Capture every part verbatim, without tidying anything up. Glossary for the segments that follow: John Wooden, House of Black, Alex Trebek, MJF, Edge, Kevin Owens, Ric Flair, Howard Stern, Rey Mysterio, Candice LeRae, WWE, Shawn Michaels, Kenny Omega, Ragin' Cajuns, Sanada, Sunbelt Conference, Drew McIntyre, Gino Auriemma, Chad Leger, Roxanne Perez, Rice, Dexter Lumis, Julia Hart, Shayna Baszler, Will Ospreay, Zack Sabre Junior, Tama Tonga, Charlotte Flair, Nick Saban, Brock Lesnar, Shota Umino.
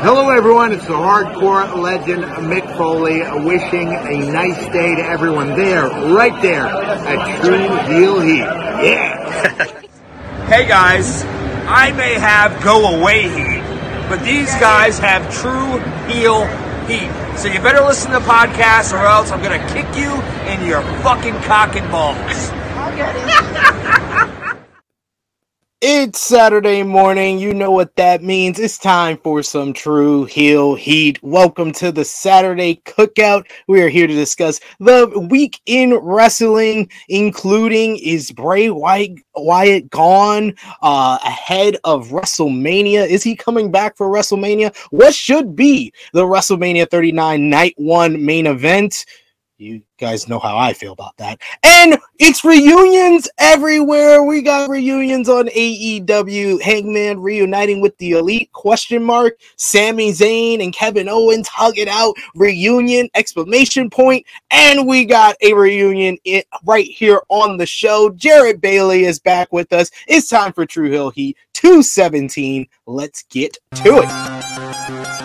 Hello everyone, it's the hardcore legend Mick Foley wishing a nice day to everyone there, right there, at True Heel Heat. Yeah! Hey guys, I may have go away heat, but these guys have true heel heat. So you better listen to the podcast or else I'm going to kick you in your fucking cock and balls. I'll get it. It's Saturday morning. You know what that means. It's time for some true heel heat. Welcome to the Saturday Cookout. We are here to discuss the week in wrestling, including is Bray Wyatt, Wyatt gone uh, ahead of WrestleMania? Is he coming back for WrestleMania? What should be the WrestleMania thirty-nine Night one main event? You guys know how I feel about that. And it's reunions everywhere. We got reunions on A E W. Hangman reuniting with the Elite, question mark. Sami Zayn and Kevin Owens hug it out. Reunion, exclamation point. And we got a reunion it, right here on the show. Jarrett Bailey is back with us. It's time for True Heel Heat two seventeen. Let's get to it.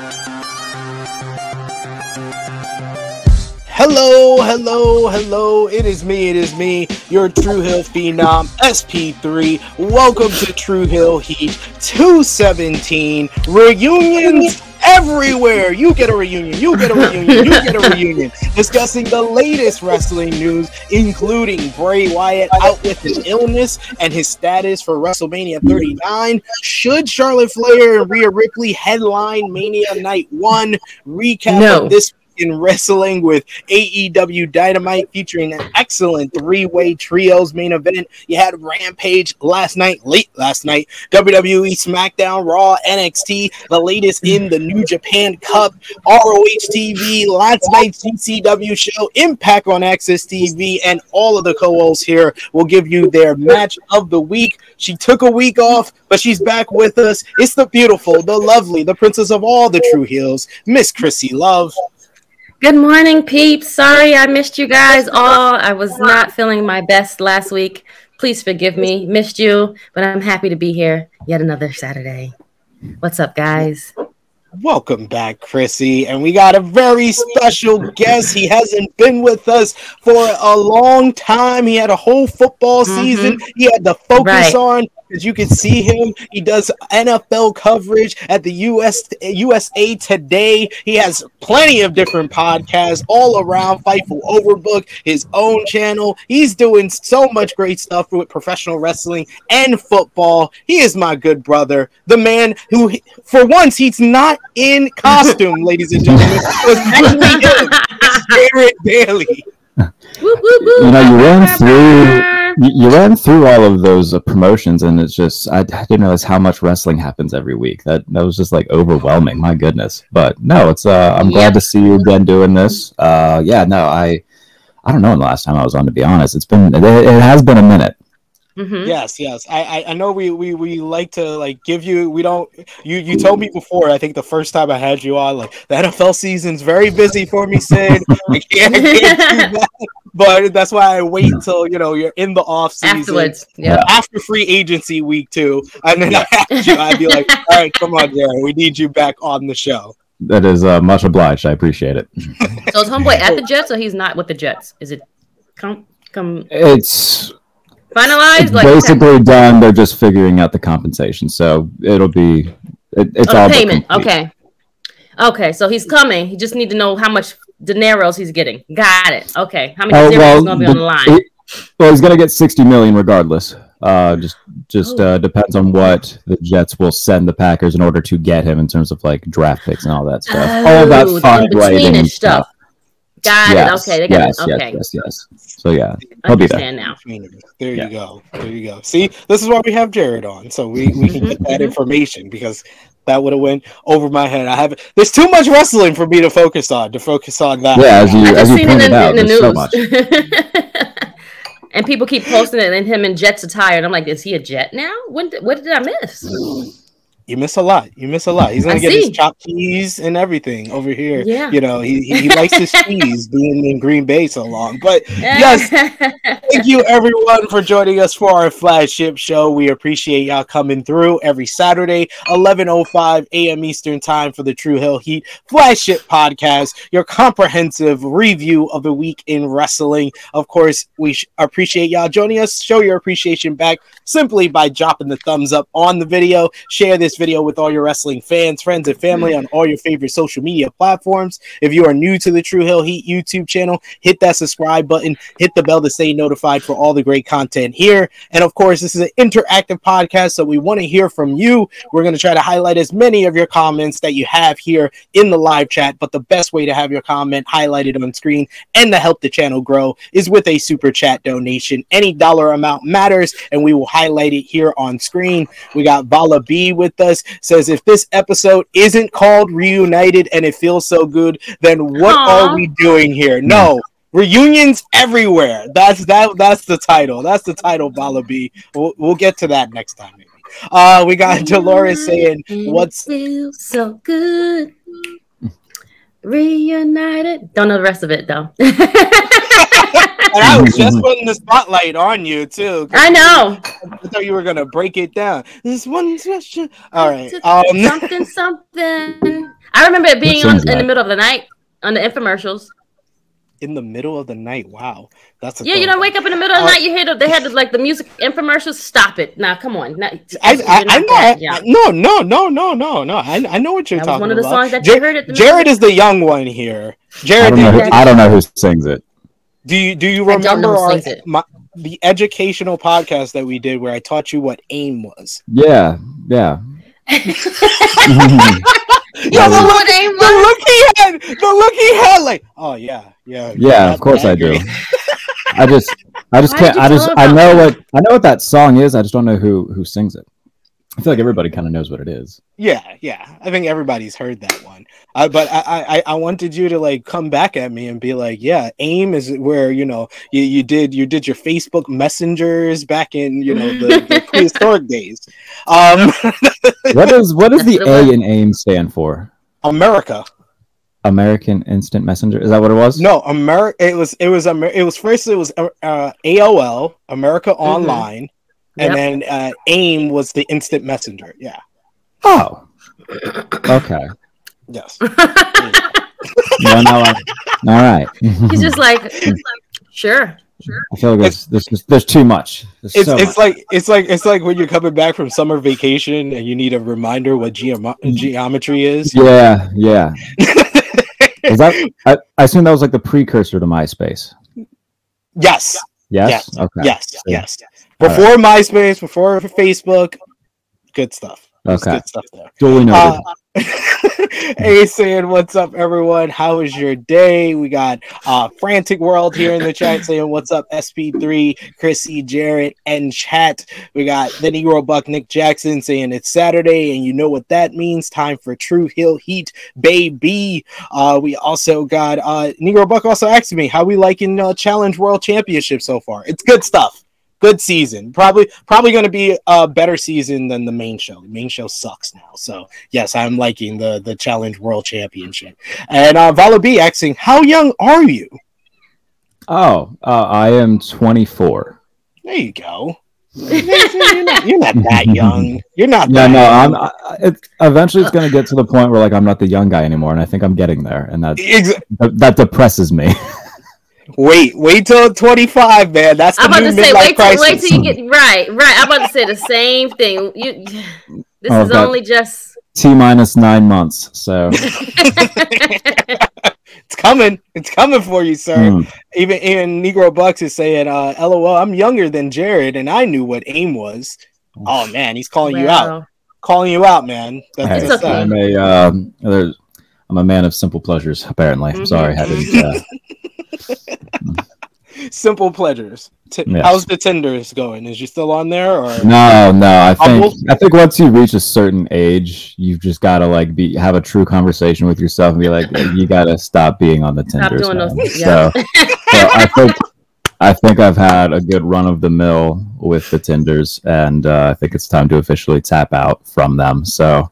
Hello, hello, hello. It is me, it is me, your True Heel Phenom, S P three. Welcome to True Heel Heat two seventeen. Reunions everywhere. You get a reunion, you get a reunion, you get a reunion. Discussing the latest wrestling news, including Bray Wyatt out with an illness and his status for WrestleMania thirty-nine. Should Charlotte Flair and Rhea Ripley headline Mania Night one? Recap no. of this in wrestling with A E W Dynamite featuring an excellent three-way trios main event. You had Rampage last night, late last night, W W E SmackDown, Raw, N X T, the latest in the New Japan Cup, R O H T V, last night's G C W show, Impact on Access T V, and all of the co-hosts here will give you their match of the week. She took a week off, but she's back with us. It's the beautiful, the lovely, the princess of all the true heels, Miss Chrissy Love. Good morning, peeps. Sorry I missed you guys all. I was not feeling my best last week. Please forgive me. Missed you, but I'm happy to be here yet another Saturday. What's up, guys? Welcome back, Chrissy. And we got a very special guest. He hasn't been with us for a long time. He had a whole football mm-hmm. season he had to focus right. on. As you can see him, he does N F L coverage at the U S, U S A Today. He has plenty of different podcasts all around, Fightful Overbook, his own channel. He's doing so much great stuff with professional wrestling and football. He is my good brother, the man who, for once, he's not in costume, ladies and gentlemen. Was actually in Jarrett Bailey. You know, you ran through... You ran through all of those uh, promotions, and it's just, I, I didn't realize how much wrestling happens every week. That that was just, like, overwhelming. My goodness. But, no, it's. Uh, I'm yeah. glad to see you again doing this. Uh, yeah, no, I I don't know when the last time I was on, to be honest. It's been, it, it has been a minute. Mm-hmm. Yes, yes. I, I, I know we, we, we like to, like, give you, we don't, you, you told me before, I think the first time I had you on, like, the N F L season's very busy for me, Sid. I can't get you back. But that's why I wait till, you know, you're in the off season. Afterwards, yeah. After free agency week two, and then I had you, I'd be like, all right, come on, Jared, we need you back on the show. That is uh, much obliged. I appreciate it. So is Homeboy at the Jets, or he's not with the Jets? Is it come come? It's finalized. It's like, basically okay. done. They're just figuring out the compensation, so it'll be it, it's oh, all payment. Okay. Okay, so he's coming. He just need to know how much dineros he's getting. Got it. Okay, how many oh, dineros well, is going to be on the line? It, well, he's going to get sixty million dollars regardless. Uh, just just oh. uh, depends on what the Jets will send the Packers in order to get him in terms of like draft picks and all that stuff. Oh, all that fundraising stuff. Got yes, it. Okay, they got yes, it. Okay. Yes, yes, yes. So yeah, I'll be there. Now. There you yeah. go. There you go. See, this is why we have Jared on, so we, we can get that information because that would have went over my head. I have there's too much wrestling for me to focus on. To focus on that. Yeah, as you I as you pointed in, out, in the news. So much. And people keep posting it, and him in Jets attire, and I'm like, is he a Jet now? When? What did I miss? you miss a lot. You miss a lot. He's gonna I get see. his chopped cheese and everything over here. Yeah. You know, he, he likes his cheese being in Green Bay so long. But yes, thank you everyone for joining us for our flagship show. We appreciate y'all coming through every Saturday, eleven oh five a.m. Eastern time for the True Hill Heat Flagship Podcast, your comprehensive review of the week in wrestling. Of course, we sh- appreciate y'all joining us. Show your appreciation back simply by dropping the thumbs up on the video. Share this video with all your wrestling fans, friends, and family on all your favorite social media platforms. If you are new to the True Hill Heat YouTube channel, hit that subscribe button, hit the bell to stay notified for all the great content here. And of course, this is an interactive podcast, so we want to hear from you. We're going to try to highlight as many of your comments that you have here in the live chat, but the best way to have your comment highlighted on screen and to help the channel grow is with a super chat donation. Any dollar amount matters, and we will highlight it here on screen. We got Vala B with us, says, if this episode isn't called Reunited and it feels so good, then what Aww. are we doing here? No, reunions everywhere. That's that. That's the title. That's the title, Vala B. We'll, we'll get to that next time. Maybe. Uh, we got Dolores saying, what's... It feels so good. Reunited. Don't know the rest of it, though. And I was just putting the spotlight on you, too. I know. I thought you were going to break it down. This one question. All right. Um, something, something. I remember it being on, in the middle of the night on the infomercials. In the middle of the night? Wow. That's a Yeah, you don't wake up in the middle of the uh, night. You hear the, they had the, like, the music infomercials. Stop it. Now, nah, come on. Nah, I, I, I know. I, yeah. No, no, no, no, no, no. I, I know what you're that talking about. One of the about. songs that J- you heard at the Jared music. Is the young one here. Jared. I don't know who, I don't know who sings it. Do you do you remember our, my, the educational podcast that we did where I taught you what AIM was? Yeah, yeah. You know what AIM was? The look he had, the look he had, like, oh yeah, yeah, yeah. Of course I do. I just, I just can't. I just, I know what I know what that song is. I just don't know who who sings it. I feel like everybody kind of knows what it is. Yeah, yeah. I think everybody's heard that one. Uh, but I, I, I wanted you to like come back at me and be like, yeah, AIM is where, you know, you, you did you did your Facebook messengers back in, you know, the, the prehistoric days. Um, what does what does the A in AIM stand for? America. American Instant Messenger. Is that what it was? No, Ameri- It was it was Amer- It was first. It was uh, A O L, America Online. Mm-hmm. And yep. then uh, AIM was the instant messenger. Yeah. Oh. Okay. Yes. no, no, I, all right. He's just like, he's like sure. Sure. I feel like there's there's too much. There's it's so it's much. like it's like it's like when you're coming back from summer vacation and you need a reminder what geom- geometry is. Yeah, yeah. Is that? I, I assume that was like the precursor to MySpace. Yes. Yes. Yes. Okay. Yes. So, yes. yes. Before right. MySpace, before Facebook, good stuff. There's okay. Good stuff there. Duly noted. Uh, Ace saying, what's up, everyone? How was your day? We got uh, Frantic World here in the chat saying, what's up, S P three, Chrissy, Jarrett, and chat. We got the Negro Buck, Nick Jackson, saying it's Saturday, and you know what that means. Time for True Hill Heat, baby. Uh, we also got uh, Negro Buck also asked me, how we liking uh, Challenge World Championship so far? It's good stuff. Good season. Probably probably going to be a better season than the main show. The main show sucks now. So, yes, I'm liking the, the Challenge World Championship. And uh, Vala B asking, how young are you? Oh, uh, I am twenty-four. There you go. You're not, you're not that young. You're not that no, no, young. I'm, I, it, eventually, it's going to get to the point where like I'm not the young guy anymore, and I think I'm getting there. And that, Exa- that, that depresses me. Wait, wait till twenty-five, man. That's the I'm about new to say, midlife wait, crisis. Wait till you get right, right. I'm about to say the same thing. You, this oh, is only just T minus nine months, so it's coming. It's coming for you, sir. Mm. Even even Negro Bucks is saying, uh, "LOL, I'm younger than Jared, and I knew what AIM was." Oh man, he's calling wow. you out, calling you out, man. That's hey, okay. I'm a, uh, I'm a man of simple pleasures. Apparently, mm-hmm. I'm sorry I didn't. Uh... Simple pleasures. T- yes. How's the Tinders going? Is you still on there? Or no, no. I think will- I think once you reach a certain age, you've just got to like be have a true conversation with yourself and be like, you got to stop being on the Tinders. Stop doing those- yeah. So, so I think I think I've had a good run of the mill with the Tinders, and uh, I think it's time to officially tap out from them. So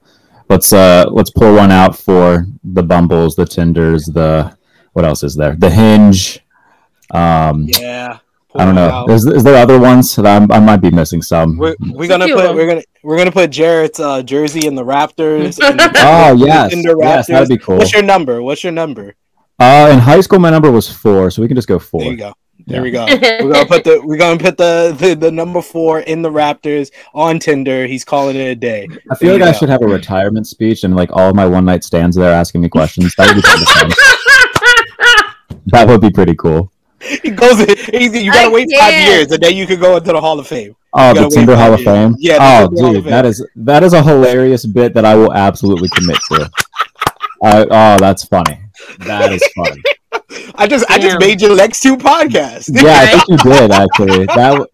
let's uh, let's pour one out for the Bumbles, the Tinders, the what else is there? The Hinge. Um, yeah. I don't know. Is, is there other ones that I'm, I might be missing? Some. We're, we're gonna put we're gonna we're gonna put Jarrett's uh, jersey in the Raptors. And the, oh yes, the Raptors. Yes, that'd be cool. What's your number? What's your number? Uh, in high school, my number was four, so we can just go four. There you go. There yeah. we go. We're gonna put the we're gonna put the, the, the number four in the Raptors on Tinder. He's calling it a day. I feel there like I go. should have a retirement speech and like all of my one night stands there asking me questions. That would be kind of fun. That would be pretty cool. He goes. He's, you gotta I wait can. five years, and then you can go into the Hall of Fame. Oh, the Tinder Hall of Fame. Years. Yeah. Oh, dude, that is that is a hilarious bit that I will absolutely commit to. I, oh, that's funny. That is funny. I just Damn. I just made your Lex two podcast. Yeah, I think you did actually. That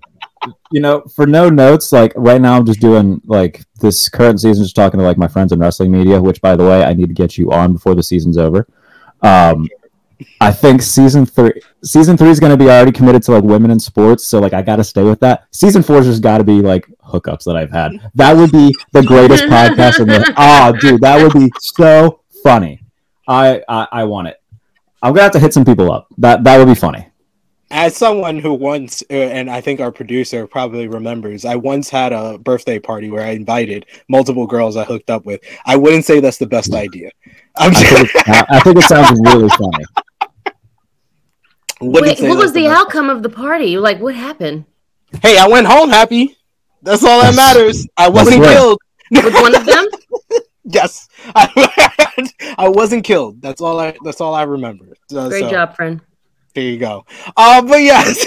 you know, for no notes, like right now I'm just doing like this current season, just talking to like my friends in wrestling media. Which, by the way, I need to get you on before the season's over. Um, I think season three, season three is going to be already committed to like women in sports, so like I got to stay with that. Season four has just got to be like hookups that I've had. That would be the greatest podcast in the. Oh, dude, that would be so funny. I, I I want it. I'm gonna have to hit some people up. That that would be funny. As someone who once, and I think our producer probably remembers, I once had a birthday party where I invited multiple girls I hooked up with. I wouldn't say that's the best yeah. idea. I'm I, think I think it sounds really funny. Wait, what was the, the outcome of the party? Like, what happened? Hey, I went home happy. That's all that matters. I wasn't right. killed. With one of them? Yes, I, I wasn't killed. That's all. I that's all I remember. So, Great so, job, friend. There you go. Uh, but yes,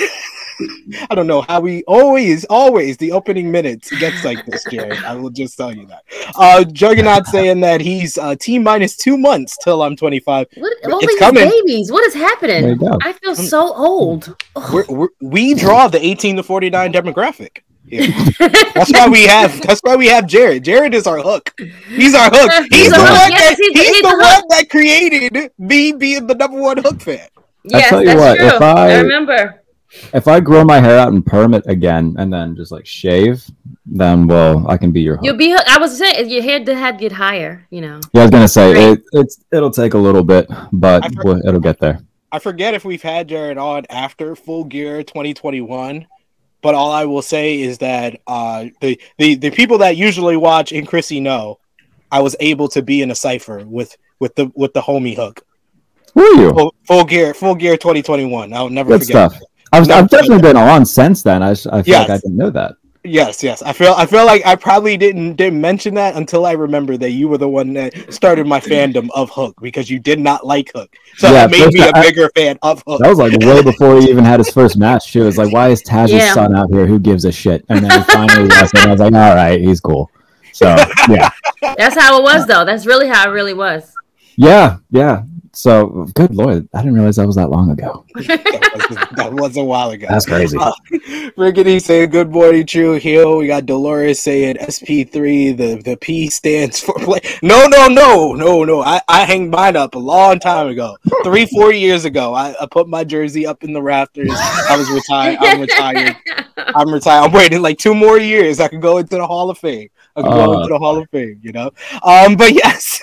I don't know how we always, always the opening minutes gets like this, Jared. I will just tell you that. Uh, Juggernaut saying that he's uh, T minus two months till I'm twenty-five. What, all it's these coming. babies. What is happening? I feel so old. We're, we're, we draw the eighteen to forty-nine demographic. Yeah. That's why we have. That's why we have Jared. Jared is our hook. He's our hook. He's, he's the, hook. One, yes, that, he's, he's he's the, the hook. one that created me being the number one hook fan. Yes, I tell you that's what, true. If I, I remember. If I grow my hair out and perm it again, and then just like shave, then well, I can be your hook. You'll be. I was saying your hair did have get higher. You know. Yeah, I was gonna say right. it, it's it'll take a little bit, but forget, it'll get there. I forget if we've had Jared on after Full Gear twenty twenty-one. But all I will say is that uh, the, the the people that usually watch In Chrissy Know, I was able to be in a cipher with, with the with the homie hook. Were you? Full, full gear, full gear, twenty twenty-one. I'll never Good forget. Good stuff. I've, never I've definitely been on since then. I, I feel yes. like I didn't know that. Yes, yes. I feel I feel like I probably didn't didn't mention that until I remember that you were the one that started my fandom of Hook because you did not like Hook. So yeah, that made me a I, bigger fan of Hook. That was like way before he even had his first match. She was like, why is Taz's yeah. son out here? Who gives a shit? And then finally lost it. I was like, all right, he's cool. So yeah. That's how it was though. That's really how it really was. Yeah, yeah. So, good Lord, I didn't realize that was that long ago. that, was, that was a while ago. That's crazy. Uh, Rickety saying, good morning, True Heel. We got Dolores saying, S P three, the, the P stands for play. No, no, no, no, no. I, I hanged mine up a long time ago. Three, four years ago, I, I put my jersey up in the rafters. I was retired. I'm retired. I'm retired. I'm waiting like two more years. I could go into the Hall of Fame. I could uh, go into the Hall of Fame, you know? Um, But, yes.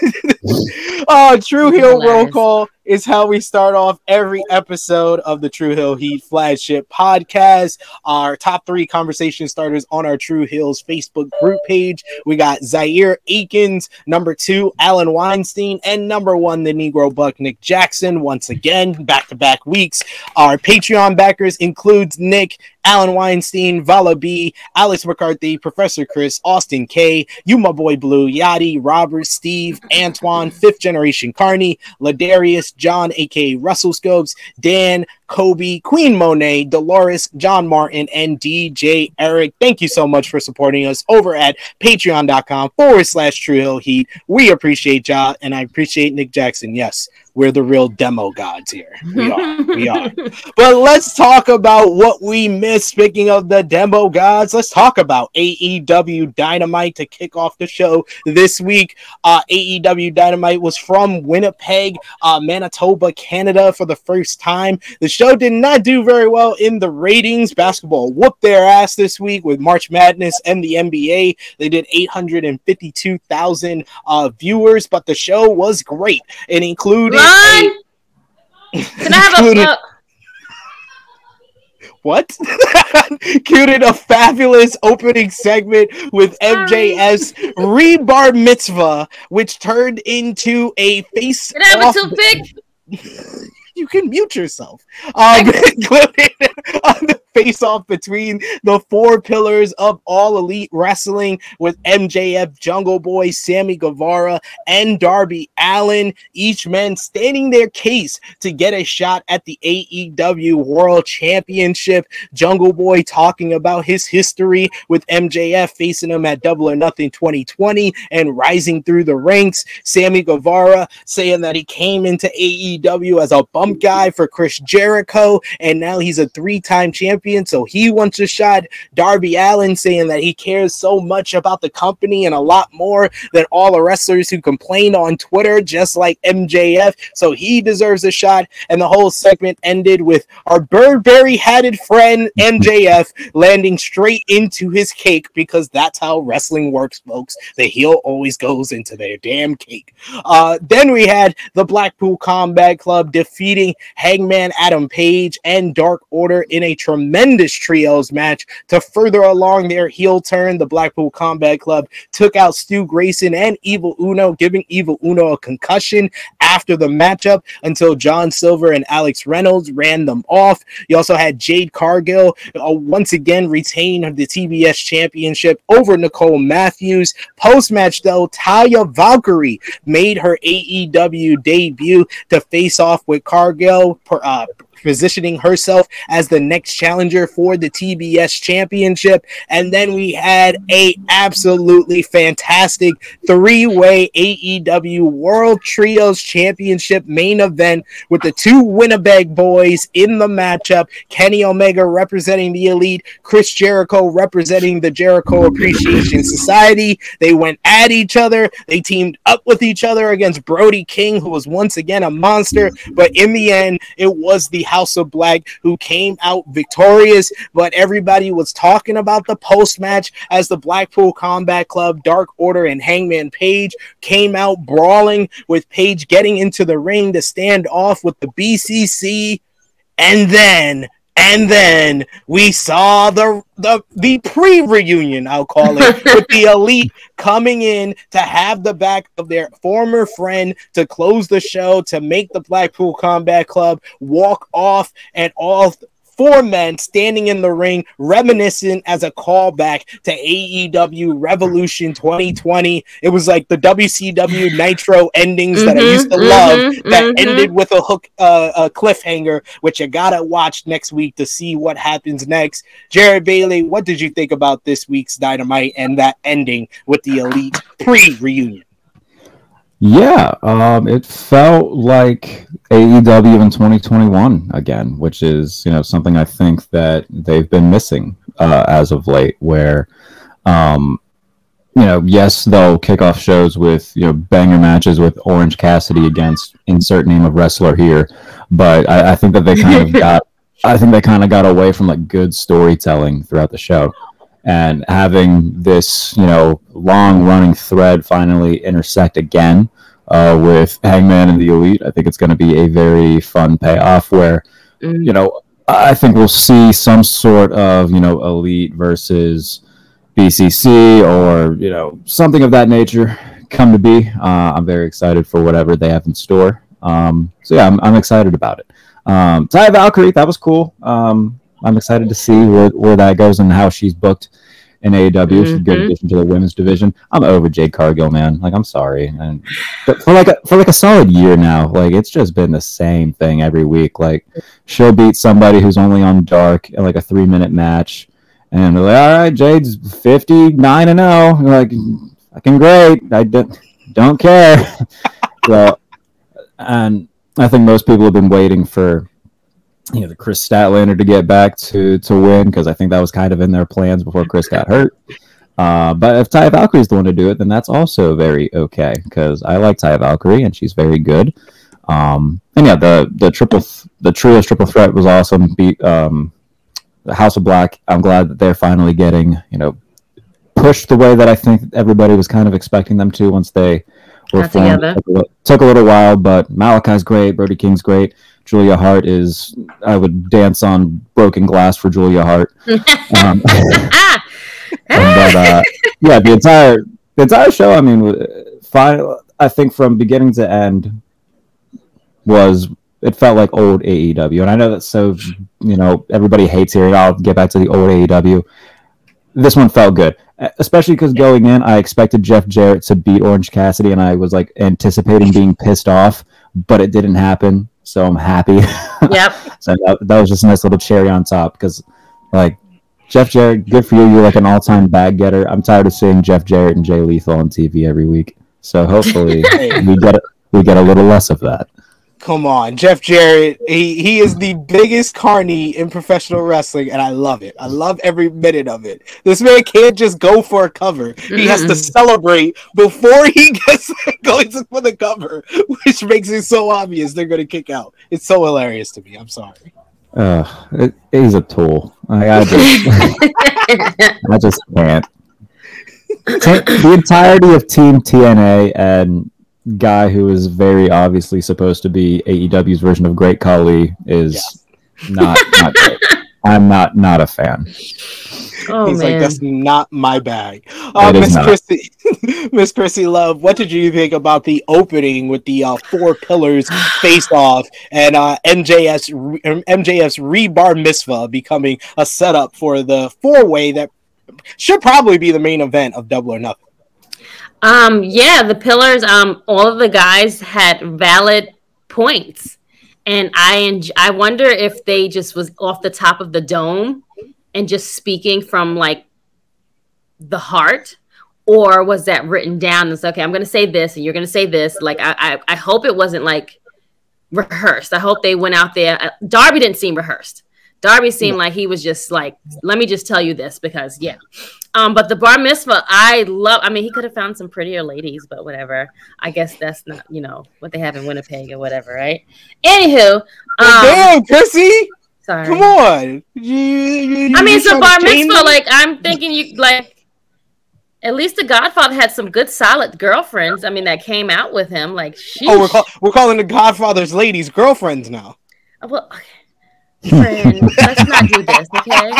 uh, True Heel roll call is how we start off every episode of the True Hill Heat flagship podcast. Our top three conversation starters on our True Hills Facebook group page. We got Zaire Akins, number two, Alan Weinstein, and number one, the Negro Buck, Nick Jackson. Once again, back-to-back weeks. Our Patreon backers includes Nick, Alan Weinstein, Vala B, Alex McCarthy, Professor Chris, Austin K, You My Boy Blue, Yachty, Robert, Steve, Antoine, Fifth Generation Carney, Ladarius, John, a k a. Russell Scopes, Dan, Kobe, Queen Monet, Dolores, John Martin, and D J Eric. Thank you so much for supporting us over at patreon.com forward slash True Hill Heat. We appreciate y'all, and I appreciate Nick Jackson. Yes, we're the real demo gods here. We are. we are. But let's talk about what we missed. Speaking of the demo gods, let's talk about A E W Dynamite to kick off the show this week. Uh, A E W Dynamite was from Winnipeg, uh, Manitoba, Canada for the first time. The show did not do very well in the ratings. Basketball whooped their ass this week with March Madness and the N B A. They did eight hundred fifty-two thousand uh, viewers, but the show was great. It included... Run! A, Can I have included, a... What? Included a fabulous opening segment with M J F's re-bar mitzvah, which turned into a face Can I have off- a toothpick? You can mute yourself. Um, included on the face-off between the four pillars of All Elite Wrestling with M J F, Jungle Boy, Sami Guevara, and Darby Allin, each man standing their case to get a shot at the A E W World Championship. Jungle Boy talking about his history with M J F facing him at Double or Nothing twenty twenty and rising through the ranks. Sami Guevara saying that he came into A E W as a bum guy for Chris Jericho, and now he's a three-time champion, so he wants a shot. Darby Allin saying that he cares so much about the company and a lot more than all the wrestlers who complain on Twitter, just like M J F, so he deserves a shot. And the whole segment ended with our Burberry-hatted friend M J F landing straight into his cake, because that's how wrestling works, folks. The heel always goes into their damn cake. Uh, then we had the Blackpool Combat Club defeating Hangman Adam Page and Dark Order in a tremendous trios match to further along their heel turn. The Blackpool Combat Club took out Stu Grayson and Evil Uno, giving Evil Uno a concussion after the matchup until John Silver and Alex Reynolds ran them off. You also had Jade Cargill uh, once again retain the T B S Championship over Nicole Matthews. Post-match, though, Taya Valkyrie made her A E W debut to face off with Cargill. Cargill, uh, positioning herself as the next challenger for the T B S Championship. And then we had a absolutely fantastic three-way A E W World Trios Championship main event with the two Winnipeg boys in the matchup. Kenny Omega representing the Elite, Chris Jericho representing the Jericho Appreciation Society. They went at each other. They teamed up with each other against Brody King, who was once again a monster. But in the end, it was the House of Black who came out victorious. But everybody was talking about the post-match as the Blackpool Combat Club, Dark Order, and Hangman Page came out brawling, with Page getting into the ring to stand off with the B C C. And then, and then we saw the the, the pre-reunion, I'll call it, with the Elite coming in to have the back of their former friend to close the show, to make the Blackpool Combat Club walk off, and all th- four men standing in the ring, reminiscent as a callback to A E W Revolution twenty twenty. It was like the W C W Nitro endings mm-hmm, that I used to mm-hmm, love that mm-hmm. ended with a hook, uh, a cliffhanger, which you gotta watch next week to see what happens next. Jared Bailey, what did you think about this week's Dynamite and that ending with the Elite pre-reunion? Yeah, um, it felt like A E W in twenty twenty-one again, which is, you know, something I think that they've been missing uh, as of late, where, um, you know, yes, they'll kick off shows with, you know, banger matches with Orange Cassidy against insert name of wrestler here, but I, I think that they kind of got, I think they kind of got away from like good storytelling throughout the show. And having this, you know, long-running thread finally intersect again uh, with Hangman and the Elite, I think it's going to be a very fun payoff where, you know, I think we'll see some sort of, you know, Elite versus B C C or, you know, something of that nature come to be. Uh, I'm very excited for whatever they have in store. Um, so, yeah, I'm, I'm excited about it. Um, Taya Valkyrie, that was cool. Um I'm excited to see where, where that goes and how she's booked in A E W. Mm-hmm. She's a good addition to the women's division. I'm over Jade Cargill, man. Like, I'm sorry. And but for like a, for like a solid year now, like, it's just been the same thing every week. Like, she'll beat somebody who's only on Dark in like a three minute match, and they're like, all right, Jade's fifty-nine and zero. Like, fucking great. I don't don't care. So, and I think most people have been waiting for, you know, the Chris Statlander to get back to, to win, because I think that was kind of in their plans before Chris got hurt. Uh, but if Taya Valkyrie is the one to do it, then that's also very okay, because I like Taya Valkyrie, and she's very good. Um, and yeah, the the triple th- the trio's triple threat was awesome. Beat um, the House of Black. I'm glad that they're finally getting, you know, pushed the way that I think everybody was kind of expecting them to once they were formed. It took a, little, took a little while, but Malachi's great. Brody King's great. Julia Hart is. I would dance on broken glass for Julia Hart. Um, but, uh, yeah, the entire the entire show. I mean, final. I think from beginning to end was it felt like old A E W, and I know that's so. You know, everybody hates hearing. I'll get back to the old A E W. This one felt good, especially because going in, I expected Jeff Jarrett to beat Orange Cassidy, and I was like anticipating being pissed off, but it didn't happen. So I'm happy. Yep. So that, that was just a nice little cherry on top because, like, Jeff Jarrett, good for you. You're like an all-time bag getter. I'm tired of seeing Jeff Jarrett and Jay Lethal on T V every week. So hopefully we get a, we get a little less of that. Come on, Jeff Jarrett. He he is the biggest carny in professional wrestling, and I love it. I love every minute of it. This man can't just go for a cover. He has to celebrate before he gets going for the cover, which makes it so obvious they're going to kick out. It's so hilarious to me. I'm sorry. Uh, it, he's a tool. I, I just, I just can't. T- the entirety of Team T N A and guy who is very obviously supposed to be A E W's version of Great Khali is yes. not, not great. I'm not not a fan. Oh, He's man. Like, that's not my bag. Uh, Miss Chrissy, Miss Chrissy Love, what did you think about the opening with the uh, four pillars face off and uh, M J F's Rebar Mitzvah becoming a setup for the four way that should probably be the main event of Double or Nothing? Um, yeah, the pillars, um, all of the guys had valid points. And I enj- I wonder if they just was off the top of the dome and just speaking from, like, the heart. Or was that written down? It's okay, I'm going to say this and you're going to say this. Like, I, I, I hope it wasn't, like, rehearsed. I hope they went out there. Darby didn't seem rehearsed. Darby seemed like he was just like, let me just tell you this because, yeah. Um, but the bar mitzvah, I love. I mean, he could have found some prettier ladies, but whatever. I guess that's not, you know, what they have in Winnipeg or whatever, right? Anywho. Um, Damn, Chrissy. Sorry. Come on. You, you, I mean, so bar mitzvah, like, I'm thinking you, like, at least the Godfather had some good, solid girlfriends, I mean, that came out with him. Like, sheesh. Oh, we're, call- we're calling the Godfather's ladies girlfriends now. Well, okay. Friends, let's not do this, okay?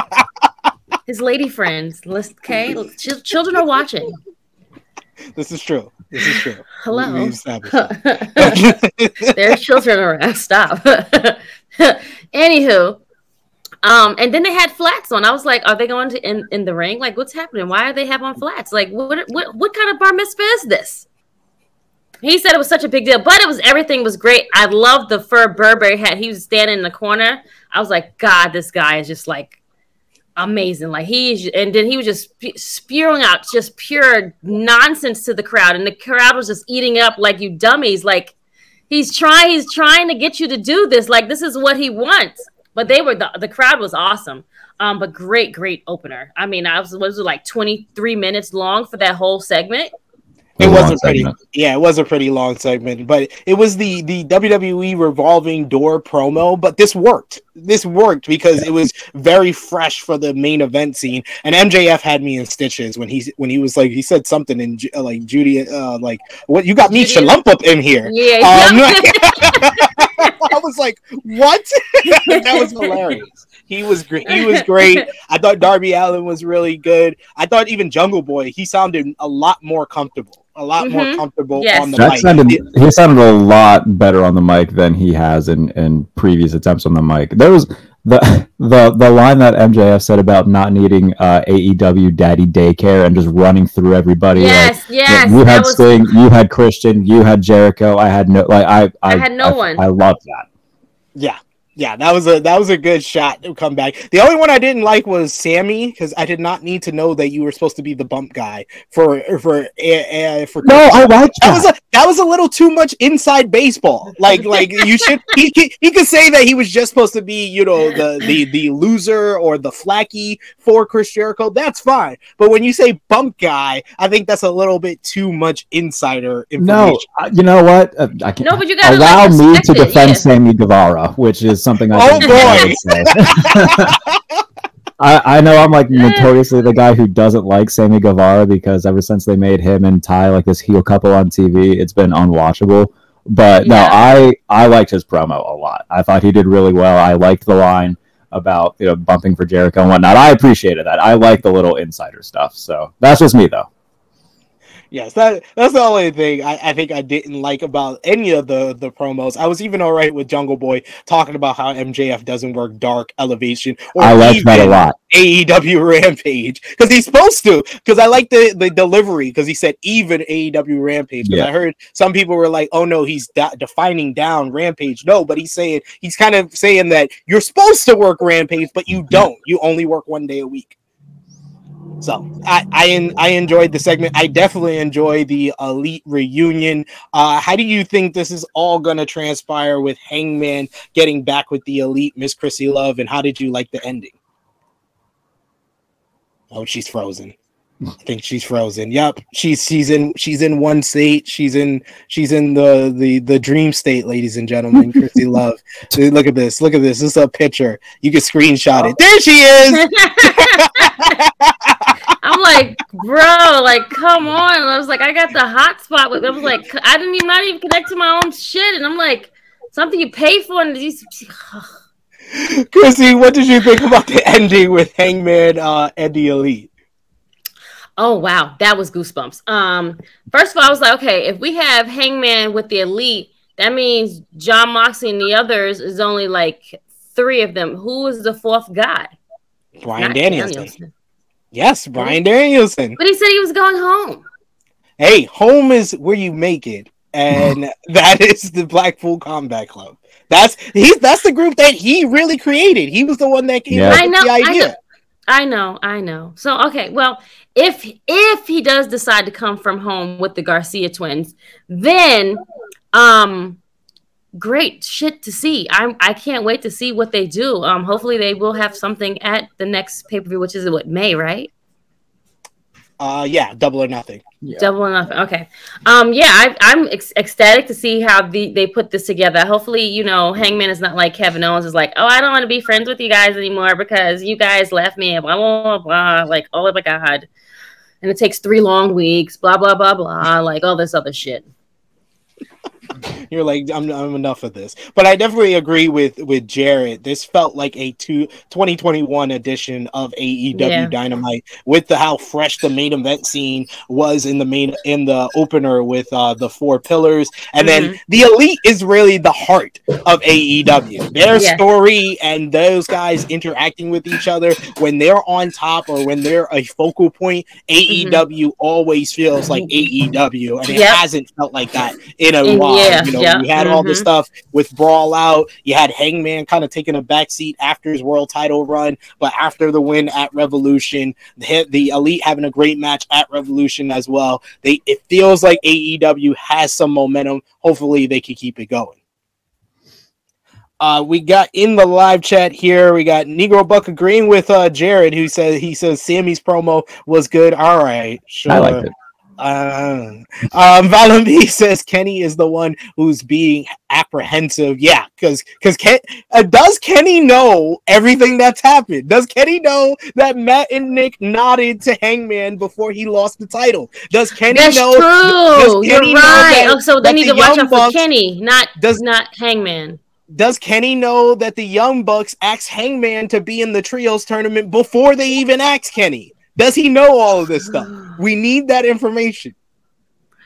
His lady friends, let's, okay? Ch- children are watching. This is true. This is true. Hello. There's children around. Stop. Anywho, um, and then they had flats on. I was like, are they going to in, in the ring? Like, what's happening? Why are they have on flats? Like, what what what kind of bar mitzvah is this? He said it was such a big deal, but it was everything was great. I loved the fur Burberry hat. He was standing in the corner. I was like, God, this guy is just like amazing. Like he's, and then he was just spewing out just pure nonsense to the crowd, and the crowd was just eating up like you dummies. Like he's trying, he's trying to get you to do this. Like this is what he wants. But they were the, the crowd was awesome. Um, but great, great opener. I mean, I was was it like twenty-three minutes long for that whole segment. It was a pretty, segment. yeah, it was a pretty long segment, but it was the, the W W E revolving door promo, but this worked. This worked because yeah. It was very fresh for the main event scene, and M J F had me in stitches when he when he was like, he said something in like, Judy, uh, like, what, you got me shalump up in here. Yeah, um, I was like, what? That was hilarious. He was great. He was great. I thought Darby Allin was really good. I thought even Jungle Boy, he sounded a lot more comfortable. A lot mm-hmm. more comfortable yes. on the that mic. Sounded, he sounded a lot better on the mic than he has in, in previous attempts on the mic. There was the the the line that M J F said about not needing uh, A E W daddy daycare and just running through everybody. Yes, like, yes. Like, you had was... Sting, you had Christian, you had Jericho. I had no like I I, I had no I, one. I, I loved that. Yeah. Yeah, that was a that was a good shot to come back. The only one I didn't like was Sammy, because I did not need to know that you were supposed to be the bump guy for for uh, for. No, I like that. That was a that was a little too much inside baseball. Like like you should he he could say that he was just supposed to be, you know, the the the loser or the flaky for Chris Jericho. That's fine, but when you say bump guy, I think that's a little bit too much insider information. No, you know what? Uh, I can't. No, but you gotta allow like, me to defend yeah. Sami Guevara, which is. Something I oh boy! Say. I, I know I'm like notoriously the guy who doesn't like Sami Guevara because ever since they made him and Ty like this heel couple on T V, it's been unwatchable. But yeah. no, I I liked his promo a lot. I thought he did really well. I liked the line about you know bumping for Jericho and whatnot. I appreciated that. I like the little insider stuff. So that's just me though. Yes, that that's the only thing I, I think I didn't like about any of the, the promos. I was even all right with Jungle Boy talking about how M J F doesn't work dark elevation or I like that a lot. A E W Rampage. Because he's supposed to. Because I like the, the delivery. Because he said even A E W Rampage. Because yeah. I heard some people were like, oh no, he's da- defining down Rampage. No, but he's saying he's kind of saying that you're supposed to work Rampage, but you don't. You only work one day a week. So I I, I enjoyed the segment. I definitely enjoyed the Elite reunion. Uh, how do you think this is all going to transpire with Hangman getting back with the Elite, Miss Chrissy Love, and how did you like the ending? Oh, she's frozen. I think she's frozen. Yep, she's she's in she's in one state. She's in she's in the the, the dream state, ladies and gentlemen. Chrissy Love. Dude, look at this. Look at this. This is a picture. You can screenshot it. There she is. I'm like, bro, like, come on. And I was like, I got the hot spot with. I was like, I didn't even not even connect to my own shit, and I'm like, something you pay for, and these. Chrissy, what did you think about the ending with Hangman uh, and the Elite? Oh wow, that was goosebumps. Um, first of all, I was like, okay, if we have Hangman with the Elite, that means Jon Moxley and the others is only like three of them. Who is the fourth guy? Bryan Danielson. Danielson. Yes, Bryan Danielson. But he said he was going home. Hey, home is where you make it, and that is the Blackpool Combat Club. That's he's that's the group that he really created. He was the one that came yeah. up I know, with the idea. I know, I know, I know. So okay, well. If if he does decide to come from home with the Garcia twins, then um, great shit to see. I I can't wait to see what they do. Um, hopefully they will have something at the next pay-per-view, which is what, May, right? Uh, yeah, Double or Nothing. Yeah. Double or Nothing. Okay. Um, yeah, I, I'm ec- ecstatic to see how the, they put this together. Hopefully, you know, Hangman is not like Kevin Owens is like, oh, I don't want to be friends with you guys anymore because you guys left me. Blah blah blah. Like, oh my god. And it takes three long weeks, blah, blah, blah, blah, like all this other shit. You're like, I'm, I'm enough of this. But I definitely agree with, with Jared. This felt like a two, twenty twenty-one edition of A E W yeah. Dynamite with the, how fresh the main event scene was in the main in the opener with uh, the four pillars. And mm-hmm. then the Elite is really the heart of A E W. Their yeah. story and those guys interacting with each other when they're on top or when they're a focal point, A E W mm-hmm. always feels like A E W. And it yep. hasn't felt like that in a in- while. Yeah, you know, yeah. you had mm-hmm. all this stuff with Brawl Out. You had Hangman kind of taking a backseat after his world title run, but after the win at Revolution, the, the Elite having a great match at Revolution as well. They it feels like A E W has some momentum. Hopefully, they can keep it going. Uh, we got in the live chat here. We got Negro Buck agreeing with uh, Jared, who says he says Sammy's promo was good. All right, sure. I liked it. Uh, um, Valami says Kenny is the one who's being apprehensive. Yeah, because because Ken, uh, does Kenny know everything that's happened? Does Kenny know that Matt and Nick nodded to Hangman before he lost the title? Does Kenny that's know? That's true. Does Kenny You're right. That, oh, so they need the to watch out for Kenny, not does not Hangman. Does Kenny know that the Young Bucks asked Hangman to be in the trios tournament before they even asked Kenny? Does he know all of this stuff? We need that information.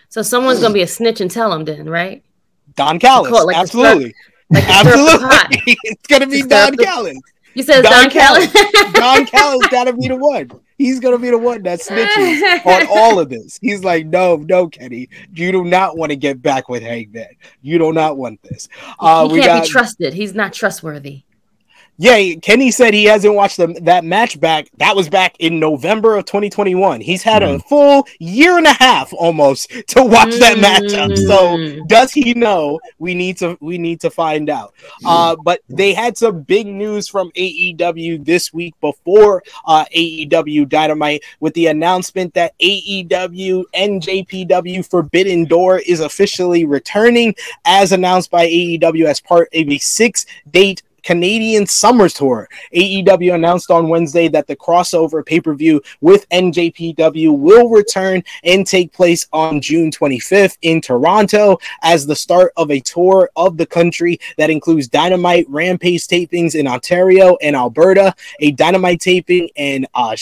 So someone's going to be a snitch and tell him then, right? Don Callis. Like absolutely. Like absolutely. It's going to be Don Callis. You said Don Callis? Don Callis got to be the one. He's going to be the one that snitches on all of this. He's like, no, no, Kenny, you do not want to get back with Hangman. You do not want this. Uh, he can't we got... be trusted. He's not trustworthy. Yeah, Kenny said he hasn't watched the, that match back. That was back in November of twenty twenty-one. He's had mm. a full year and a half almost to watch mm. that matchup. So does he know? We need to we need to find out. Uh, but they had some big news from A E W this week before uh, A E W Dynamite with the announcement that A E W and J P W Forbidden Door is officially returning as announced by A E W as part of a six-date Canadian Summer Tour. A E W announced on Wednesday that the crossover pay-per-view with N J P W will return and take place on June twenty-fifth in Toronto as the start of a tour of the country that includes Dynamite Rampage tapings in Ontario and Alberta, a Dynamite taping in uh,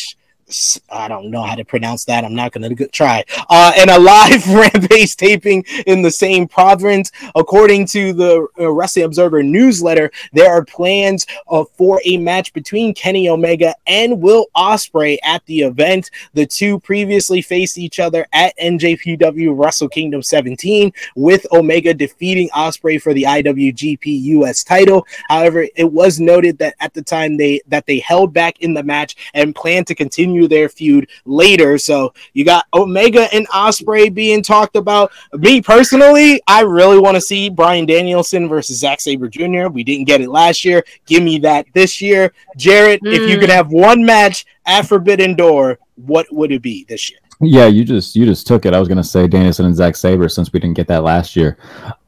I don't know how to pronounce that. I'm not going to try. Uh, and a live Rampage taping in the same province. According to the uh, Wrestling Observer newsletter, there are plans uh, for a match between Kenny Omega and Will Ospreay at the event. The two previously faced each other at N J P W Wrestle Kingdom seventeen, with Omega defeating Ospreay for the I W G P U S title. However, it was noted that at the time they that they held back in the match and planned to continue their feud later. So you got Omega and Ospreay being talked about. Me personally, I really want to see Bryan Danielson versus Zack Sabre Junior We didn't get it last year. Give me that this year. Jarrett, mm. if you could have one match at Forbidden Door, what would it be this year? Yeah, you just you just took it. I was going to say Danielson and Zack Sabre since we didn't get that last year.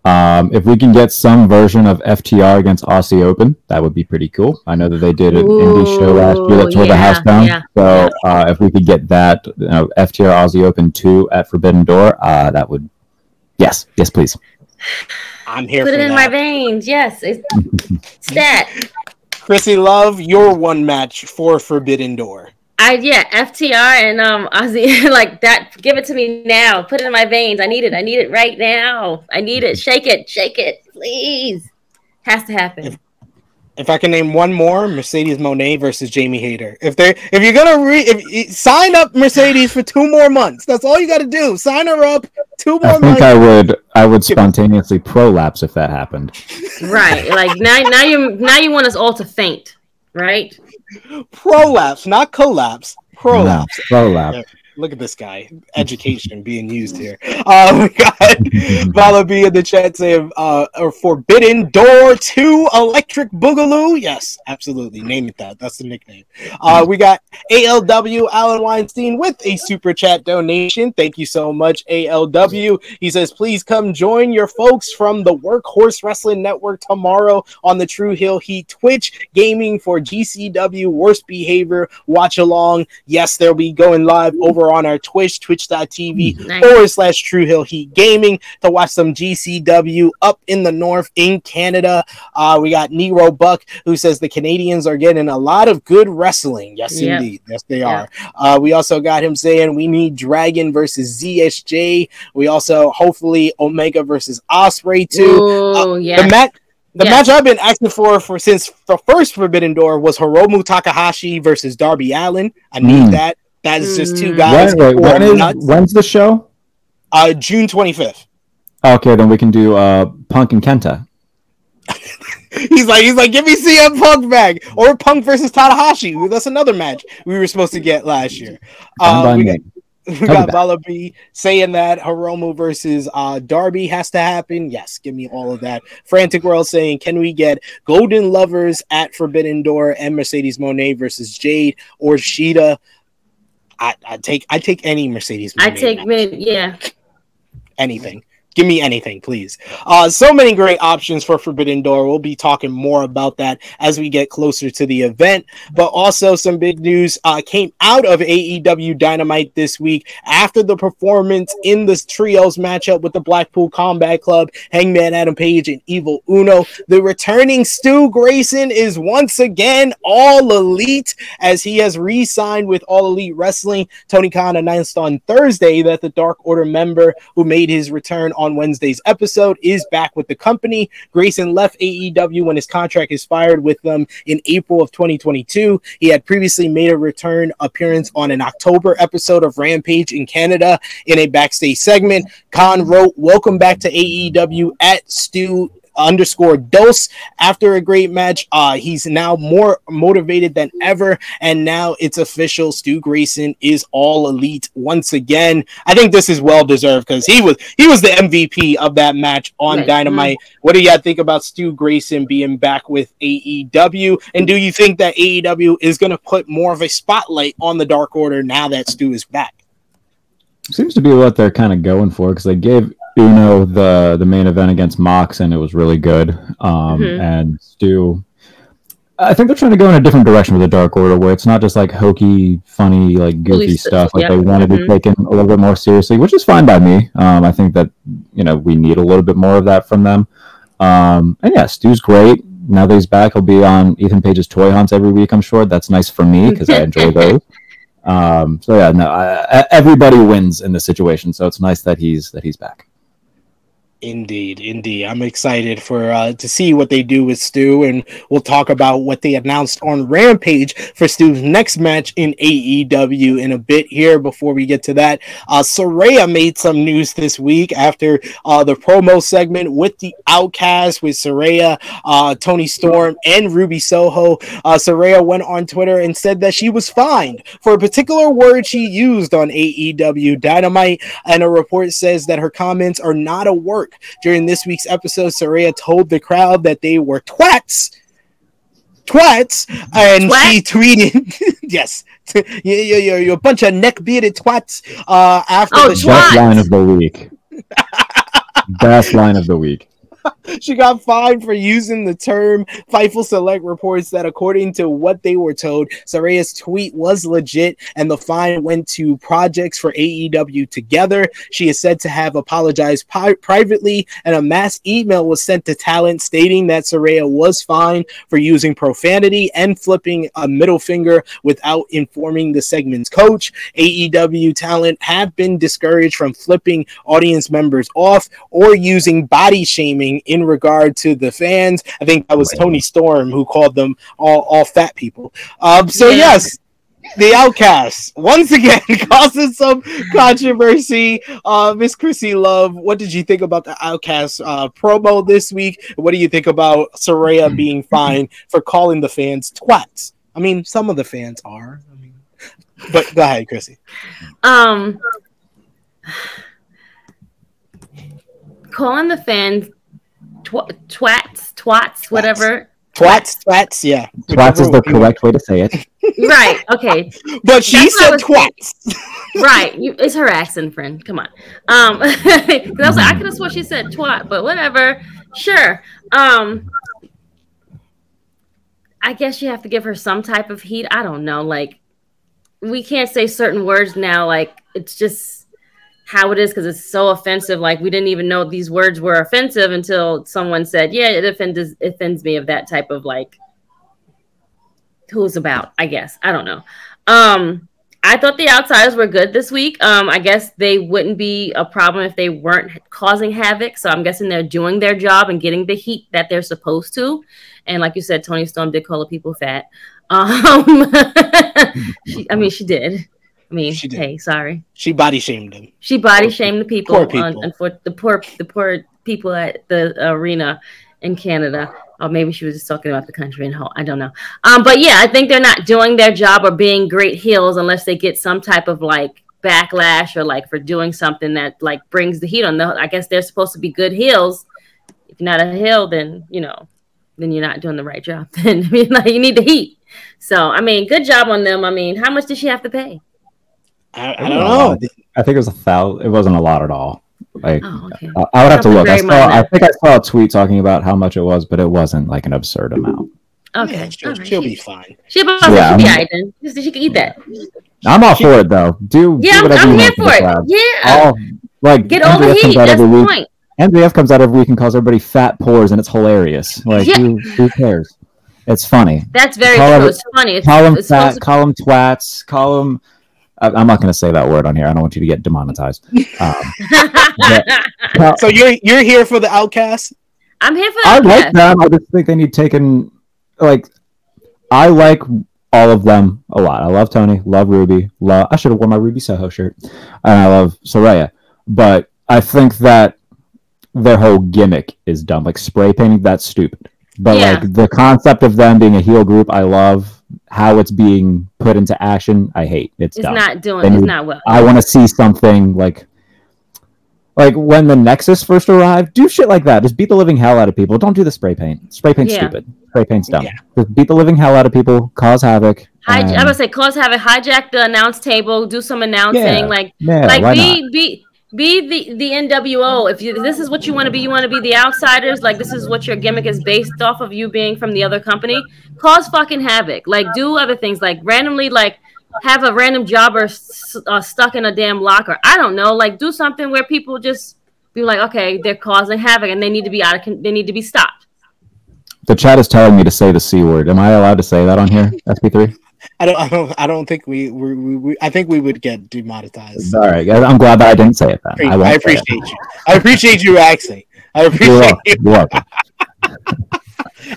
Um, if we can get some version of F T R against Aussie Open, that would be pretty cool. I know that they did an Ooh, indie show last year that tore yeah, the house down. Yeah, so yeah. Uh, if we could get that, you know, F T R Aussie Open two at Forbidden Door, uh, that would... Yes, yes, please. I'm here Put for that. Put it in my veins, yes. It's, it's that. Chrissy Love, your one match for Forbidden Door. I yeah, F T R and um Ozzy, like that. Give it to me now. Put it in my veins. I need it. I need it right now. I need it. Shake it. Shake it. Please. Has to happen. If, if I can name one more, Mercedes Moné versus Jamie Hayter. If they if you're gonna re if, sign up Mercedes for two more months. That's all you gotta do. Sign her up. Two more I think months. I would I would spontaneously prolapse if that happened. Right. Like now now you now you want us all to faint. Right? Prolapse, not collapse. Prolapse. No, prolapse. Yeah. Look at this guy. Education being used here. Uh, we got Vala B in the chat saying uh, a Forbidden Door two Electric Boogaloo. Yes, absolutely. Name it that. That's the nickname. Uh, we got A L W Alan Weinstein with a super chat donation. Thank you so much, A L W. He says, please come join your folks from the Workhorse Wrestling Network tomorrow on the True Hill Heat Twitch gaming for G C W Worst Behavior Watch Along. Yes, they'll be going live over on our Twitch, twitch.tv nice. forward slash True Hill Heat Gaming to watch some G C W up in the north in Canada. Uh, we got Nero Buck who says the Canadians are getting a lot of good wrestling. Yes, yep. indeed. Yes, they yep. are. Uh, we also got him saying we need Dragon versus Z S J. We also, hopefully, Omega versus Ospreay too. Ooh, uh, yeah. The match. The yeah. match I've been asking for, for since the first Forbidden Door was Hiromu Takahashi versus Darby Allin. I need mm. that. That is just two guys. Wait, wait, when is, when's the show? Uh, June twenty-fifth. Okay, then we can do uh, Punk and Kenta. he's like, he's like, give me C M Punk back or Punk versus Tanahashi. That's another match we were supposed to get last year. Uh, we got, we got Vala B saying that Hiromu versus uh, Darby has to happen. Yes, give me all of that. Frantic World saying, can we get Golden Lovers at Forbidden Door and Mercedes Moné versus Jade or Shida? I, I take I take any Mercedes. I take mid, yeah. Anything. Give me anything, please. Uh, so many great options for Forbidden Door. We'll be talking more about that as we get closer to the event. But also some big news uh, came out of A E W Dynamite this week after the performance in this trios matchup with the Blackpool Combat Club, Hangman Adam Page, and Evil Uno. The returning Stu Grayson is once again All Elite as he has re-signed with All Elite Wrestling. Tony Khan announced on Thursday that the Dark Order member who made his return on on Wednesday's episode, is back with the company. Grayson left A E W when his contract is fired with them in April of twenty twenty-two. He had previously made a return appearance on an October episode of Rampage in Canada in a backstage segment. Khan wrote, "Welcome back to A E W at Stu underscore dose. After a great match, uh he's now more motivated than ever, and now it's official. Stu Grayson is all elite once again." I think this is well deserved because he was he was the M V P of that match on right. Dynamite. Mm-hmm. What do y'all think about Stu Grayson being back with A E W, and do you think that A E W is going to put more of a spotlight on the Dark Order now that Stu is back? Seems to be what they're kind of going for, because they gave Uno the the main event against Mox, and it was really good. Um, mm-hmm. And Stu, I think they're trying to go in a different direction with the Dark Order, where it's not just like hokey, funny, like goofy least, stuff. Like yeah. they want to be mm-hmm. taken a little bit more seriously, which is fine by me. Um, I think that you know we need a little bit more of that from them. Um, and yeah, Stu's great. Now that he's back, he'll be on Ethan Page's toy hunts every week, I'm sure. That's nice for me because I enjoy those. Um, so yeah, no, I, everybody wins in this situation. So it's nice that he's that he's back. Indeed, indeed. I'm excited for uh, to see what they do with Stu, and we'll talk about what they announced on Rampage for Stu's next match in A E W in a bit here. Before we get to that, uh, Saraya made some news this week after uh, the promo segment with the Outcast with Saraya, uh, Tony Storm, and Ruby Soho. Uh, Saraya went on Twitter and said that she was fined for a particular word she used on A E W Dynamite, and a report says that her comments are not a work. During this week's episode, Saraya told the crowd that they were twats, twats, and Twat? she tweeted, "Yes, t- you, you, you, you're a bunch of neck-bearded twats." Uh, after oh, the twats. Best line of the week, best line of the week. She got fined for using the term. Fightful Select reports that according to what they were told, Saraya's tweet was legit, and the fine went to Projects for A E W Together. She is said to have apologized pi- privately, and a mass email was sent to talent stating that Saraya was fined for using profanity and flipping a middle finger without informing the segment's coach. A E W talent have been discouraged from flipping audience members off or using body shaming in regard to the fans. I think that was Tony Storm who called them all, all fat people. Um, so yes, the Outcast once again causes some controversy. Uh, Miss Chrissy Love, what did you think about the Outcast uh, promo this week? What do you think about Saraya being fined for calling the fans twats? I mean, some of the fans are. I mean, but go ahead, Chrissy. Um, calling the fans Tw- twats, twats, whatever. Twats, twats, yeah. Twats is the correct way to say it. Right, okay. But she That's said twats. Saying. Right, you, it's her accent, friend. Come on. Um, I was like, I could have sworn she said twat, but whatever. Sure. Um, I guess you have to give her some type of heat. I don't know. Like, we can't say certain words now. Like, it's just how it is because it's so offensive. Like, we didn't even know these words were offensive until someone said, yeah, it offends it offends me of that type of, like, who's about, I guess. I don't know. Um, I thought the Outsiders were good this week. Um, I guess they wouldn't be a problem if they weren't causing havoc. So I'm guessing they're doing their job and getting the heat that they're supposed to. And like you said, Toni Storm did call the people fat. Um, she, I mean, she did. I mean, hey, sorry. She body shamed them. She body shamed the people, poor people. On, and for the poor, the poor people at the arena in Canada. Or maybe she was just talking about the country and whole. I don't know. Um, but yeah, I think they're not doing their job or being great heels unless they get some type of like backlash or like for doing something that like brings the heat on. The, I guess they're supposed to be good heels. If you're not a heel, then you know, then you're not doing the right job. Then you know, you need the heat. So I mean, good job on them. I mean, how much did she have to pay? I, I don't know. I think it was a thousand. It wasn't a lot at all. Like oh, okay. I, I would have to look. I, saw, I think I saw a tweet talking about how much it was, but it wasn't like an absurd amount. Okay, yeah, she'll, right. she'll be fine. She yeah, she'll I'm, be fine. She can eat that. I'm all she, for it though. Do yeah, do whatever I'm, I'm you here want for it. Yeah, all, like get all M J F the heat. That's the week. point. M J F comes out every week and calls everybody fat pores, and it's hilarious. Like yeah. who, who cares? It's funny. That's very true. It's funny. Call them fat. Call them twats. Call them. I'm not going to say that word on here. I don't want you to get demonetized. Um, but, uh, so you're you're here for the outcasts? I'm here for the outcasts. I like them. I just think they need taken. Like, I like all of them a lot. I love Tony. Love Ruby. Love. I should have worn my Ruby Soho shirt. And I love Saraya. But I think that their whole gimmick is dumb. Like spray painting, that's stupid. But yeah. like the concept of them being a heel group, I love. How it's being put into action, I hate. It's, it's not doing. Need, it's not well. I want to see something like, like when the Nexus first arrived. Do shit like that. Just beat the living hell out of people. Don't do the spray paint. Spray paint's yeah. stupid. Spray paint's dumb. Yeah. Just beat the living hell out of people. Cause havoc. Hij- and... I would say cause havoc. Hijack the announce table. Do some announcing. Yeah. Like, yeah, like be not? be. Be the, the N W O. If you this is what you want to be, you want to be the outsiders. Like, this is what your gimmick is based off of, you being from the other company. Cause fucking havoc. Like, do other things. Like, randomly, like, have a random jobber uh, stuck in a damn locker. I don't know. Like, do something where people just be like, okay, they're causing havoc and they need to be out of. Con- they need to be stopped. The chat is telling me to say the C word. Am I allowed to say that on here? S P three. I don't, I don't, I don't think we, we, we, we, I think we would get demonetized. All right, I'm glad that I didn't say it then. I, I appreciate you. I appreciate you asking. I appreciate you. You're welcome.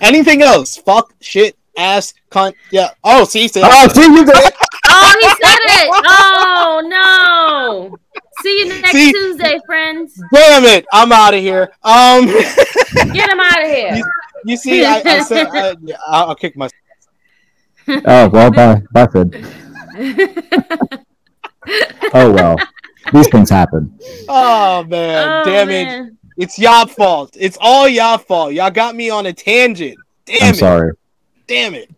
Anything else? Fuck, shit, ass, cunt. Yeah. Oh, see, see. Oh, see you there. Oh, he said it. Oh no. See you next see, Tuesday, friends. Damn it, I'm out of here. Um. Get him out of here. You, you see, I, I said, I, I'll, I'll kick my. Oh, well, bye. Bye, Finn. Oh, well. These things happen. Oh, man. Oh, Damn man. it. It's y'all fault. It's all y'all fault. Y'all got me on a tangent. Damn I'm it. I'm sorry. Damn it.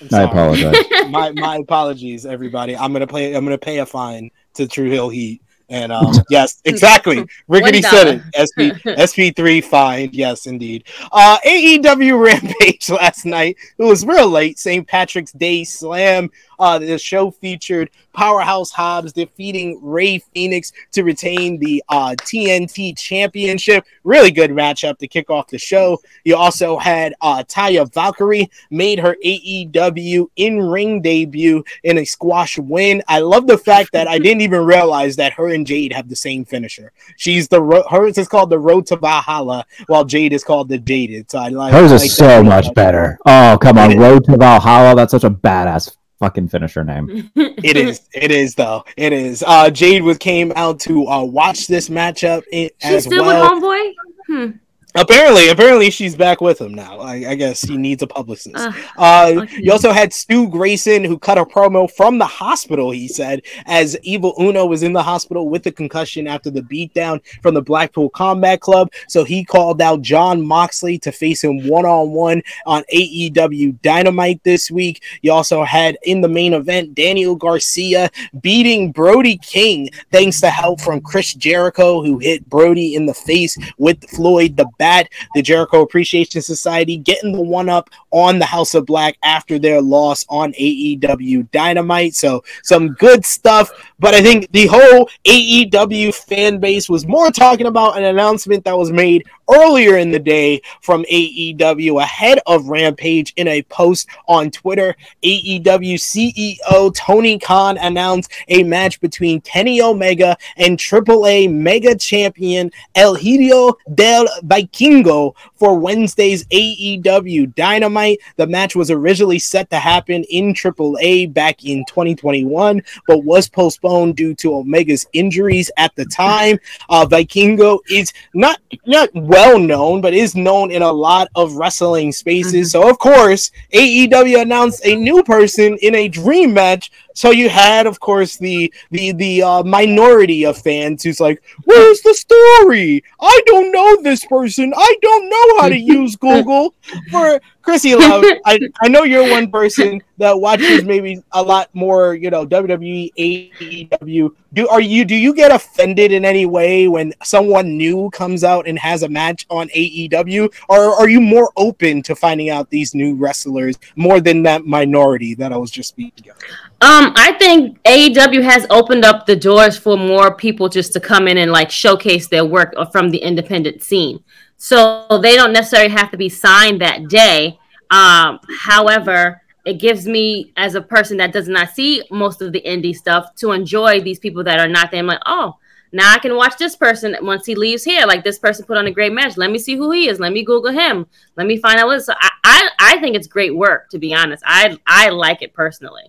I'm sorry. I apologize. My my apologies, everybody. I'm gonna play I'm gonna pay a fine to True Hill Heat. And um, yes, exactly. Rickety said it. S P S P three fine. Yes, indeed. Uh, A E W Rampage last night. It was real late. Saint Patrick's Day Slam. Uh, the show featured Powerhouse Hobbs defeating Rey Fénix to retain the uh, T N T Championship. Really good matchup to kick off the show. You also had uh, Taya Valkyrie made her A E W in-ring debut in a squash win. I love the fact that I didn't even realize that her and Jade have the same finisher. She's the ro- hers is called the Road to Valhalla, while Jade is called the Jaded. So I like hers is like so much better. Oh come on, Road to Valhalla. That's such a badass fucking finisher name. It is. It is though. It is. Uh, Jade was came out to uh, watch this matchup. In, she's as still well. with Homeboy. Hmm. Apparently, apparently she's back with him now. I, I guess he needs a publicist. Uh, uh, okay. You also had Stu Grayson, who cut a promo from the hospital, he said, as Evil Uno was in the hospital with a concussion after the beatdown from the Blackpool Combat Club. So he called out John Moxley to face him one-on-one on A E W Dynamite this week. You also had, in the main event, Daniel Garcia beating Brody King thanks to help from Chris Jericho, who hit Brody in the face with Floyd the That the Jericho Appreciation Society getting the one up on the House of Black after their loss on A E W Dynamite. So some good stuff, but I think the whole A E W fan base was more talking about an announcement that was made earlier in the day from A E W ahead of Rampage. In a post on Twitter, A E W C E O Tony Khan announced a match between Kenny Omega and triple A Mega Champion El Hijo del Vikingo Kingo for Wednesday's A E W Dynamite. The match was originally set to happen in triple A back in twenty twenty-one, but was postponed due to Omega's injuries at the time. Uh, Vikingo is not, not well known, but is known in a lot of wrestling spaces. So, of course, A E W announced a new person in a dream match. So you had, of course, the the the uh, minority of fans who's like, "Where's the story? I don't know this person. I don't know how to use Google." For Chrissy Love, I, I know you're one person that watches maybe a lot more, you know, W W E, A E W. Do are you do you get offended in any way when someone new comes out and has a match on A E W, or are you more open to finding out these new wrestlers more than that minority that I was just speaking of? Um, I think A E W has opened up the doors for more people just to come in and like showcase their work from the independent scene. So they don't necessarily have to be signed that day. Um, however, it gives me, as a person that does not see most of the indie stuff, to enjoy these people that are not there. I'm like, oh, now I can watch this person once he leaves here. Like, this person put on a great match. Let me see who he is. Let me Google him. Let me find out what it is. So I, I, I think it's great work, to be honest. I, I like it personally.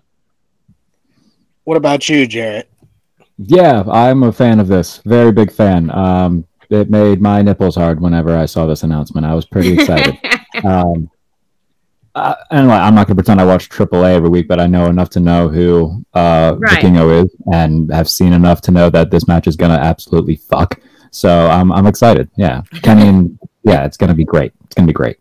What about you, Jarrett? Yeah, I'm a fan of this. Very big fan. Um, it made my nipples hard whenever I saw this announcement. I was pretty excited. um, uh, anyway, I'm not going to pretend I watch triple A every week, but I know enough to know who uh, right. Vikingo is, and have seen enough to know that this match is going to absolutely fuck. So I'm I'm excited. Yeah, Kenny and yeah, it's going to be great. It's going to be great.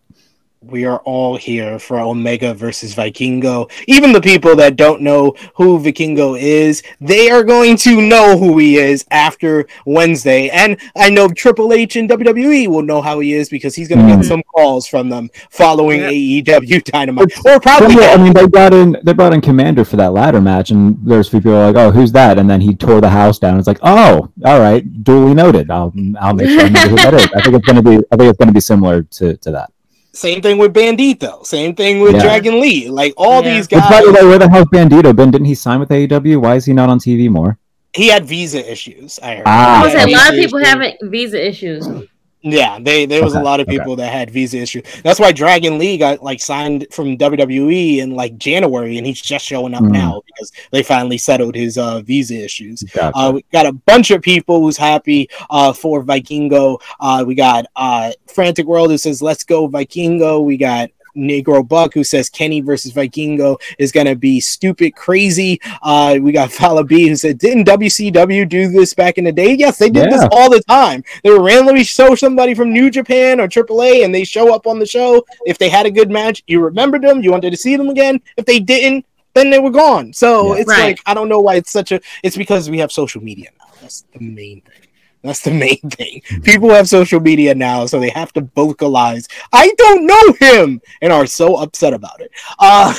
We are all here for Omega versus Vikingo. Even the people that don't know who Vikingo is, they are going to know who he is after Wednesday. And I know Triple H and W W E will know how he is, because he's going to get some calls from them following yeah. A E W Dynamite. It's, or probably, yeah, I mean, they brought in they brought in Commander for that ladder match, and there's people like, "Oh, who's that?" And then he tore the house down. It's like, "Oh, all right, duly noted. I'll I'll make sure I know who that is." I think it's going to be I think it's going to be similar to, to that. Same thing with Bandito. Same thing with yeah. Dragon Lee. Like, all yeah. these guys. By the way, where the hell's Bandito been? Didn't he sign with A E W? Why is he not on T V more? He had visa issues. I heard. Ah. I was a lot of people having visa issues. Yeah, they there was okay. a lot of people okay. that had visa issues. That's why Dragon Lee got like signed from W W E in like January, and he's just showing up mm. now because they finally settled his uh, visa issues. Gotcha. Uh, we got a bunch of people who's happy uh, for Vikingo. Uh, we got uh, Frantic World, who says, "Let's go Vikingo." We got Negro Buck, who says Kenny versus Vikingo is gonna be stupid crazy. Uh, we got Fala B, who said, "Didn't W C W do this back in the day?" Yes, they did yeah. this all the time. They would randomly show somebody from New Japan or triple A, and they show up on the show. If they had a good match, you remembered them, you wanted to see them again. If they didn't, then they were gone. So yeah, it's right. like, I don't know why it's such a. It's because we have social media now. That's the main thing. That's the main thing. People have social media now, so they have to vocalize, "I don't know him," and are so upset about it. Uh,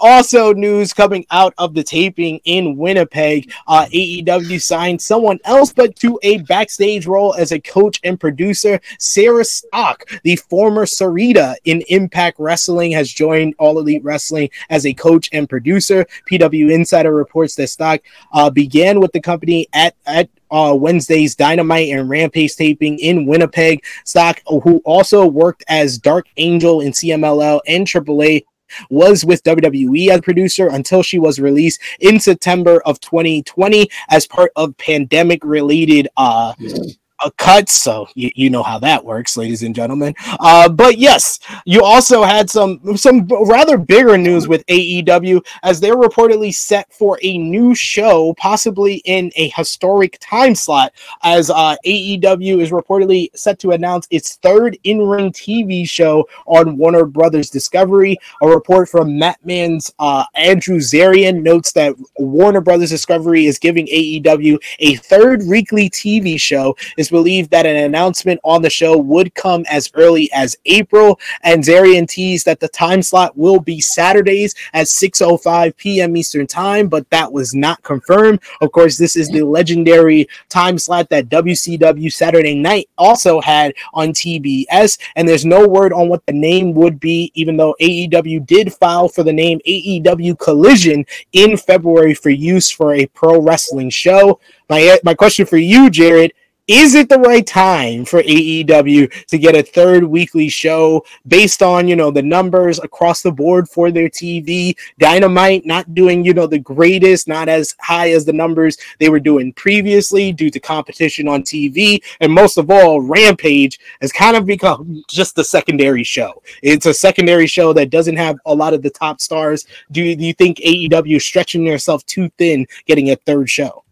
also, news coming out of the taping in Winnipeg. Uh, A E W signed someone else, but to a backstage role as a coach and producer. Sarah Stock, the former Sarita in Impact Wrestling, has joined All Elite Wrestling as a coach and producer. P W Insider reports that Stock uh, began with the company at at Uh, Wednesday's Dynamite and Rampage taping in Winnipeg. Stock, who also worked as Dark Angel in C M L L and triple A, was with W W E as producer until she was released in September of twenty twenty as part of pandemic-related uh, yeah. uh, cuts. So you, you know how that works, ladies and gentlemen. Uh, but yes, you also had some some rather bigger news with A E W, as they're reportedly set for a new show, possibly in a historic time slot, as uh, A E W is reportedly set to announce its third in-ring T V show on Warner Brothers Discovery. A report from Mattman's uh, Andrew Zarian notes that Warner Brothers Discovery is giving A E W a third weekly T V show. It's believed that an announcement on the show would come as early as April, and Zarian teased that the time slot will be Saturdays at six oh five p.m. Eastern Time, but that was not confirmed. Of course, this is the legendary time slot that W C W Saturday Night also had on T B S, and there's no word on what the name would be, even though A E W did file for the name A E W Collision in February for use for a pro wrestling show. My, my question for you, Jared, is it the right time for A E W to get a third weekly show based on, you know, the numbers across the board for their T V? Dynamite not doing, you know, the greatest, not as high as the numbers they were doing previously due to competition on T V. And most of all, Rampage has kind of become just the secondary show. It's a secondary show that doesn't have a lot of the top stars. Do, do you think A E W is stretching themselves too thin getting a third show?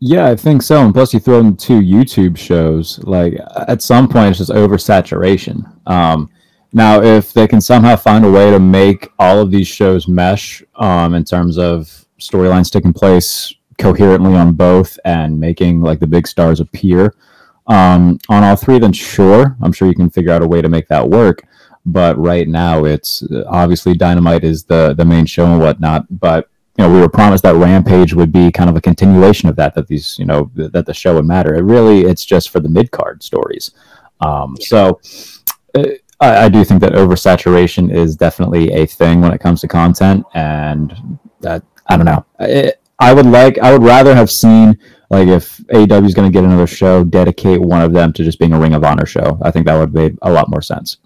Yeah, I think so. And plus, you throw in two YouTube shows. Like, at some point, it's just oversaturation. Um, now, if they can somehow find a way to make all of these shows mesh um, in terms of storylines taking place coherently on both and making, like, the big stars appear um, on all three, then sure. I'm sure you can figure out a way to make that work. But right now, it's obviously Dynamite is the, the main show and whatnot. But you know, we were promised that Rampage would be kind of a continuation of that, that these, you know, th- that the show would matter. It really, it's just for the mid-card stories. Um, so uh, I, I do think that oversaturation is definitely a thing when it comes to content, and that I don't know. It, I would like, I would rather have seen, like, if A E W is going to get another show, dedicate one of them to just being a Ring of Honor show. I think that would make a lot more sense.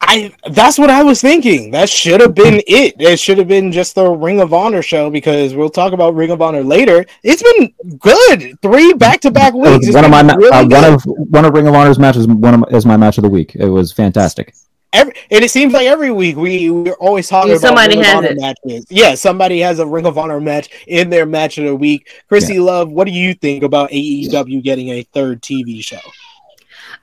I that's what I was thinking. That should have been it. It should have been just the Ring of Honor show, because we'll talk about Ring of Honor later. It's been good. Three back-to-back weeks. One of my really uh, one of one of Ring of Honor's matches. One of my, is my match of the week. It was fantastic. Every, and it seems like every week we we're always talking about somebody Ring has of Honor it. matches. Yeah, somebody has a Ring of Honor match in their match of the week. Chrissy yeah. Love, what do you think about A E W getting a third T V show?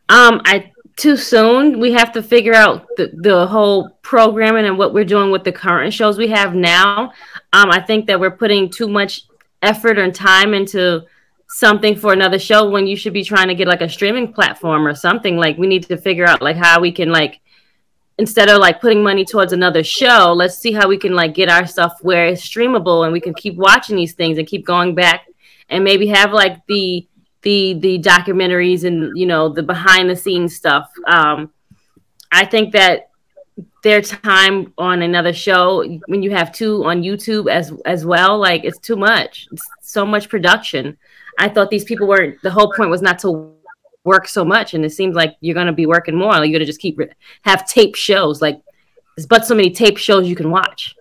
Um, I. Too soon. We have to figure out the, the whole programming and what we're doing with the current shows we have now. Um, I think that we're putting too much effort and time into something for another show when you should be trying to get like a streaming platform or something. Like, we need to figure out like how we can, like, instead of like putting money towards another show, let's see how we can like get our stuff where it's streamable and we can keep watching these things and keep going back and maybe have like the the the documentaries and, you know, the behind the scenes stuff. Um, I think that their time on another show, when you have two on YouTube as as well, like, it's too much. It's so much production. I thought these people weren't, the whole point was not to work so much, and it seems like you're going to be working more. Like, you're going to just keep, have tape shows. Like, there's but so many tape shows you can watch.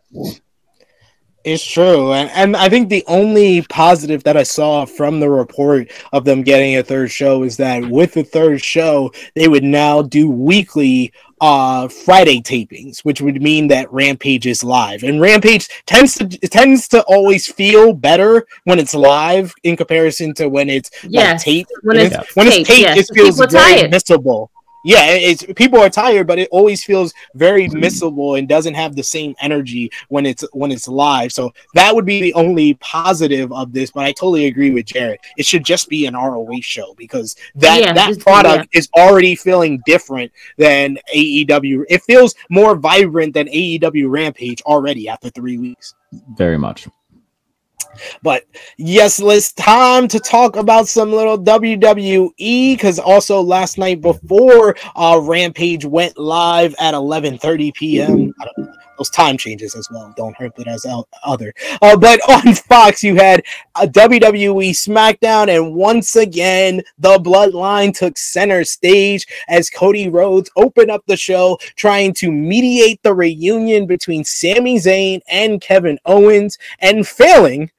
It's true, and, and I think the only positive that I saw from the report of them getting a third show is that with the third show, they would now do weekly uh, Friday tapings, which would mean that Rampage is live. And Rampage tends to tends to always feel better when it's live in comparison to when it's yeah. like, taped. When it's, it's, when it's taped, yeah. it feels very missable. Yeah, it's people are tired, but it always feels very missable and doesn't have the same energy when it's when it's live. So that would be the only positive of this. But I totally agree with Jared. It should just be an R O H show, because that yeah, that product yeah. is already feeling different than A E W. It feels more vibrant than A E W Rampage already after three weeks. Very much. But yes, it's time to talk about some little W W E, because also last night before uh, Rampage went live at eleven thirty p.m. I don't know. Those time changes as well don't hurt it as other. Uh, but on Fox, you had a W W E SmackDown, and once again, the Bloodline took center stage as Cody Rhodes opened up the show, trying to mediate the reunion between Sami Zayn and Kevin Owens, and failing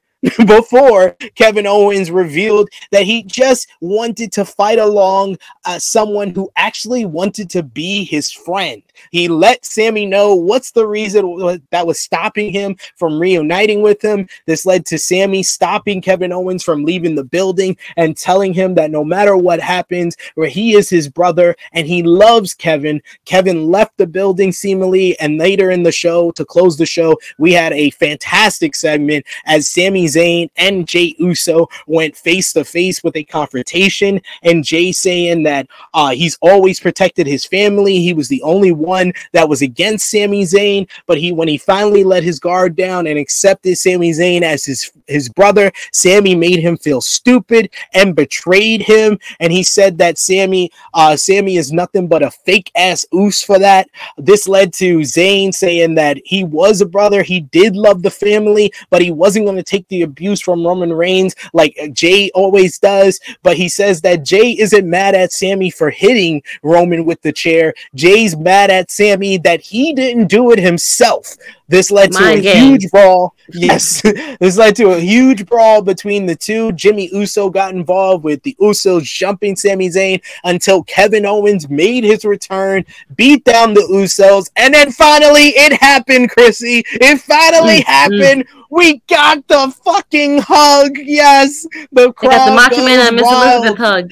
before Kevin Owens revealed that he just wanted to fight along uh, someone who actually wanted to be his friend. He let Sami know what's the reason that was stopping him from reuniting with him. This led to Sami stopping Kevin Owens from leaving the building and telling him that no matter what happens, where he is his brother and he loves Kevin. Kevin left the building seemingly, and later in the show, to close the show, we had a fantastic segment as Sami Zayn and Jay Uso went face to face with a confrontation, and Jay saying that uh, he's always protected his family. He was the only one one that was against Sami Zayn, but he when he finally let his guard down and accepted Sami Zayn as his his brother, Sami made him feel stupid and betrayed him, and he said that Sami uh, Sami is nothing but a fake ass oos for that. This led to Zayn saying that he was a brother, he did love the family, but he wasn't going to take the abuse from Roman Reigns like Jay always does. But he says that Jay isn't mad at Sami for hitting Roman with the chair. Jay's mad at At Sami that he didn't do it himself. This led to a huge brawl. Yes, this led to a huge brawl between the two. Jimmy Uso got involved with the Usos jumping Sami Zayn until Kevin Owens made his return, beat down the Usos, and then finally it happened, Chrissy. It finally happened. We got the fucking hug. Yes, the crowd. We got the Macho Man and Miss Elizabeth hug.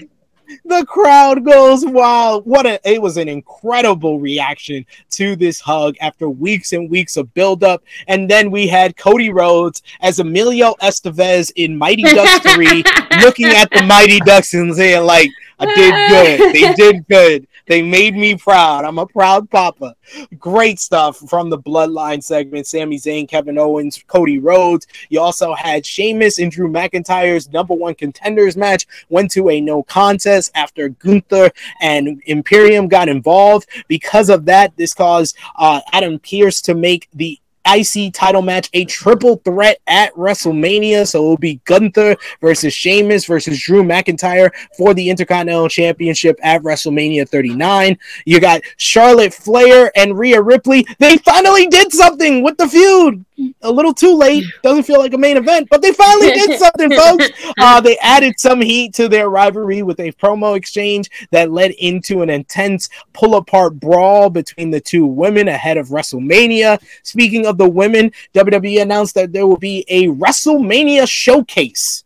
The crowd goes wild. What a it was an incredible reaction to this hug after weeks and weeks of buildup. And then we had Cody Rhodes as Emilio Estevez in Mighty Ducks three looking at the Mighty Ducks and saying, like, I did good. They did good. They made me proud. I'm a proud papa. Great stuff from the Bloodline segment. Sami Zayn, Kevin Owens, Cody Rhodes. You also had Sheamus and Drew McIntyre's number one contenders match went to a no contest after Gunther and Imperium got involved. Because of that, this caused uh, Adam Pearce to make the I C title match a triple threat at WrestleMania. So it'll be Gunther versus Sheamus versus Drew McIntyre for the Intercontinental Championship at WrestleMania thirty-nine. You got Charlotte Flair and Rhea Ripley. They finally did something with the feud. A little too late. Doesn't feel like a main event, but they finally did something, folks. Uh, they added some heat to their rivalry with a promo exchange that led into an intense pull-apart brawl between the two women ahead of WrestleMania. Speaking of the women, W W E announced that there will be a WrestleMania showcase.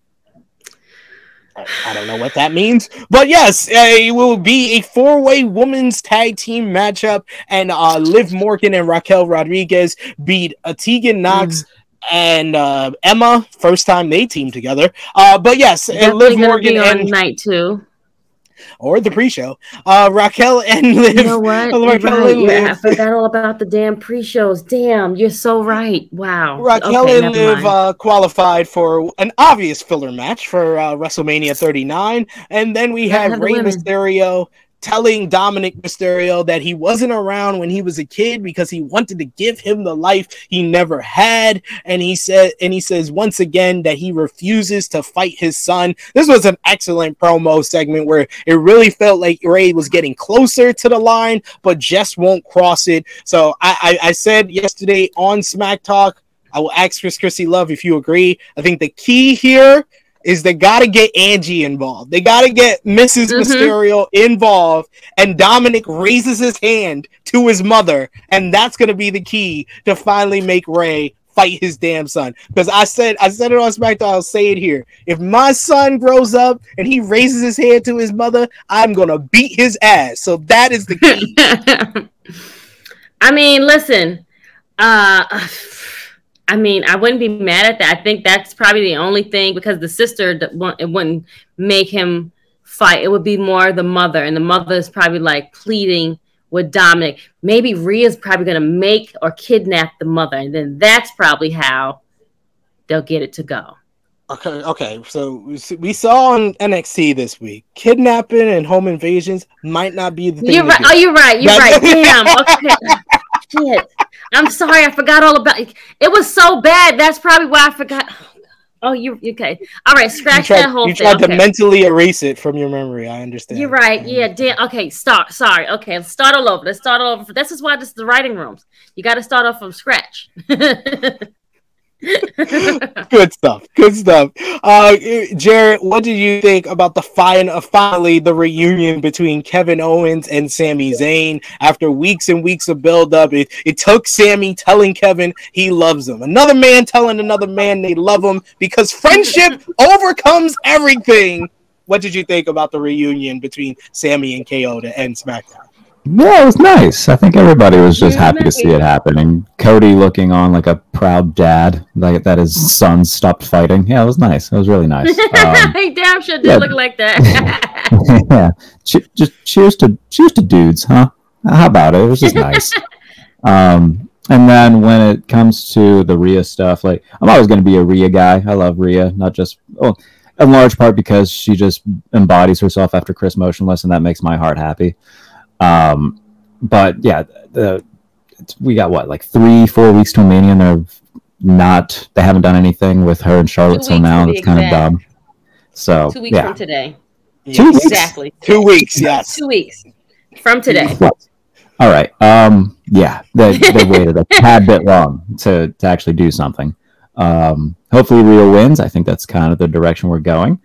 I don't know what that means, but yes, it will be a four-way women's tag team matchup, and uh, Liv Morgan and Raquel Rodriguez beat Tegan Nox mm. and uh, Emma. First time they teamed together, uh, but yes, and Liv Morgan on and night two. Or the pre-show. Uh, Raquel and Liv. You know what? Raquel right. and Liv. Yeah, I forgot all about the damn pre-shows. Damn, you're so right. Wow. Raquel okay, and Liv uh, qualified for an obvious filler match for uh, WrestleMania thirty-nine. And then we have, have Rey Mysterio telling Dominic Mysterio that he wasn't around when he was a kid because he wanted to give him the life he never had. And he said, and he says once again that he refuses to fight his son. This was an excellent promo segment where it really felt like Rey was getting closer to the line, but just won't cross it. So I, I, I said yesterday on Smack Talk, I will ask Chris Christie Love if you agree. I think the key here is they got to get Angie involved. They got to get Missus Mm-hmm. Mysterio involved, and Dominic raises his hand to his mother, and that's going to be the key to finally make Rey fight his damn son. Because I said I said it on SmackDown, I'll say it here. If my son grows up and he raises his hand to his mother, I'm going to beat his ass. So that is the key. I mean, listen, uh... I mean, I wouldn't be mad at that. I think that's probably the only thing, because the sister, it wouldn't make him fight. It would be more the mother, and the mother is probably like pleading with Dominic. Maybe Rhea's probably going to make or kidnap the mother, and then that's probably how they'll get it to go. Okay, okay. So we saw on N X T this week, kidnapping and home invasions might not be the thing. You're right. Oh, you're right. You're right. Damn. Okay. Shit. I'm sorry, I forgot all about it. It was so bad. That's probably why I forgot. Oh, you okay? All right, scratch tried, that whole thing. You tried thing. to okay. mentally erase it from your memory. I understand. You're right. Yeah. Damn. Okay. Start. Sorry. Okay. Let's start all over. Let's start all over. This is why this is the writing rooms. You got to start off from scratch. Good stuff. Good stuff. Uh, Jarrett, what did you think about the fine, uh, finally the reunion between Kevin Owens and Sami Zayn after weeks and weeks of build-up? It, it took Sami telling Kevin he loves him. Another man telling another man they love him, because friendship overcomes everything. What did you think about the reunion between Sami and K O to end SmackDown? Yeah, it was nice. I think everybody was just happy to see it happen. And Cody looking on like a proud dad, like that his son stopped fighting. Yeah, it was nice. It was really nice. Um, he damn sure did yeah. look like that. yeah. Che- just cheers to cheers to dudes, huh? How about it? It was just nice. um, and then when it comes to the Rhea stuff, like I'm always going to be a Rhea guy. I love Rhea, not just oh, in large part because she just embodies herself after Chris Motionless, and that makes my heart happy. Um, but yeah, the, we got what, like three, four weeks to Mania, and they're not, they haven't done anything with her and Charlotte till now. That's kind of dumb. So two weeks yeah. from today, two yeah, weeks? exactly two weeks, yes, two weeks from today. What? All right, um, yeah, they, they waited a tad bit long to to actually do something. Um, hopefully, Rhea wins. I think that's kind of the direction we're going.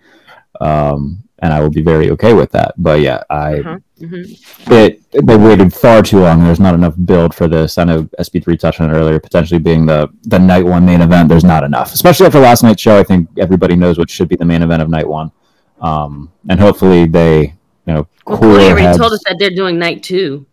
Um. And I will be very okay with that. But yeah, I uh-huh. mm-hmm. it they waited far too long. There's not enough build for this. I know S P three touched on it earlier, potentially being the, the night one main event. There's not enough. Especially after last night's show, I think everybody knows what should be the main event of night one. Um, and hopefully they, you know, well, Cody already told us that they're doing night two.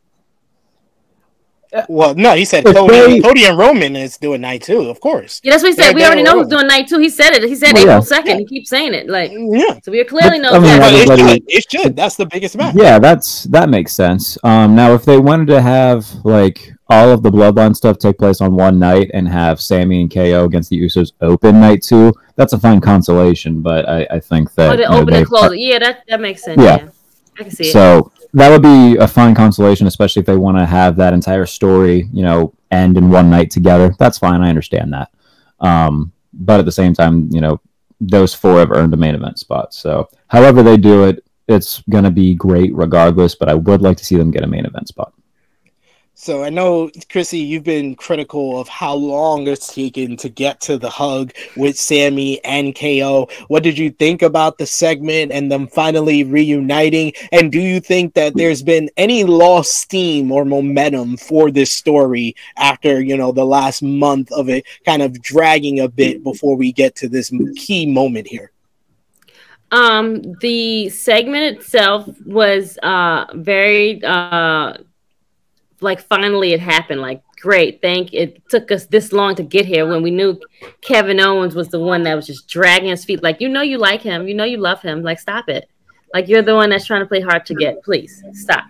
Well, no, he said Cody, Cody and Roman is doing night two, of course. Yeah, that's what he said. They're, we they're already know Roman. Who's doing night two. He said it. He said well, April second. Yeah. He keeps saying it. Like, yeah. So we clearly know but, that. I mean, it, should. Like, it should. That's the biggest match. Yeah, that's that makes sense. Um, now, if they wanted to have like all of the Bloodline stuff take place on one night and have Sami and K O against the Usos open night two, that's a fine consolation. But I, I think that... Oh, the open know, and close. Yeah, that, that makes sense. Yeah. yeah. I can see so, it. That would be a fine consolation, especially if they want to have that entire story, you know, end in one night together. That's fine. I understand that. Um, but at the same time, you know, those four have earned a main event spot. So however they do it, it's going to be great regardless, but I would like to see them get a main event spot. So I know, Chrissy, you've been critical of how long it's taken to get to the hug with Sami and K O. What did you think about the segment and them finally reuniting? And do you think that there's been any lost steam or momentum for this story after, you know, the last month of it kind of dragging a bit before we get to this key moment here? Um, the segment itself was uh, very... Uh... Like, finally it happened. Like, great. Thank it took us this long to get here when we knew Kevin Owens was the one that was just dragging his feet. Like, you know you like him. You know you love him. Like, stop it. Like, you're the one that's trying to play hard to get. Please, stop.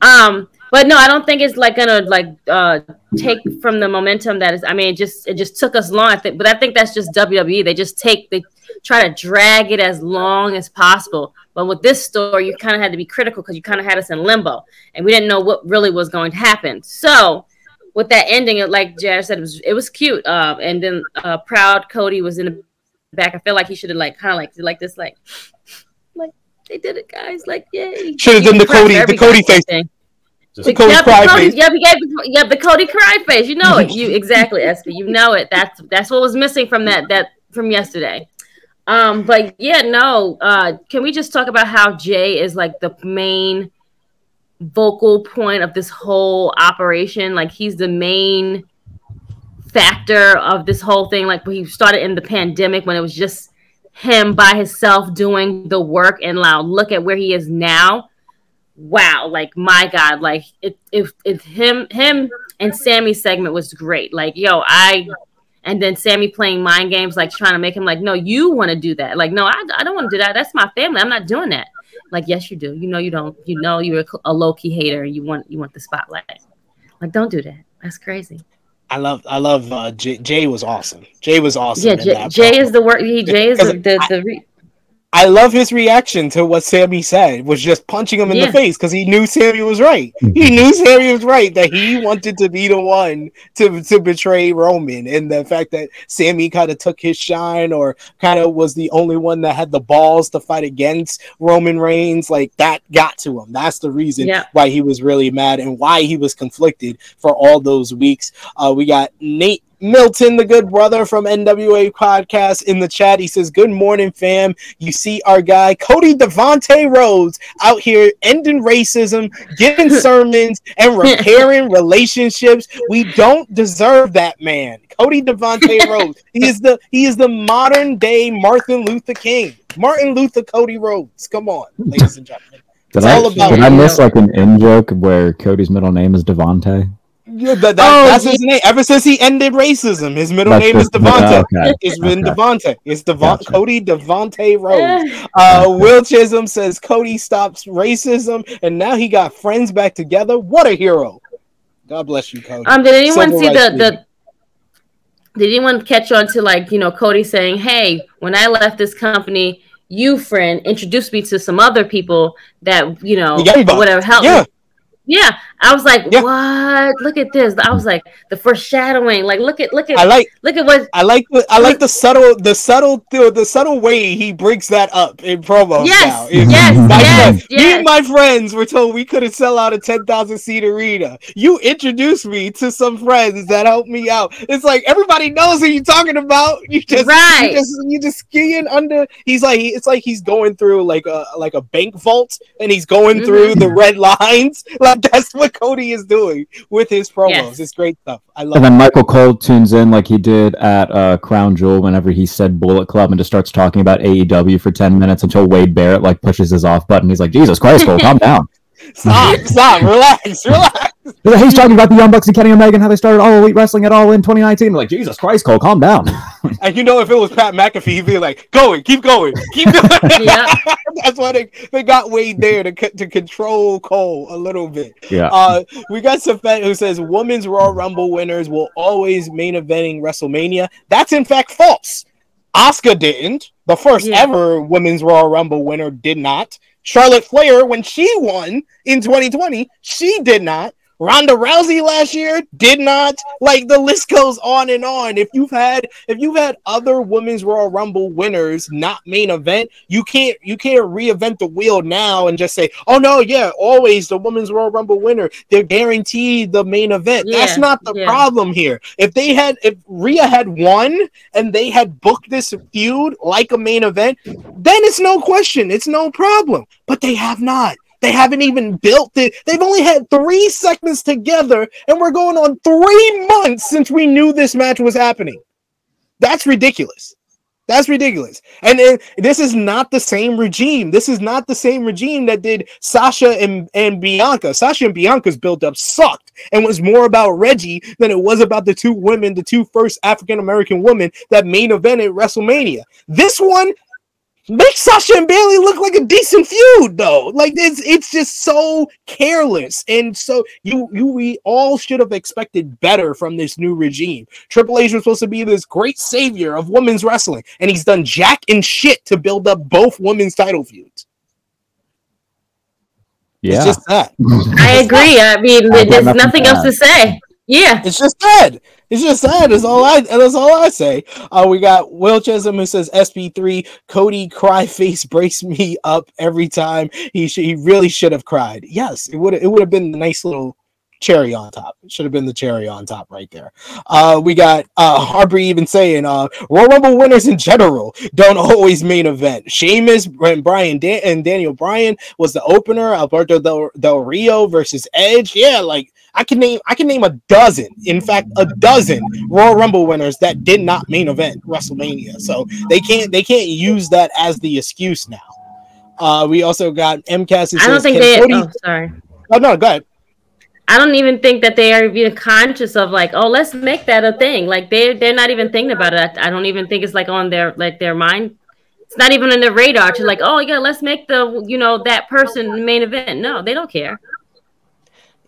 Um, but, no, I don't think it's, like, going to, like, uh, take from the momentum that is – I mean, it just it just took us long. I think, but I think that's just W W E. They just take – they try to drag it as long as possible. But with this story, you kind of had to be critical because you kind of had us in limbo. And we didn't know what really was going to happen. So with that ending, it, like Jazz said, it was, it was cute. Uh, and then uh, Proud Cody was in the back. I feel like he should have like kind of like like this, like, like they did it, guys. Like, yay. Should have done the Cody, the Cody face thing. The Cody yeah, cry Cody, face. Yeah, yeah, yeah, the Cody cry face. You know it. You exactly, Esther. You know it. That's that's what was missing from that that from yesterday. Um, but yeah, no, uh, can we just talk about how Jay is like the main vocal point of this whole operation? Like, he's the main factor of this whole thing. Like, he started in the pandemic when it was just him by himself doing the work, and now look at where he is now. Wow. Like, my God, like if, if, if him, him and Sammy's segment was great. Like, yo, I, And then Sami playing mind games, like trying to make him like, no, you want to do that. Like, no, I, I don't want to do that. That's my family. I'm not doing that. Like, yes, you do. You know you don't. You know you're a low-key hater. You want you want the spotlight. Like, don't do that. That's crazy. I love I love uh, Jay, Jay was awesome. Jay was awesome. Yeah, Jay, Jay is the work. He Jay is the the. the re- I love his reaction to what Sami said, was just punching him in yeah. the face because he knew Sami was right. He knew Sami was right, that he wanted to be the one to, to betray Roman. And the fact that Sami kind of took his shine or kind of was the only one that had the balls to fight against Roman Reigns, like that got to him. That's the reason yeah. why he was really mad and why he was conflicted for all those weeks. Uh, we got Nate Milton, the good brother from N W A Podcast, in the chat. He says, good morning, fam. You see our guy, Cody Devontae Rhodes, out here ending racism, giving sermons, and repairing relationships. We don't deserve that man. Cody Devontae Rhodes. He is the he is the modern day Martin Luther King. Martin Luther Cody Rhodes. Come on, ladies and gentlemen. Did, it's I, all about did I miss like an in joke where Cody's middle name is Devontae? Yeah, that, that, oh, that's yeah. his name. Ever since he ended racism, his middle that's name just, is Devontae. Uh, okay. It's been okay. Devontae. It's Devon- gotcha. Cody Devontae Rhodes. Uh, Will Chisholm says Cody stops racism, and now he got friends back together. What a hero! God bless you, Cody. Um, did anyone Civil see the, the Did anyone catch on to like you know Cody saying, "Hey, when I left this company, you friend introduced me to some other people that you know whatever helped yeah. me." Yeah, I was like, yeah. "What? Look at this!" I was like, "The foreshadowing." Like, look at, look at, I like, look at what I like. The, I like the subtle, the subtle, the, the subtle way he breaks that up in promos. Yes, now. It's, yes, my yes, yes. Me and my friends were told we couldn't sell out a ten thousand seat arena. You introduced me to some friends that helped me out. It's like everybody knows who you're talking about. You just, right. you just, you just skiing under. He's like, it's like he's going through like a like a bank vault, and he's going mm-hmm. through the red lines. Like, that's what Cody is doing with his promos. Yes. It's great stuff. I love. And then it. Michael Cole tunes in like he did at uh, Crown Jewel whenever he said Bullet Club and just starts talking about A E W for ten minutes until Wade Barrett like pushes his off button. He's like, Jesus Christ, Cole, calm down. Stop, stop, relax, relax. He's talking about the Young Bucks and Kenny Omega and how they started All Elite Wrestling at All In twenty nineteen. I'm like, Jesus Christ, Cole, calm down. And you know, if it was Pat McAfee, he'd be like, going, keep going, keep going. Yeah. That's why they, they got Wade there to to control Cole a little bit. Yeah. Uh, we got Safet who says, women's Royal Rumble winners will always main eventing WrestleMania. That's in fact false. Asuka didn't. The first yeah. ever women's Royal Rumble winner did not. Charlotte Flair, when she won in twenty twenty, she did not. Ronda Rousey last year did not. Like, the list goes on and on. If you've had if you've had other women's Royal Rumble winners not main event, you can't you can't reinvent the wheel now and just say, oh no, yeah, always the women's Royal Rumble winner, they're guaranteed the main event. Yeah, that's not the yeah. problem here. If they had if Rhea had won and they had booked this feud like a main event, then it's no question, it's no problem. But they have not. They haven't even built it. They've only had three segments together, and we're going on three months since we knew this match was happening. That's ridiculous. That's ridiculous. And it, this is not the same regime. This is not the same regime that did Sasha and, and Bianca. Sasha and Bianca's build-up sucked and was more about Reggie than it was about the two women, the two first African-American women that main evented WrestleMania. This one make Sasha and Bayley look like a decent feud, though. Like, it's it's just so careless, and so you you we all should have expected better from this new regime. Triple H was supposed to be this great savior of women's wrestling, and he's done jack and shit to build up both women's title feuds. Yeah, it's just that. I agree. I mean, I there's nothing, nothing else to say. Yeah, it's just sad. It's just sad. That's all I. That's all I say. Uh, we got Will Chisholm who says S P three. Cody cry face breaks me up every time. He sh- he really should have cried. Yes, it would. It would have been the nice little cherry on top. It should have been the cherry on top right there. Uh, we got uh, Harper even saying uh, Royal Rumble winners in general don't always main event. Sheamus and Brian Dan- and Daniel Bryan was the opener. Alberto Del-, Del Rio versus Edge. Yeah, like. I can name I can name a dozen, in fact, a dozen Royal Rumble winners that did not main event WrestleMania. So they can't they can't use that as the excuse now. Uh, we also got M C A S who says, I don't think they. Cody... Oh, sorry. Oh no, go ahead. I don't even think that they are even conscious of like, oh, let's make that a thing. Like they they're not even thinking about it. I don't even think it's like on their like their mind. It's not even on their radar to like, oh yeah, let's make the you know that person the main event. No, they don't care.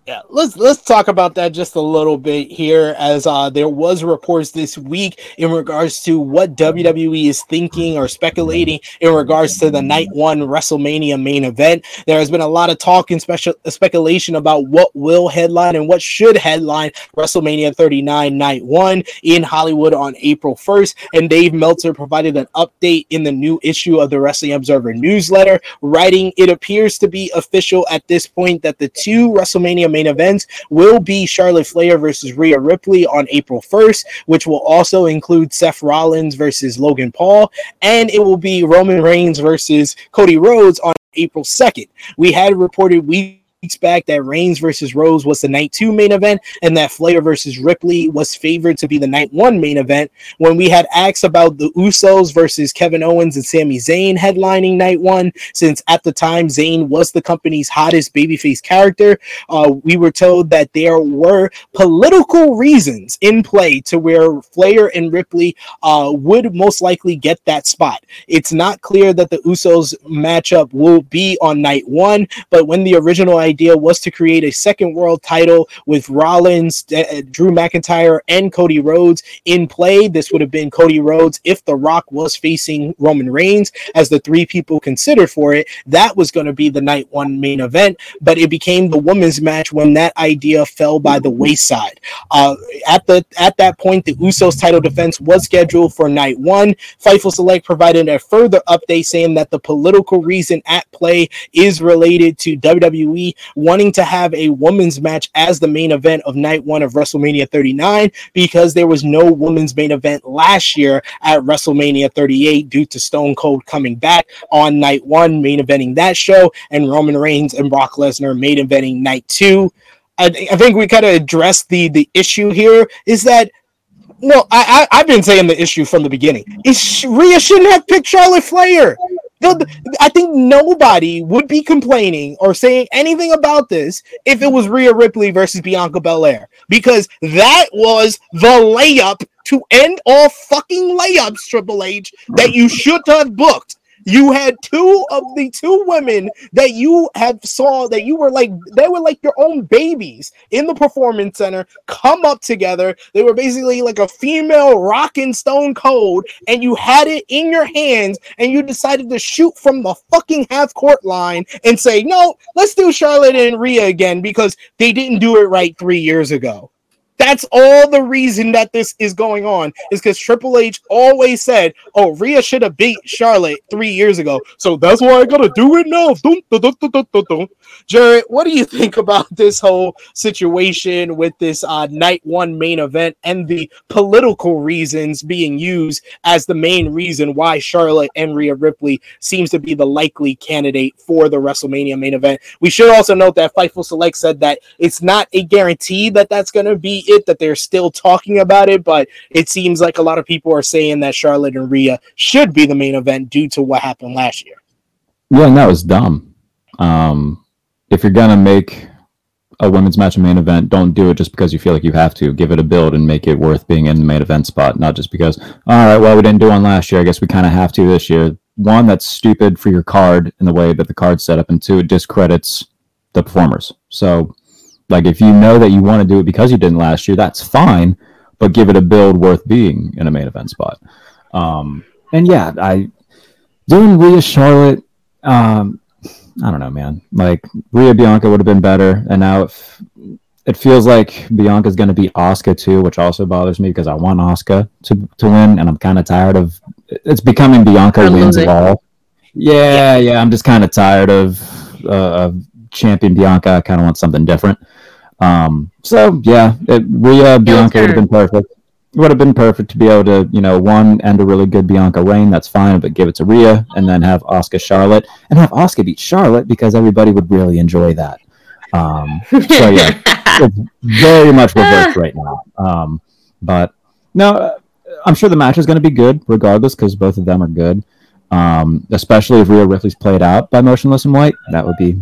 Yeah, let's let's talk about that just a little bit here, as uh, there was reports this week in regards to what W W E is thinking or speculating in regards to the Night One WrestleMania main event. There has been a lot of talk and special speculation about what will headline and what should headline WrestleMania thirty-nine Night One in Hollywood on April first. And Dave Meltzer provided an update in the new issue of the Wrestling Observer newsletter, writing, "It appears to be official at this point that the two WrestleMania main events will be Charlotte Flair versus Rhea Ripley on April first, which will also include Seth Rollins versus Logan Paul, and it will be Roman Reigns versus Cody Rhodes on April second. We had reported weeks back that Reigns versus Rhodes was the night two main event and that Flair versus Ripley was favored to be the night one main event. When we had asked about the Usos versus Kevin Owens and Sami Zayn headlining night one, since at the time Zayn was the company's hottest babyface character, uh, we were told that there were political reasons in play to where Flair and Ripley uh, would most likely get that spot. It's not clear that the Usos matchup will be on night one, but when the original idea was to create a second world title with Rollins, D- Drew McIntyre, and Cody Rhodes in play. This would have been Cody Rhodes if The Rock was facing Roman Reigns as the three people considered for it. That was going to be the night one main event, but it became the women's match when that idea fell by the wayside. Uh, at the at that point, the Usos title defense was scheduled for night one. Fightful Select provided a further update saying that the political reason at play is related to W W E wanting to have a women's match as the main event of night one of WrestleMania thirty-nine because there was no women's main event last year at WrestleMania thirty-eight due to Stone Cold coming back on night one, main eventing that show, and Roman Reigns and Brock Lesnar main eventing night two. I, I think we kind of addressed the, the issue here is that, no, I, I, I've been saying the issue from the beginning. Is Rhea shouldn't have picked Charlotte Flair. I think nobody would be complaining or saying anything about this if it was Rhea Ripley versus Bianca Belair, because that was the layup to end all fucking layups, Triple H, that you should have booked. You had two of the two women that you have saw that you were like, they were like your own babies in the performance center, come up together. They were basically like a female rockin' Stone Cold, and you had it in your hands, and you decided to shoot from the fucking half court line and say, no, let's do Charlotte and Rhea again because they didn't do it right three years ago. That's all the reason that this is going on, is because Triple H always said, oh, Rhea should have beat Charlotte three years ago, so that's why I gotta do it now. Dun, dun, dun, dun, dun, dun, dun. Jarrett, what do you think about this whole situation with this uh, night one main event and the political reasons being used as the main reason why Charlotte and Rhea Ripley seems to be the likely candidate for the WrestleMania main event? We should also note that Fightful Select said that it's not a guarantee that that's going to be it, that they're still talking about it, but it seems like a lot of people are saying that Charlotte and Rhea should be the main event due to what happened last year. Yeah, no, it's dumb. Um, if you're going to make a women's match a main event, don't do it just because you feel like you have to. Give it a build and make it worth being in the main event spot, not just because, all right, well, we didn't do one last year, I guess we kind of have to this year. One, that's stupid for your card in the way that the card's set up, and two, it discredits the performers. So, like, if you know that you want to do it because you didn't last year, that's fine, but give it a build worth being in a main event spot. Um, and yeah, I doing Rhea Charlotte, um, I don't know, man. Like, Rhea Bianca would have been better, and now it, f- it feels like Bianca's going to be Asuka too, which also bothers me because I want Asuka to, to win, and I'm kind of tired of it's becoming Bianca wins it all. Yeah, yeah, I'm just kind of tired of, uh, of champion Bianca. I kind of want something different. Um, so yeah, it, Rhea Bianca would have been perfect. It would have been perfect to be able to, you know, one, end a really good Bianca reign. That's fine, but give it to Rhea, and then have Asuka Charlotte, and have Asuka beat Charlotte because everybody would really enjoy that. Um, so yeah, it's very much reversed right now. Um, but no, I'm sure the match is going to be good regardless because both of them are good. Um, especially if Rhea Ripley's played out by Motionless in White, that would be.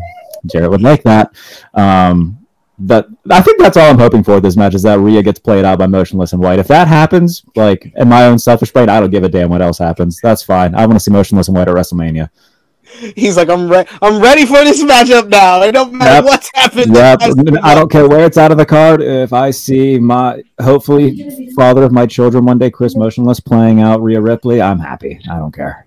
Jarrett would like that. Um, but I think that's all I'm hoping for this match, is that Rhea gets played out by Motionless in White. If that happens, like, in my own selfish brain, I don't give a damn what else happens. That's fine. I want to see Motionless in White at WrestleMania. He's like, I'm re- I'm ready for this matchup now. It don't matter yep. what's happened. Yep. I don't care where it's out of the card. If I see my, hopefully, father of my children one day, Chris Motionless, playing out Rhea Ripley, I'm happy. I don't care.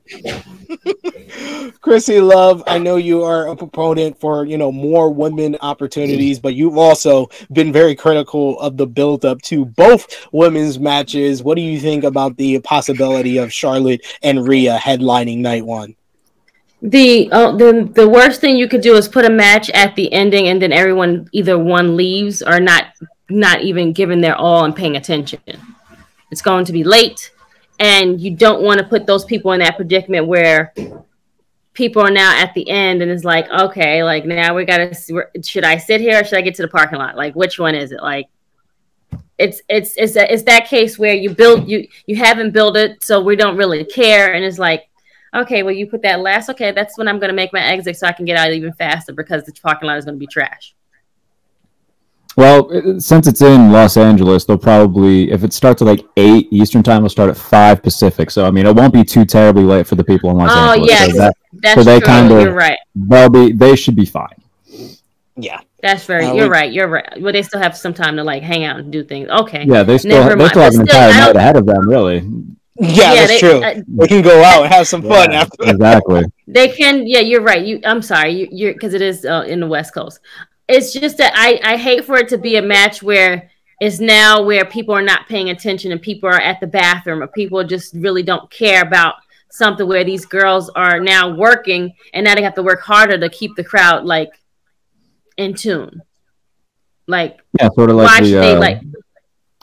Chrissy Love, I know you are a proponent for, you know, more women opportunities, but you've also been very critical of the build-up to both women's matches. What do you think about the possibility of Charlotte and Rhea headlining night one? The uh, the the worst thing you could do is put a match at the ending, and then everyone either one leaves or not not even giving their all and paying attention. It's going to be late, and you don't want to put those people in that predicament where people are now at the end, and it's like, okay, like now we gotta. Should I sit here or should I get to the parking lot? Like, which one is it? Like, it's it's it's a, it's that case where you build you you haven't built it, so we don't really care, and it's like. Okay, well, you put that last. Okay, that's when I'm going to make my exit so I can get out even faster because the parking lot is going to be trash. Well, since it's in Los Angeles, they'll probably, if it starts at like eight Eastern time, it'll start at five Pacific. So, I mean, it won't be too terribly late for the people in Los oh, Angeles. Oh, yeah, so that, that's so they true. Kind of, you're right. They'll be, they should be fine. Yeah. That's very, uh, you're we, right, you're right. Well, they still have some time to like hang out and do things. Okay. Yeah, they still, Never they still have an entire night ahead of them, really. Yeah, yeah, that's they, true. Uh, they can go out and have some fun yeah, after. Exactly. They can. Yeah, you're right. You, I'm sorry. You, you're because it is uh, in the West Coast. It's just that I, I hate for it to be a match where it's now where people are not paying attention and people are at the bathroom or people just really don't care about something where these girls are now working and now they have to work harder to keep the crowd like in tune. Like yeah, sort of like the, they, uh... like.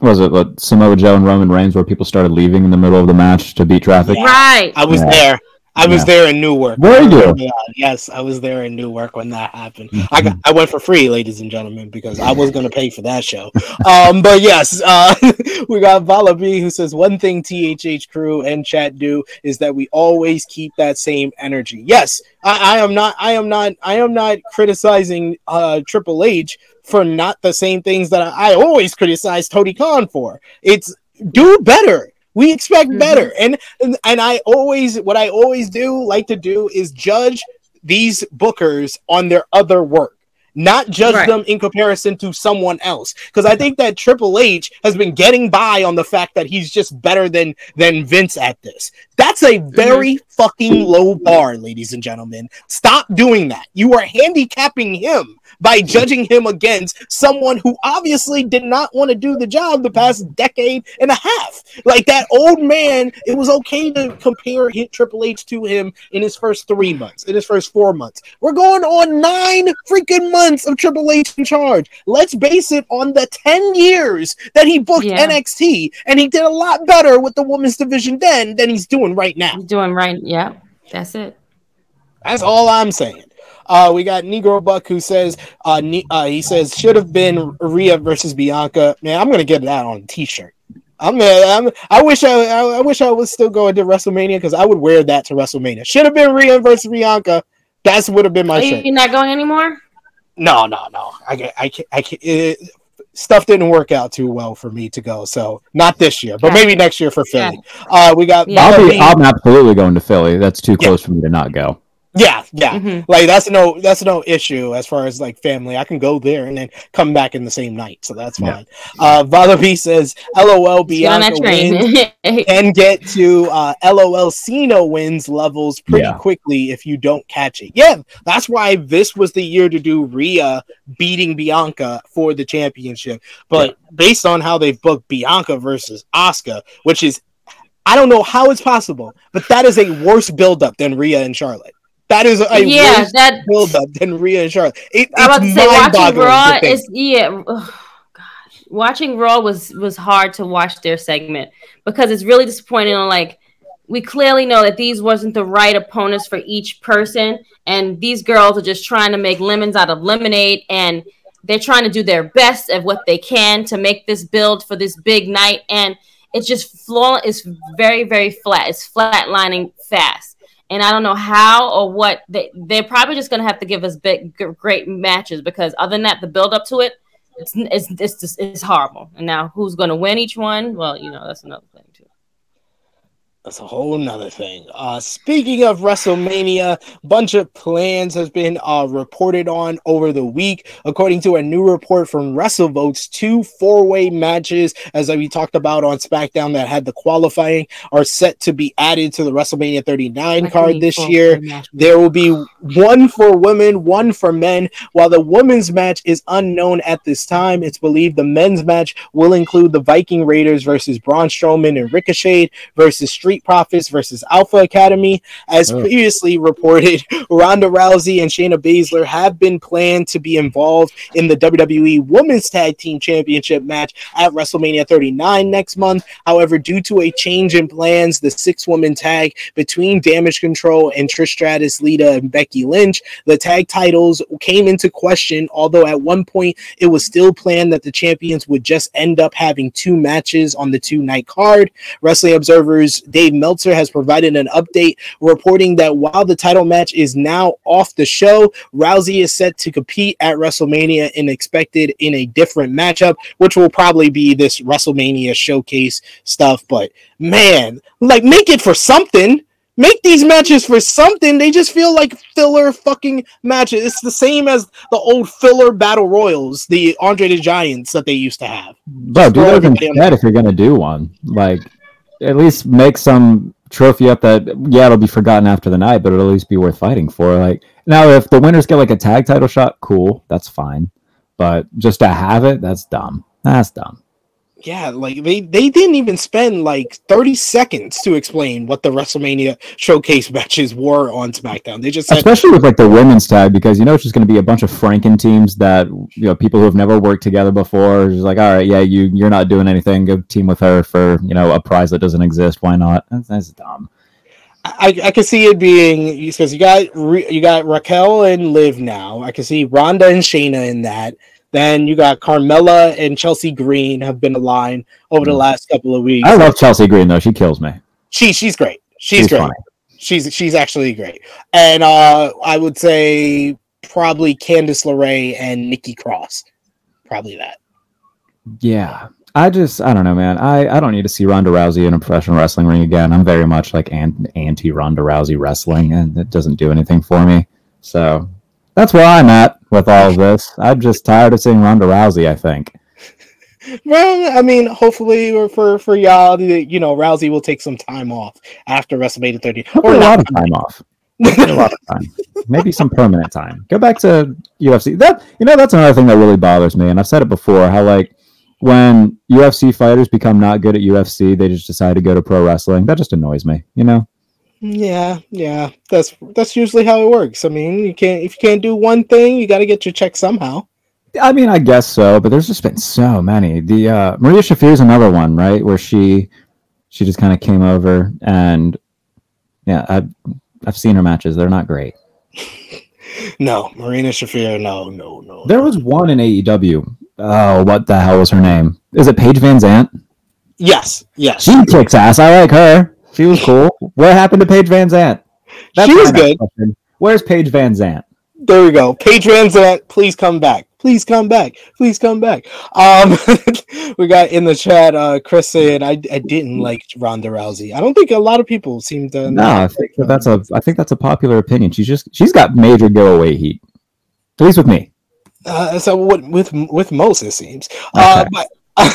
Was it like Samoa Joe and Roman Reigns where people started leaving in the middle of the match to beat traffic? Yeah, right. I was yeah. there. I was yeah. there in Newark. Were you? Yeah, yes, I was there in Newark when that happened. Mm-hmm. I got, I went for free, ladies and gentlemen, because I was going to pay for that show. um, but yes, uh, we got Vala B, who says, one thing T H H crew and chat do is that we always keep that same energy. Yes, I, I am not. I am not. I am not criticizing uh, Triple H for not the same things that I, I always criticize Tony Khan for. It's do better. We expect better. And, and and I always, what I always do, like to do is judge these bookers on their other work, not judge right. them in comparison to someone else. Because I think that Triple H has been getting by on the fact that he's just better than, than Vince at this. That's a very fucking low bar, ladies and gentlemen. Stop doing that. You are handicapping him by judging him against someone who obviously did not want to do the job the past decade and a half. Like that old man, it was okay to compare hit Triple H to him in his first three months, in his first four months. We're going on nine freaking months of Triple H in charge. Let's base it on the ten years that he booked yeah. N X T, and he did a lot better with the women's division then than he's doing right now. He's doing right, yeah. That's it. That's all I'm saying. Uh, we got Negro Buck who says uh, ne- uh, he says should have been Rhea versus Bianca. Man, I'm gonna get that on a t-shirt. I'm, I'm I wish I, I I wish I was still going to WrestleMania because I would wear that to WrestleMania. Should have been Rhea versus Bianca. That's would have been my Are shirt. You're not going anymore? No, no, no. I I can't. I can't it, stuff didn't work out too well for me to go, so not this year, but yeah. maybe next year for Philly. Yeah. Uh, we got. Yeah. I'll be, I'm absolutely going to Philly. That's too close yeah. for me to not go. Yeah, yeah. Mm-hmm. Like that's no that's no issue as far as like family. I can go there and then come back in the same night. So that's fine. Yeah. Uh Vala B says L O L Bianca wins and get to uh L O L Cena wins levels pretty yeah. quickly if you don't catch it. Yeah, that's why this was the year to do Rhea beating Bianca for the championship. But yeah. based on how they've booked Bianca versus Asuka, which is I don't know how it's possible, but that is a worse buildup than Rhea and Charlotte. That is a yeah, worse that, build-up than Rhea and Charlotte. It, it's I was about to say, watching Raw is, yeah, oh, gosh. Watching Raw was, was hard to watch their segment because it's really disappointing. Like, we clearly know that these wasn't the right opponents for each person, and these girls are just trying to make lemons out of lemonade, and they're trying to do their best at what they can to make this build for this big night, and it's just flaw. It's very, very flat. It's flatlining fast. And I don't know how or what. They, they're probably just going to have to give us big, g- great matches because other than that, the build-up to it, it's it's it's, just, it's horrible. And now who's going to win each one? Well, you know, that's another thing, too. That's a whole nother thing. Uh, speaking of WrestleMania, a bunch of plans has been uh, reported on over the week. According to a new report from WrestleVotes, two four-way matches, as we talked about on SmackDown that had the qualifying, are set to be added to the WrestleMania thirty-nine card this year. There will be one for women, one for men. While the women's match is unknown at this time, it's believed the men's match will include the Viking Raiders versus Braun Strowman and Ricochet versus Street Profits versus Alpha Academy. As oh. previously reported, Ronda Rousey and Shayna Baszler have been planned to be involved in the W W E Women's Tag Team Championship match at WrestleMania thirty-nine next month. However, due to a change in plans, the six-woman tag between Damage Control and Trish Stratus, Lita, and Becky Lynch, the tag titles came into question, although at one point it was still planned that the champions would just end up having two matches on the two-night card. Wrestling Observer's Dave Meltzer has provided an update reporting that while the title match is now off the show, Rousey is set to compete at WrestleMania and expected in a different matchup, which will probably be this WrestleMania showcase stuff. But man, like make it for something. Make these matches for something. They just feel like filler fucking matches. It's the same as the old filler battle royals, the Andre the Giants that they used to have. Bro, do that instead if you're gonna do one. Like at least make some trophy up that, yeah, it'll be forgotten after the night, but it'll at least be worth fighting for. Like now, if the winners get like a tag title shot, cool, that's fine. But just to have it, that's dumb. That's dumb. Yeah, like they, they didn't even spend like thirty seconds to explain what the WrestleMania showcase matches were on SmackDown. They just said, especially with like the women's tag, because you know it's just going to be a bunch of Franken teams that you know people who have never worked together before. Just like, all right, yeah, you you're not doing anything. Go team with her for you know a prize that doesn't exist. Why not? That's, that's dumb. I, I can see it being, because you got you got Raquel and Liv now. I can see Ronda and Shayna in that. Then you got Carmella and Chelsea Green have been aligned over the last couple of weeks. I love Chelsea Green though; she kills me. She she's great. She's, she's great. Funny. She's she's actually great. And uh, I would say probably Candice LeRae and Nikki Cross. Probably that. Yeah. I just, I don't know, man. I, I don't need to see Ronda Rousey in a professional wrestling ring again. I'm very much like an, anti-Ronda Rousey wrestling, and it doesn't do anything for me. So that's where I'm at with all of this. I'm just tired of seeing Ronda Rousey, I think. Well, I mean, hopefully for, for y'all, you know, Rousey will take some time off after WrestleMania thirty. Or a lot of time off. A lot of time. Maybe some permanent time. Go back to U F C. That, you know, that's another thing that really bothers me, and I've said it before, how like, when U F C fighters become not good at U F C, they just decide to go to pro wrestling. That just annoys me, you know? Yeah, yeah. That's that's usually how it works. I mean, you can't if you can't do one thing, you got to get your check somehow. I mean, I guess so, but there's just been so many. The uh, Maria Shafir's another one, right? Where she she just kind of came over, and yeah, I've, I've seen her matches. They're not great. No, Marina Shafir, no, no, no. There was one in A E W. Oh, what the hell was her name? Is it Paige Van Zandt? Yes, yes. She kicks ass. I like her. She was cool. What happened to Paige Van Zandt? That's she was good. Question. Where's Paige Van Zandt? There we go. Paige Van Zandt, please come back. Please come back. Please come back. Um, we got in the chat, uh, Chris said, I, I didn't like Ronda Rousey. I don't think a lot of people seem to... No, I think that that's a, I think that's a popular opinion. She's just she's got major go-away heat. At least with me. Uh, so with, with with most it seems. Uh, okay. But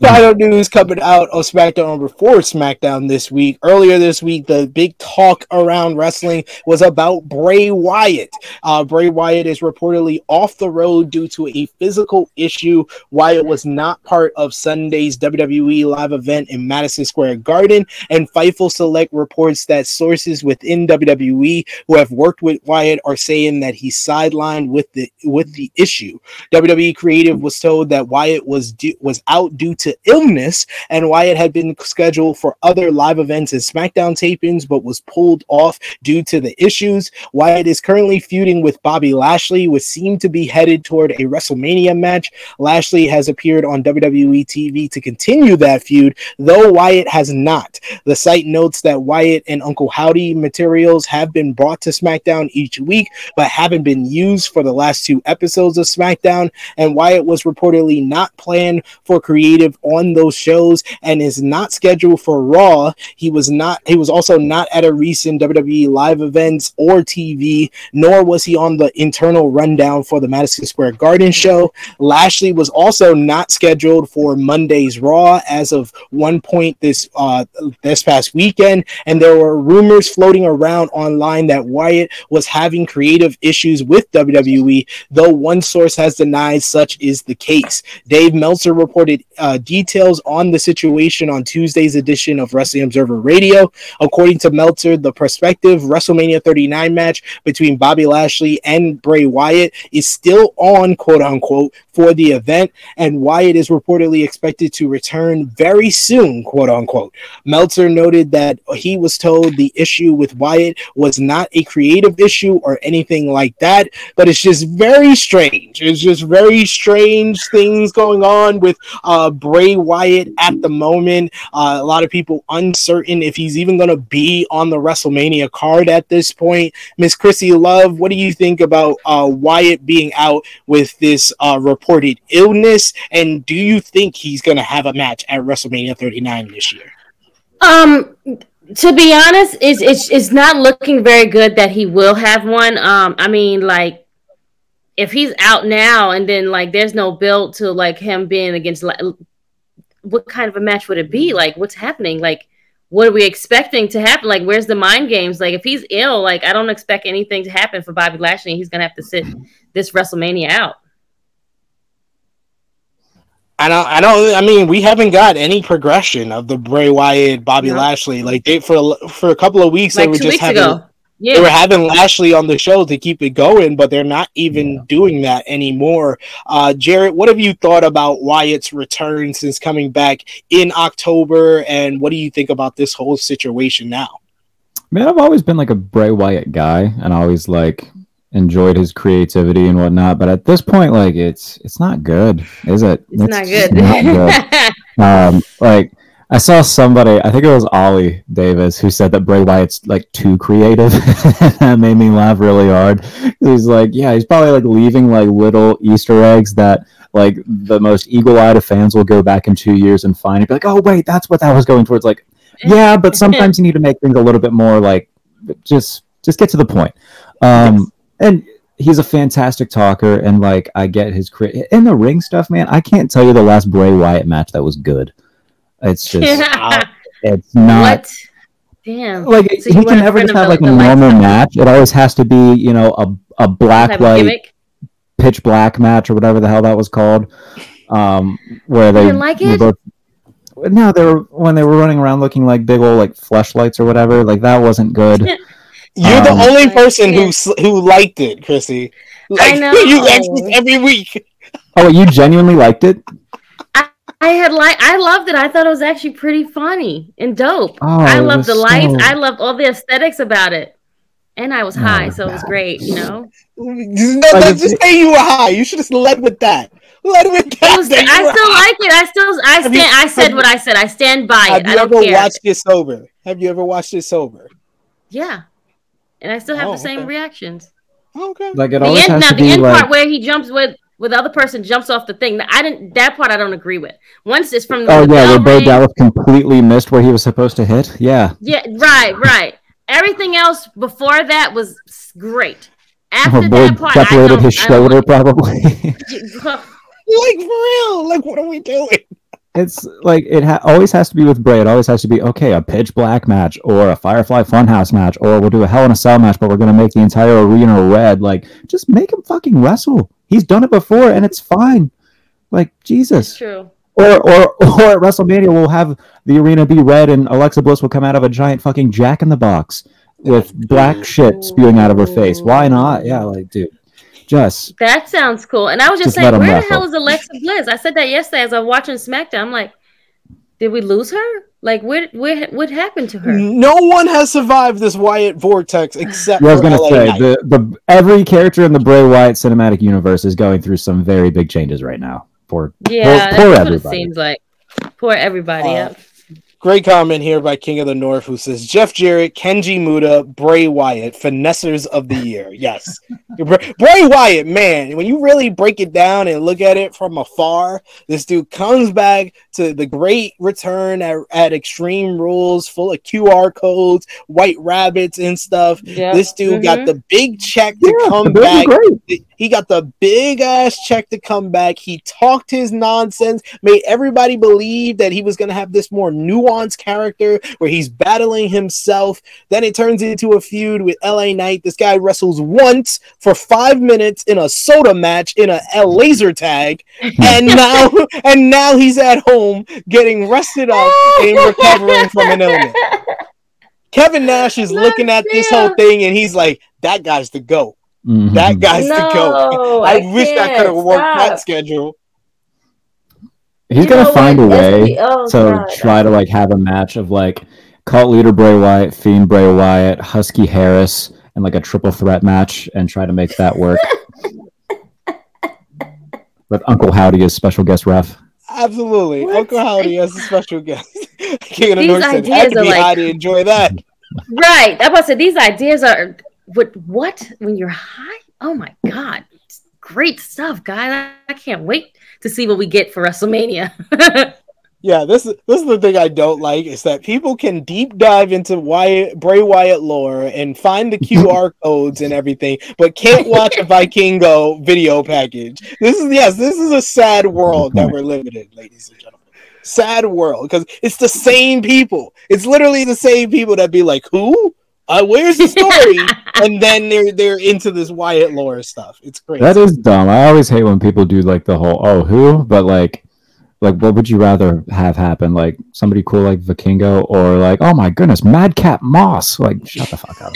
final news coming out of SmackDown before SmackDown this week. Earlier this week, the big talk around wrestling was about Bray Wyatt. Uh, Bray Wyatt is reportedly off the road due to a physical issue. Wyatt was not part of Sunday's W W E live event in Madison Square Garden, and Fightful Select reports that sources within W W E who have worked with Wyatt are saying that he's sidelined with the with the issue. W W E Creative was told that Wyatt was due, was out due to illness, and Wyatt had been scheduled for other live events and SmackDown tapings but was pulled off due to the issues. Wyatt is currently feuding with Bobby Lashley, which seemed to be headed toward a WrestleMania match. Lashley has appeared on W W E T V to continue that feud, though Wyatt has not. The site notes that Wyatt and Uncle Howdy materials have been brought to SmackDown each week but haven't been used for the last two episodes of SmackDown, and Wyatt was reportedly not planned for creative on those shows and is not scheduled for Raw. He was not. He was also not at a recent W W E live events or T V, nor was he on the internal rundown for the Madison Square Garden show. Lashley was also not scheduled for Monday's Raw as of one point this uh, this past weekend, and there were rumors floating around online that Wyatt was having creative issues with W W E, though one source has denied such is the case. Dave Meltzer reported Reported uh, details on the situation on Tuesday's edition of Wrestling Observer Radio. According to Meltzer, the prospective WrestleMania thirty-nine match between Bobby Lashley and Bray Wyatt is still on, quote unquote, for the event, and Wyatt is reportedly expected to return very soon, quote unquote. Meltzer noted that he was told the issue with Wyatt was not a creative issue or anything like that, but it's just very strange. It's just very strange things going on with Uh, Bray Wyatt at the moment. Uh, a lot of people uncertain if he's even going to be on the WrestleMania card at this point. Miss Chrissy Love, what do you think about uh, Wyatt being out with this uh, reported illness? And do you think he's going to have a match at WrestleMania thirty-nine this year? Um, to be honest, it's, it's, it's not looking very good that he will have one. Um, I mean, like, if he's out now and then, like, there's no build to, like, him being against, like, what kind of a match would it be? Like, what's happening? Like, what are we expecting to happen? Like, where's the mind games? Like, if he's ill, like, I don't expect anything to happen for Bobby Lashley. He's going to have to sit this WrestleMania out. I don't, I don't, I mean, we haven't got any progression of the Bray Wyatt, Bobby no. Lashley. Like, they, for, for a couple of weeks, like they were just having... Ago. Yeah. They were having Lashley on the show to keep it going, but they're not even yeah. doing that anymore. Uh, Jarrett, what have you thought about Wyatt's return since coming back in October, and what do you think about this whole situation now? Man, I've always been like a Bray Wyatt guy, and always like enjoyed his creativity and whatnot. But at this point, like it's it's not good, is it? It's, it's not good. Not good. um, like I saw somebody, I think it was Ollie Davis, who said that Bray Wyatt's like too creative. That made me laugh really hard. He's like, yeah, he's probably like leaving like little Easter eggs that like the most eagle-eyed of fans will go back in two years and find and be like, oh wait, that's what that was going towards. Like. Yeah, but sometimes you need to make things a little bit more like just just get to the point. Um, and he's a fantastic talker, and like I get his crit in the ring stuff, man. I can't tell you the last Bray Wyatt match that was good. It's just uh, it's not. What? Damn. Like so he can never just have like a normal match. It always has to be, you know, a a black like pitch black match or whatever the hell that was called. Um, where they you didn't like it. Both, No, they were when they were running around looking like big old like fleshlights or whatever. Like that wasn't good. You're um, the only person who who liked it, Chrissy. Like, I know. You watch this every week. Oh, you genuinely liked it? I, I had like I loved it. I thought it was actually pretty funny and dope. Oh, I loved the so... lights. I loved all the aesthetics about it. And I was high, oh, so God. It was great. You know. No, don't just say you were high. You should have led with that. Led with that. Was, that I still high. Like it. I still. I stand. You, I said what I said. I stand by it. I don't care. Have you ever watched it sober? Have you ever watched it sober? Yeah, and I still have oh, the same okay. reactions. Oh, okay. Like it always the end, has now, to the be end like... part where he jumps with with the other person jumps off the thing. I didn't. That part I don't agree with. Once it's from. The, oh the yeah, where Bo Dallas completely missed where he was supposed to hit. Yeah. Yeah. Right. Right. Everything else before that was great. After oh, that part, I don't, his shoulder, I don't probably. Like real, like what are we doing? It's like it ha- always has to be with Bray. It always has to be okay, a pitch black match or a Firefly Funhouse match, or we'll do a Hell in a Cell match, but we're gonna make the entire arena red. Like, just make him fucking wrestle. He's done it before, and it's fine. Like Jesus. It's true. Or, or, or at WrestleMania, we'll have the arena be red, and Alexa Bliss will come out of a giant fucking Jack in the Box with black shit spewing out of her face. Why not? Yeah, like, dude, just that sounds cool. And I was just, just saying, where the hell is Alexa Bliss? I said that yesterday as I was watching SmackDown. I'm like, did we lose her? Like, where, where, what happened to her? No one has survived this Wyatt vortex except. I was gonna say the, the every character in the Bray Wyatt cinematic universe is going through some very big changes right now. Poor, yeah, poor, poor that's everybody. What it seems like. Poor everybody. Uh, yep. Great comment here by King of the North, who says Jeff Jarrett, Kenji Muda, Bray Wyatt, finessers of the year. Yes, Bray Wyatt, man. When you really break it down and look at it from afar, this dude comes back to the great return at, at Extreme Rules, full of Q R codes, white rabbits, and stuff. Yeah. This dude mm-hmm. got the big check to yeah, come back. Great. He got the big ass check to come back. He talked his nonsense, made everybody believe that he was going to have this more nuanced character where he's battling himself. Then it turns into a feud with L A Knight. This guy wrestles once for five minutes in a soda match in a laser tag, and now and now he's at home getting rested up and recovering from an illness. Kevin Nash is Let's looking at this whole thing, and he's like, "That guy's the GOAT." Mm-hmm. That guy's no, to go. I, I wish I could have worked stop. that schedule. He's you gonna find what? a way oh, to God. try to like have a match of like Cult Leader Bray Wyatt, Fiend Bray Wyatt, Husky Harris, and like a triple threat match, and try to make that work. With Uncle Howdy as special guest ref. Absolutely, what? Uncle Howdy as a special guest. King of the North said, "I could be like... high to enjoy that." Right. I'm about to say these ideas are. What, what? When you're high? Oh, my God. It's great stuff, guys. I, I can't wait to see what we get for WrestleMania. Yeah, this is this is the thing I don't like, is that people can deep dive into Wyatt, Bray Wyatt lore and find the Q R codes and everything, but can't watch a Vikingo video package. This is, yes, this is a sad world that we're living in, ladies and gentlemen. Sad world, because it's the same people. It's literally the same people that be like, who? Uh, where's the story? And then they're they're into this Wyatt lore stuff. It's crazy. That is dumb. I always hate when people do like the whole oh who, but like like what would you rather have happen? Like somebody cool like Vikingo, or like oh my goodness, Madcap Moss. Like shut the fuck up.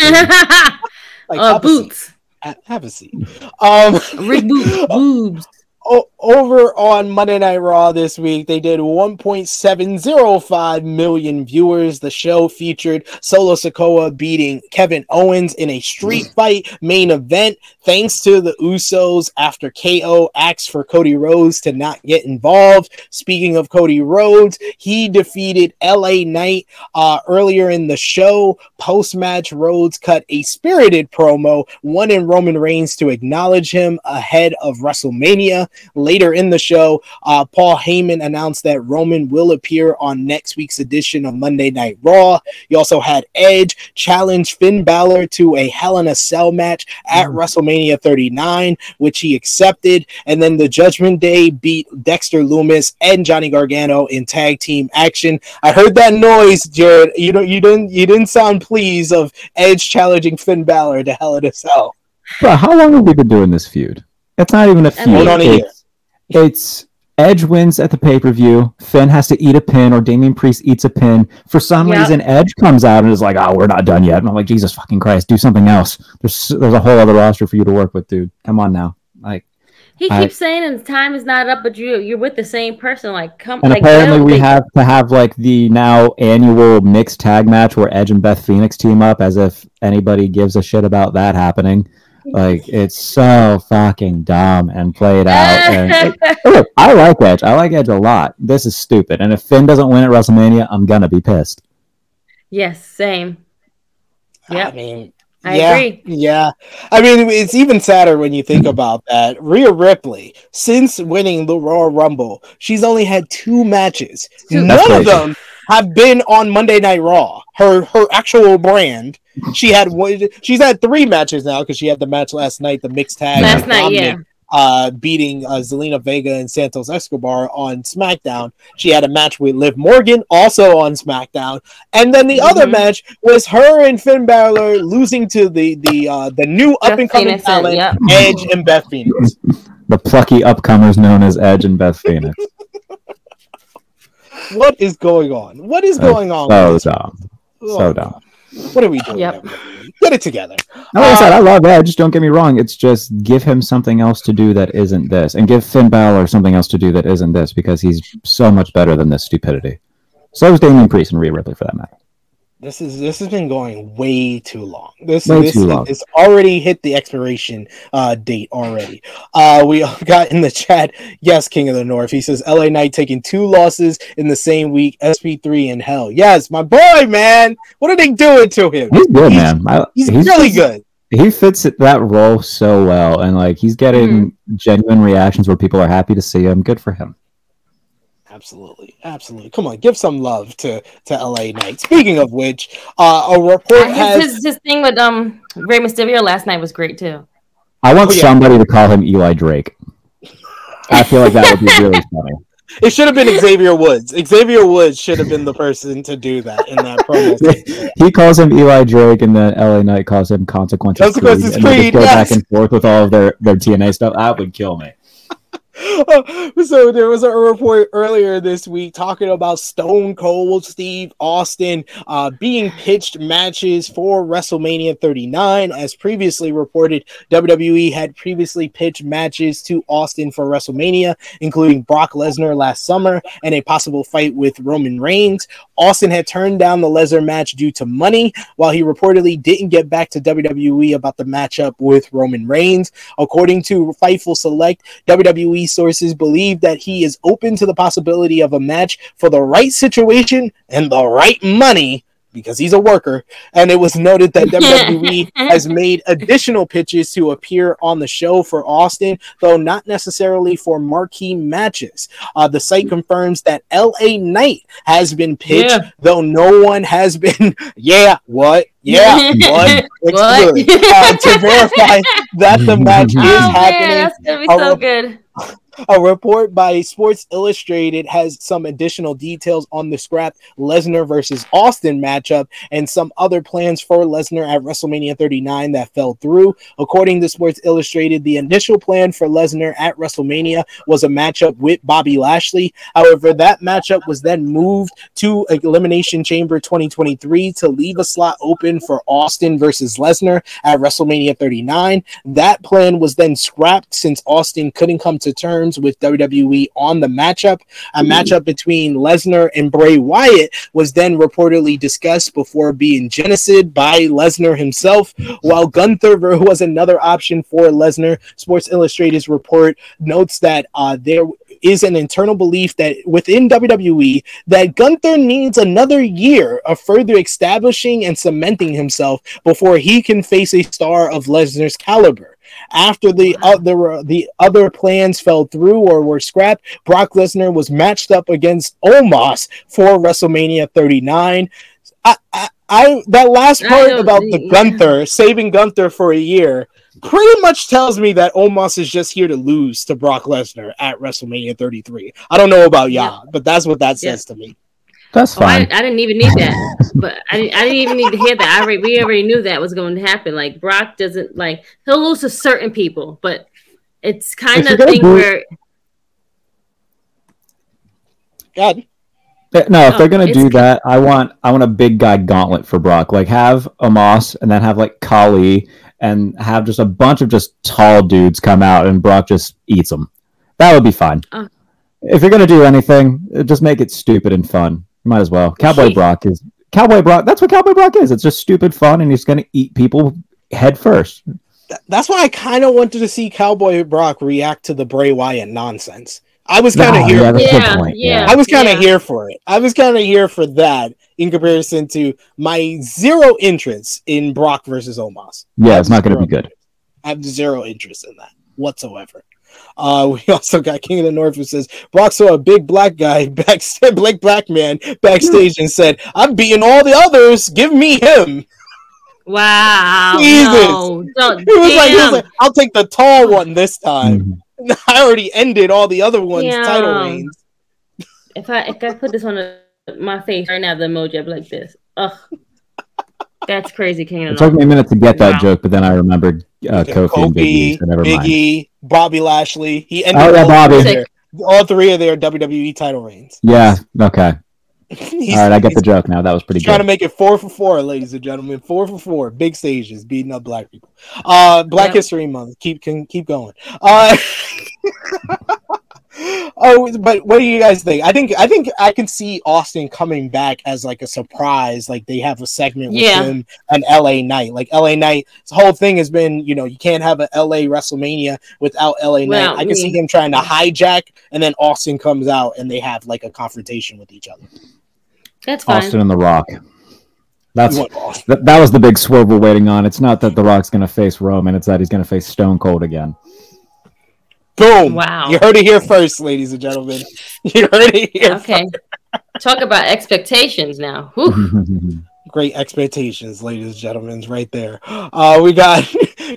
Like, uh, have boots. A have a seat. Um, Rick Boots. Boobs. o- over on Monday Night Raw this week, they did one point seven oh five million viewers. The show featured Solo Sikoa beating Kevin Owens in a street fight main event, thanks to the Usos after K O asked for Cody Rhodes to not get involved. Speaking of Cody Rhodes, he defeated L A Knight uh, earlier in the show. Post-match, Rhodes cut a spirited promo, one in Roman Reigns to acknowledge him ahead of WrestleMania. Later in the show, uh, Paul Heyman announced that Roman will appear on next week's edition of Monday Night Raw. You also had Edge challenge Finn Balor to a Hell in a Cell match at mm. WrestleMania thirty-nine, which he accepted. And then the Judgment Day beat Dexter Lumis and Johnny Gargano in tag team action. I heard that noise, Jared. You know, you didn't you didn't sound pleased of Edge challenging Finn Balor to Hell in a Cell. Bro, how long have we been doing this feud? It's not even a feud. Hold on a year. It's Edge wins at the pay-per-view. Finn has to eat a pin, or Damian Priest eats a pin. For some yep. reason, Edge comes out and is like, oh, we're not done yet. And I'm like, Jesus fucking Christ, do something else. There's there's a whole other roster for you to work with, dude. Come on now. Like, He I, keeps saying and time is not up, but you, you're with the same person. Like, come, and like, apparently we think... have to have like the now annual mixed tag match where Edge and Beth Phoenix team up, as if anybody gives a shit about that happening. Like, it's so fucking dumb and played out. And it, look, I like Edge. I like Edge a lot. This is stupid. And if Finn doesn't win at WrestleMania, I'm gonna be pissed. Yes, same. Yeah, I mean, I yeah, agree. Yeah, I mean, it's even sadder when you think about that. Rhea Ripley, since winning the Royal Rumble, she's only had two matches. None That's of crazy. them have been on Monday Night Raw. Her her actual brand. She had one, she's had three matches now because she had the match last night, the mixed tag last night, yeah. uh, beating uh, Zelina Vega and Santos Escobar on SmackDown. She had a match with Liv Morgan also on SmackDown, and then the mm-hmm. other match was her and Finn Balor losing to the the uh, the new up and coming talent yep. Edge and Beth Phoenix, the plucky upcomers known as Edge and Beth Phoenix. What is going on? What is That's going on? So dumb. So oh. dumb. What are we doing? Yep. Get it together. No, like I said, I love Edge. Don't get me wrong. It's just give him something else to do that isn't this, and give Finn Balor something else to do that isn't this, because he's so much better than this stupidity. So is Damian Priest and Rhea Ripley, for that matter. This is this has been going way too long. This way this too long. It's already hit the expiration uh, date already. Uh, we got in the chat. Yes, King of the North. He says L A Knight taking two losses in the same week. S P three in hell. Yes, my boy, man. What are they doing to him? He's good, he's, man. I, he's, he's really good. He fits that role so well, and like he's getting mm. genuine reactions where people are happy to see him. Good for him. Absolutely, absolutely. Come on, give some love to, to L A Knight. Speaking of which, uh, a report his, has... His, his thing with um, Rey Mysterio last night was great, too. I want oh, yeah. somebody to call him Eli Drake. I feel like that would be really funny. It should have been Xavier Woods. Xavier Woods should have been the person to do that in that promo. He calls him Eli Drake, and then L A Knight calls him Consequences Creed. Consequences Creed, and they just go yes. back and forth with all of their, their T N A stuff. That would kill me. So there was a report earlier this week talking about Stone Cold Steve Austin uh, being pitched matches for WrestleMania thirty-nine. As previously reported, W W E had previously pitched matches to Austin for WrestleMania, including Brock Lesnar last summer and a possible fight with Roman Reigns. Austin had turned down the Lesnar match due to money, while he reportedly didn't get back to W W E about the matchup with Roman Reigns. According to Fightful Select, W W E sources believe that he is open to the possibility of a match for the right situation and the right money, because he's a worker, and it was noted that W W E has made additional pitches to appear on the show for Austin, though not necessarily for marquee matches. Uh, the site confirms that L A Knight has been pitched, yeah. though no one has been, yeah, what? Yeah, what? It's what? Good. Uh, to verify that the match is oh, happening. Man, that's going to be so uh, good. A report by Sports Illustrated has some additional details on the scrapped Lesnar versus Austin matchup and some other plans for Lesnar at WrestleMania thirty-nine that fell through. According to Sports Illustrated, the initial plan for Lesnar at WrestleMania was a matchup with Bobby Lashley. However, that matchup was then moved to Elimination Chamber twenty twenty-three to leave a slot open for Austin versus Lesnar at WrestleMania thirty-nine. That plan was then scrapped since Austin couldn't come to terms concerns with W W E on the matchup. A matchup between Lesnar and Bray Wyatt was then reportedly discussed before being jettisoned by Lesnar himself, while Gunther was another option for Lesnar. Sports Illustrated's report notes that uh, there is an internal belief that within W W E that Gunther needs another year of further establishing and cementing himself before he can face a star of Lesnar's caliber. After the other the other plans fell through or were scrapped, Brock Lesnar was matched up against Omos for WrestleMania thirty-nine. I, I, I that last part about think, the Gunther yeah. saving Gunther for a year pretty much tells me that Omos is just here to lose to Brock Lesnar at WrestleMania thirty-three. I don't know about y'all, yeah. but that's what that says yeah. to me. That's fine. Oh, I, I didn't even need that, but I, I didn't even need to hear that. I already, we already knew that was going to happen. Like Brock doesn't like he'll lose to certain people, but it's kind of thing where. God. No, if oh, they're gonna do that, I want I want a big guy gauntlet for Brock. Like have Omos and then have like Kali and have just a bunch of just tall dudes come out and Brock just eats them. That would be fun. Oh. If you're gonna do anything, just make it stupid and fun. You might as well. Cowboy Jeez. Brock is Cowboy Brock. That's what Cowboy Brock is. It's just stupid fun, and he's gonna eat people head first. That's why I kind of wanted to see Cowboy Brock react to the Bray Wyatt nonsense. I was kind of no, here. Yeah, for yeah, it. yeah, I was kind of yeah. here for it. I was kind of here for that in comparison to my zero interest in Brock versus Omos. Yeah, it's not going to be good. Interest. I have zero interest in that whatsoever. Uh, we also got King of the North who says Brock saw a big black guy backstage, black black man backstage, and said, "I'm beating all the others. Give me him." Wow! Jesus, no, no, it was like, he was like, "I'll take the tall one this time." Mm-hmm. I already ended all the other ones' yeah. title reigns. If I if I put this on a, my face right now, the emoji, I'd be like this. Ugh, that's crazy, Kane. It took me a minute to get that wow. joke, but then I remembered uh, Kofi, Kofi and Big E, so never Big mind. E, Bobby Lashley. He ended oh, yeah, all, Bobby. Their, all three of their W W E title reigns. Yeah. Okay. He's, all right, I get the joke now. That was pretty good. Trying to make it four for four, ladies and gentlemen. Four for four. Big stages beating up black people. Uh, Black yep. History Month. Keep can, keep going. Uh, oh, but what do you guys think? I think I think I can see Austin coming back as like a surprise. Like they have a segment with yeah. him and L A Knight. Like L A Knight's whole thing has been, you know, you can't have an L A WrestleMania without L A Knight. Wow. I can see him trying to hijack, and then Austin comes out and they have like a confrontation with each other. That's fine. Austin and The Rock. That's th- that was the big swerve we're waiting on. It's not that The Rock's going to face Roman; it's that he's going to face Stone Cold again. Boom! Wow, you heard it here first, ladies and gentlemen. You heard it here. Okay, talk about expectations now. Great expectations, ladies and gentlemen, right there. Uh, we got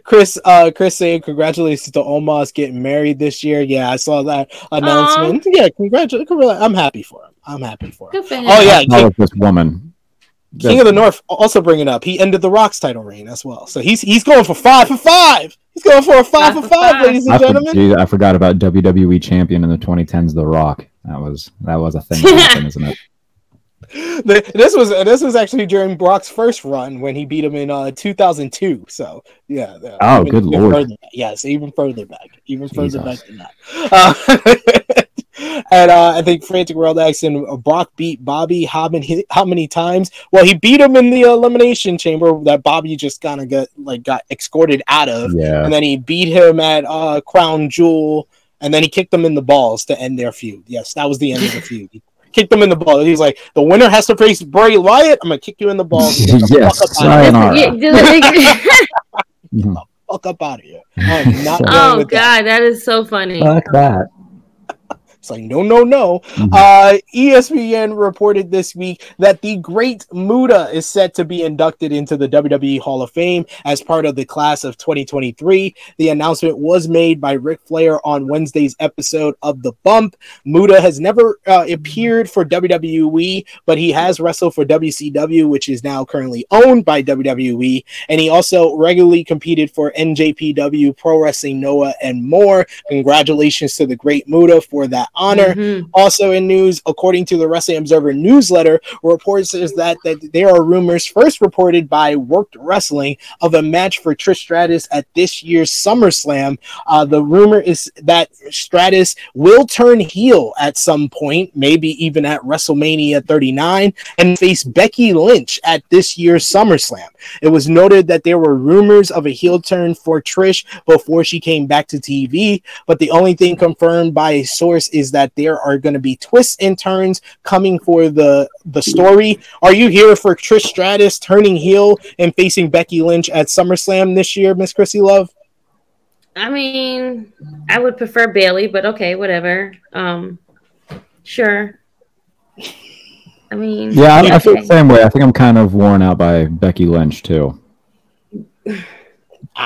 Chris. Uh, Chris saying congratulations to Omos getting married this year. Yeah, I saw that announcement. Aww. Yeah, congratulations. I'm happy for him. I'm happy for him. Oh yeah, King, this woman. King That's... of the North also bringing up. He ended the Rock's title reign as well, so he's he's going for five for five. He's going for a five, five for five, five, ladies and I gentlemen. For, I forgot about W W E champion in the twenty tens, The Rock. That was that was a thing, happened, isn't it? The, this was this was actually during Brock's first run when he beat him in uh, two thousand two. So yeah. yeah oh, even, good even lord! Yes, yeah, so even further back, even Jesus. further back than that. Uh, and uh, I think Frantic World Action. Uh, Brock beat Bobby how many how many times? Well, he beat him in the elimination chamber that Bobby just kind of got like got escorted out of, yeah. and then he beat him at uh, Crown Jewel, and then he kicked him in the balls to end their feud. Yes, that was the end of the feud. Kicked him in the ball. He's like, the winner has to face Bray Wyatt. I'm gonna kick you in the ball. Yes, sayonara. Fuck up out of here. I'm not oh god, that. that is so funny. Fuck that. It's like no, no, no. Mm-hmm. Uh, E S P N reported this week that the Great Muta is set to be inducted into the W W E Hall of Fame as part of the class of twenty twenty-three. The announcement was made by Ric Flair on Wednesday's episode of The Bump. Muta has never uh, appeared for W W E, but he has wrestled for W C W, which is now currently owned by W W E, and he also regularly competed for N J P W, Pro Wrestling Noah, and more. Congratulations to the Great Muta for that Honor. Mm-hmm. Also in news, according to the Wrestling Observer newsletter, reports is that, that there are rumors first reported by Worked Wrestling of a match for Trish Stratus at this year's SummerSlam. Uh, the rumor is that Stratus will turn heel at some point, maybe even at WrestleMania thirty-nine, and face Becky Lynch at this year's SummerSlam. It was noted that there were rumors of a heel turn for Trish before she came back to T V, but the only thing confirmed by a source is that there are going to be twists and turns coming for the, the story. Are you here for Trish Stratus turning heel and facing Becky Lynch at SummerSlam this year, Miss Chrissy Love? I mean, I would prefer Bailey, but okay, whatever. Um, sure. I mean, yeah, I, okay. I feel the same way. I think I'm kind of worn out by Becky Lynch too. Is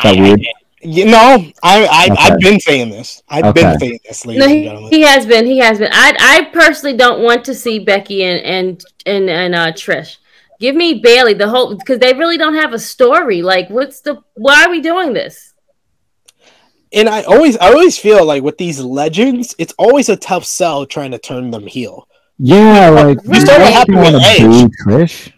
that weird? You know, I, I okay. I've been saying this. I've okay. been saying this, ladies no, he, and gentlemen. He has been. He has been. I I personally don't want to see Becky and and and, and uh, Trish. Give me Bailey the whole because they really don't have a story. Like, what's the? Why are we doing this? And I always I always feel like with these legends, it's always a tough sell trying to turn them heel. Yeah, like you saw what happened with Edge. Trish?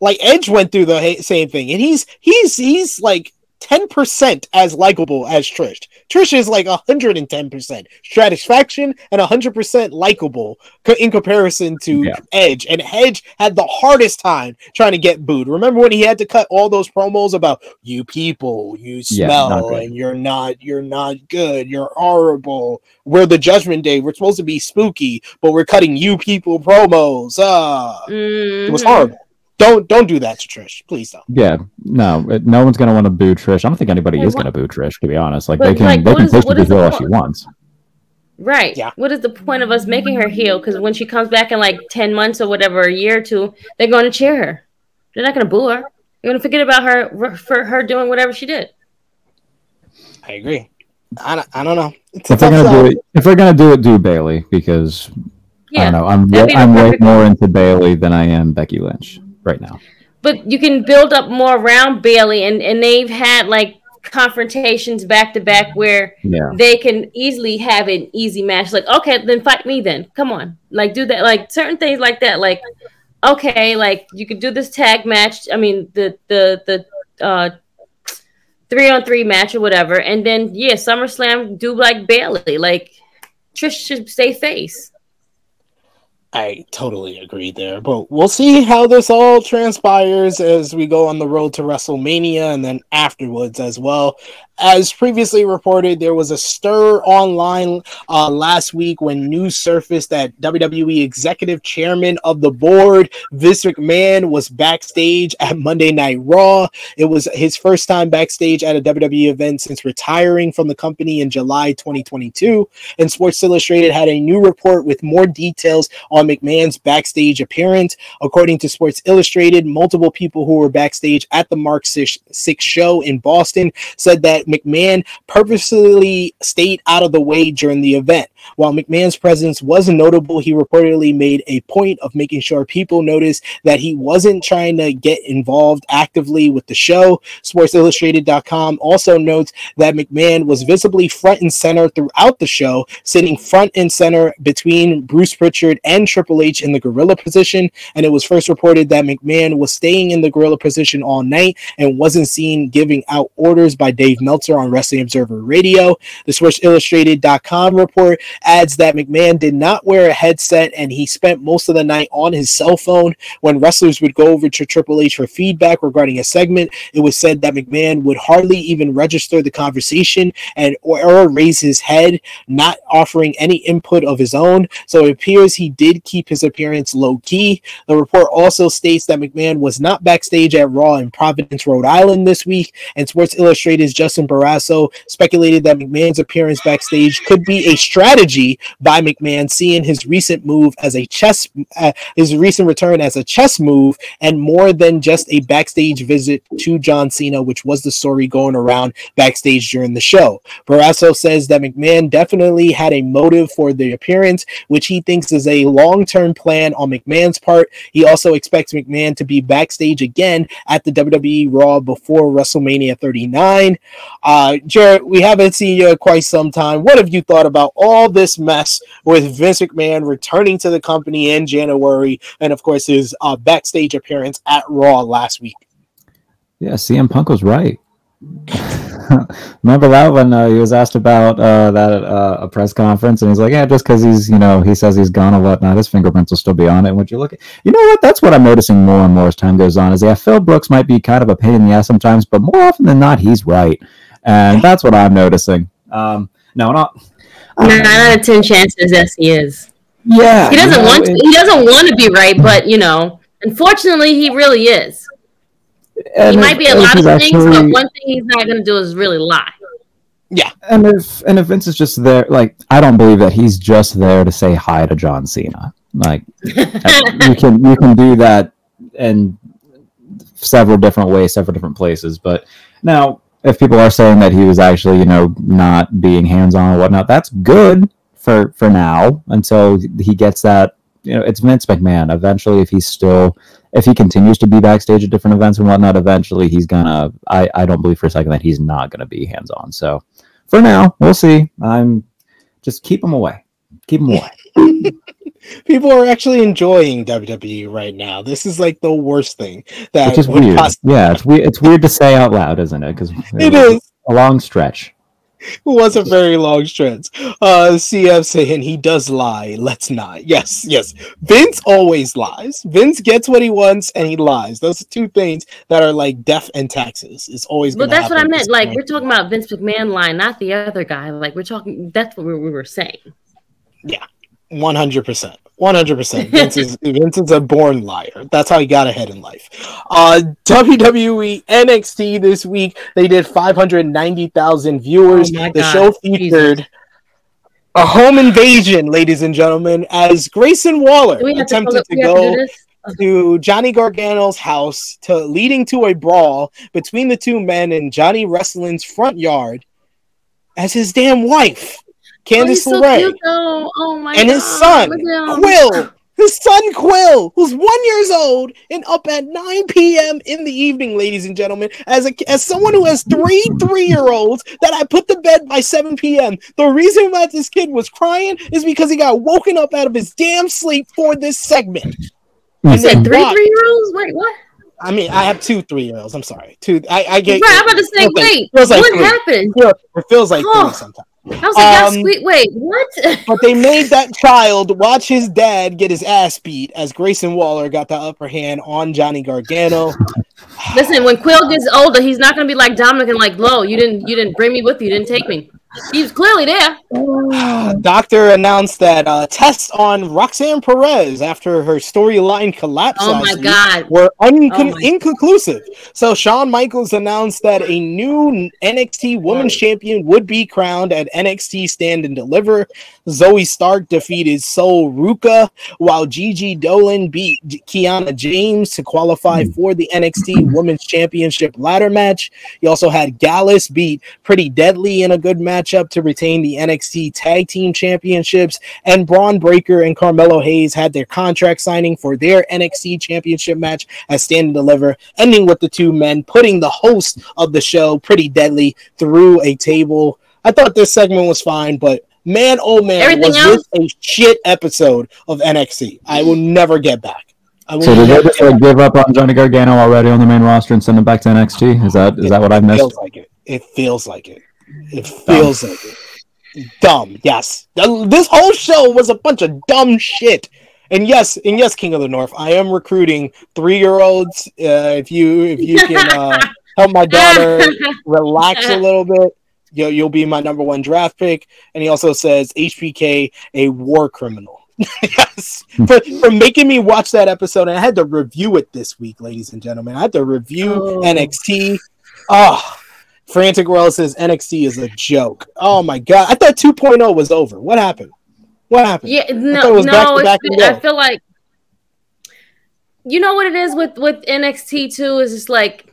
Like Edge went through the same thing, and he's he's he's like. ten percent as likable as Trish. Trish is like one hundred ten percent satisfaction and one hundred percent likable co- in comparison to yeah. Edge. And Edge had the hardest time trying to get booed. Remember when he had to cut all those promos about you people, you smell, yeah, and you're not, you're not good, you're horrible. We're the Judgment Day. We're supposed to be spooky, but we're cutting you people promos. Uh, mm-hmm. It was horrible. Don't don't do that to Trish, please don't. Yeah, no, no one's gonna want to boo Trish. I don't think anybody well, is what? gonna boo Trish, to be honest. Like but, they can, like, they can push the heel all she wants. Right. Yeah. What is the point of us making her heel? Because when she comes back in like ten months or whatever, a year or two, they're going to cheer her. They're not gonna boo her. They're gonna forget about her for her doing whatever she did. I agree. I don't, I don't know. It's if they're gonna song. do it, if they're gonna do it, do Bailey because yeah. I don't know. I'm way, I'm way more into Bailey than I am Becky Lynch. Right now, but you can build up more around Bailey, and, and they've had like confrontations back to back where yeah. they can easily have an easy match. Like, okay, then fight me. Then come on, like do that. Like certain things like that. Like, okay, like you could do this tag match. I mean, the the the uh, three on three match or whatever, and then yeah, SummerSlam do like Bailey. Like Trish should stay face. I totally agree there, but we'll see how this all transpires as we go on the road to WrestleMania and then afterwards as well. As previously reported, there was a stir online uh, last week when news surfaced that W W E Executive Chairman of the Board, Vince McMahon, was backstage at Monday Night Raw. It was his first time backstage at a W W E event since retiring from the company in July twenty twenty-two, and Sports Illustrated had a new report with more details on McMahon's backstage appearance. According to Sports Illustrated, multiple people who were backstage at the March sixth show in Boston said that McMahon purposely stayed out of the way during the event. While McMahon's presence was notable, he reportedly made a point of making sure people noticed that he wasn't trying to get involved actively with the show. Sports Illustrated dot com also notes that McMahon was visibly front and center throughout the show, sitting front and center between Bruce Pritchard and Triple H in the gorilla position, and it was first reported that McMahon was staying in the gorilla position all night and wasn't seen giving out orders by Dave Meltzer on Wrestling Observer Radio. The Sports Illustrated dot com report adds that McMahon did not wear a headset and he spent most of the night on his cell phone. When wrestlers would go over to Triple H for feedback regarding a segment, it was said that McMahon would hardly even register the conversation and or, or raise his head, not offering any input of his own. So it appears he did keep his appearance low-key. The report also states that McMahon was not backstage at Raw in Providence, Rhode Island this week, and Sports Illustrated's Justin Barrasso speculated that McMahon's appearance backstage could be a strategy by McMahon, seeing his recent move as a chess, uh, his recent return as a chess move, and more than just a backstage visit to John Cena, which was the story going around backstage during the show. Barrasso says that McMahon definitely had a motive for the appearance, which he thinks is a long-term plan on McMahon's part. He also expects McMahon to be backstage again at the W W E Raw before WrestleMania thirty-nine. Uh, Jarrett, we haven't seen you in quite some time. What have you thought about all this mess with Vince McMahon returning to the company in January and, of course, his uh, backstage appearance at Raw last week? Yeah, C M Punk was right. Remember that when uh, he was asked about uh, that at uh, a press conference, and he's like, "Yeah, just because he's, you know, he says he's gone or whatnot, his fingerprints will still be on it." And would you look at, you know what? That's what I'm noticing more and more as time goes on. Is yeah, Phil Brooks might be kind of a pain in the ass sometimes, but more often than not, he's right, and that's what I'm noticing. Um, no, not uh, nine out of ten chances, yes, he is. Yeah, he doesn't you know, want to, it, he doesn't want to be right, but you know, unfortunately, he really is. And he might be a lot of things, actually, but one thing he's not going to do is really lie. Yeah. And if and if Vince is just there, like, I don't believe that he's just there to say hi to John Cena. Like, you can you can do that in several different ways, several different places. But now, if people are saying that he was actually, you know, not being hands-on or whatnot, that's good for, for now until he gets that. You know, it's Vince McMahon. Eventually, if he's still... If he continues to be backstage at different events and whatnot, eventually he's gonna. I, I don't believe for a second that he's not gonna be hands on. So, for now, we'll see. I'm just keep him away. Keep him away. People are actually enjoying W W E right now. This is like the worst thing that Which is weird. Possibly- yeah, it's weird. It's weird to say out loud, isn't it? Because it is a long stretch. It was a very long stretch. Uh, C F saying he does lie. Let's not. Yes, yes. Vince always lies. Vince gets what he wants and he lies. Those are two things that are like death and taxes. It's always. But that's what I meant. Like, we're talking about Vince McMahon lying, not the other guy. Like, we're talking. That's what we were saying. Yeah, one hundred percent. One hundred percent. Vincent's a born liar. That's how he got ahead in life. Uh, W W E N X T this week they did five hundred ninety thousand viewers. Oh the God. Show featured Jesus. A home invasion, ladies and gentlemen, as Grayson Waller attempted to, to go to, to Johnny Gargano's house, to leading to a brawl between the two men in Johnny Wrestling's front yard, as his damn wife. Candice oh, LeRae so oh, my and his son, Quill, his son Quill, who's one years old and up at nine p.m. in the evening, ladies and gentlemen, as a, as someone who has three three-year-olds that I put to bed by seven p.m., the reason why this kid was crying is because he got woken up out of his damn sleep for this segment. You said three walked. three-year-olds? Wait, what? I mean, I have two three-year-olds. I'm sorry. Two. I, I get. Right, I'm about to say, okay. wait, like what three. happened? It feels like oh. three sometimes. I was like, um, that's sweet. Wait, what? But they made that child watch his dad get his ass beat as Grayson Waller got the upper hand on Johnny Gargano. Listen, when Quill gets older, he's not going to be like Dominic and like, "Lo, you didn't, you didn't bring me with you. You didn't take me." He's clearly there. Doctor announced that uh, tests on Roxanne Perez after her storyline collapse oh my God. were un- oh my inconclusive. So Shawn Michaels announced that a new N X T Women's oh. Champion would be crowned at N X T Stand and Deliver. Zoe Stark defeated Sol Ruka, while Gigi Dolan beat Kiana James to qualify for the N X T Women's Championship ladder match. You also had Gallus beat Pretty Deadly in a good match up to retain the N X T Tag Team Championships, and Braun Breaker and Carmelo Hayes had their contract signing for their N X T Championship match at Stand and Deliver, ending with the two men putting the host of the show, Pretty Deadly, through a table. I thought this segment was fine, but man, oh man, Everything was else? this a shit episode of N X T. I will never get back. I so did they just like give up on Johnny Gargano already on the main roster and send him back to N X T? Is that is it that what I missed? Feels like it. It feels like it. It feels dumb. like it. Dumb, yes. This whole show was a bunch of dumb shit. And yes, and yes, King of the North, I am recruiting three-year-olds. Uh, if you if you can uh, help my daughter relax a little bit, you'll, you'll be my number one draft pick. And he also says, H B K, a war criminal. Yes, for, for making me watch that episode. And I had to review it this week, ladies and gentlemen. I had to review oh. N X T. Oh, Frantic Royal says N X T is a joke. Oh my God. I thought two point oh was over. What happened? What happened? Yeah, no, I, it was no, back to back been, I feel like, you know what it is with, with N X T too, is it's like,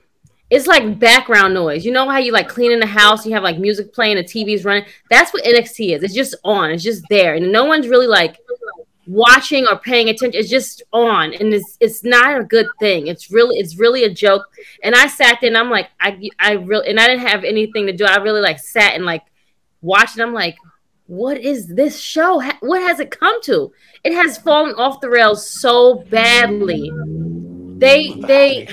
it's like background noise. You know how you like cleaning the house, you have like music playing, the T V's running. That's what N X T is. It's just on, it's just there. And no one's really like watching or paying attention. It's just on, and it's it's not a good thing. It's really it's really a joke. And I sat there and I'm like, I I really and I didn't have anything to do. I really like sat and like watched, and I'm like, what is this show? What has it come to? It has fallen off the rails so badly. They they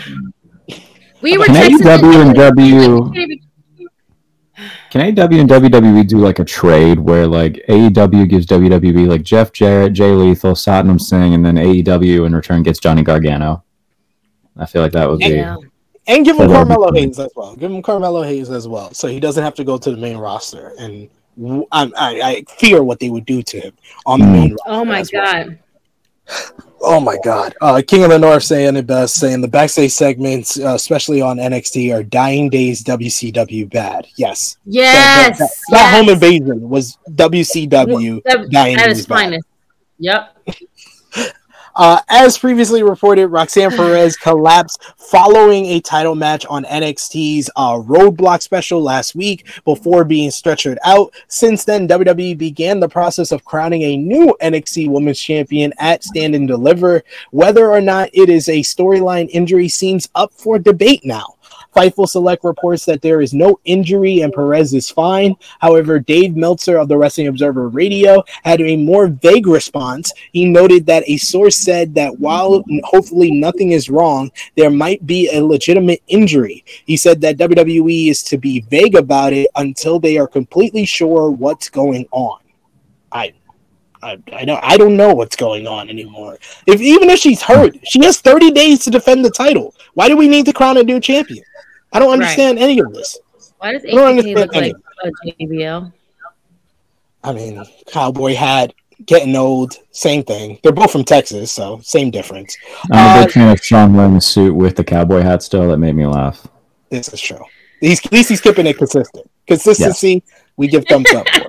we were texting A E W and W. Can A E W and W W E do like a trade where like A E W gives W W E like Jeff Jarrett, Jay Lethal, Satnam Singh, and then A E W in return gets Johnny Gargano? I feel like that would be. And, and give him Carmelo Hayes as well. Give him Carmelo Hayes as well, so he doesn't have to go to the main roster. And I, I, I fear what they would do to him on the mm. main roster. Oh my god. Well. Oh my God. Uh, King of the North saying it best, saying the backstage segments, uh, especially on N X T, are dying days W C W bad. Yes. Yes. That, that, that, yes. that home invasion was W C W w- dying that days is bad. Yep. uh, as previously reported, Roxanne Perez collapsed following a title match on N X T's uh, Roadblock special last week before being stretchered out. Since then, W W E began the process of crowning a new N X T Women's Champion at Stand and Deliver. Whether or not it is a storyline injury seems up for debate now. Fightful Select reports that there is no injury and Perez is fine. However, Dave Meltzer of the Wrestling Observer Radio had a more vague response. He noted that a source said that while hopefully nothing is wrong, there might be a legitimate injury. He said that W W E is to be vague about it until they are completely sure what's going on. I I, I don't I don't know what's going on anymore. If even if she's hurt, she has thirty days to defend the title. Why do we need to crown a new champion? I don't understand right. any of this. Why does A K A look like a J B L? I mean, cowboy hat, getting old, same thing. They're both from Texas, so same difference. I'm a big fan of Sean wearing a suit with the cowboy hat still. That made me laugh. This is true. He's, at least he's keeping it consistent. Consistency, yes. We give thumbs up for.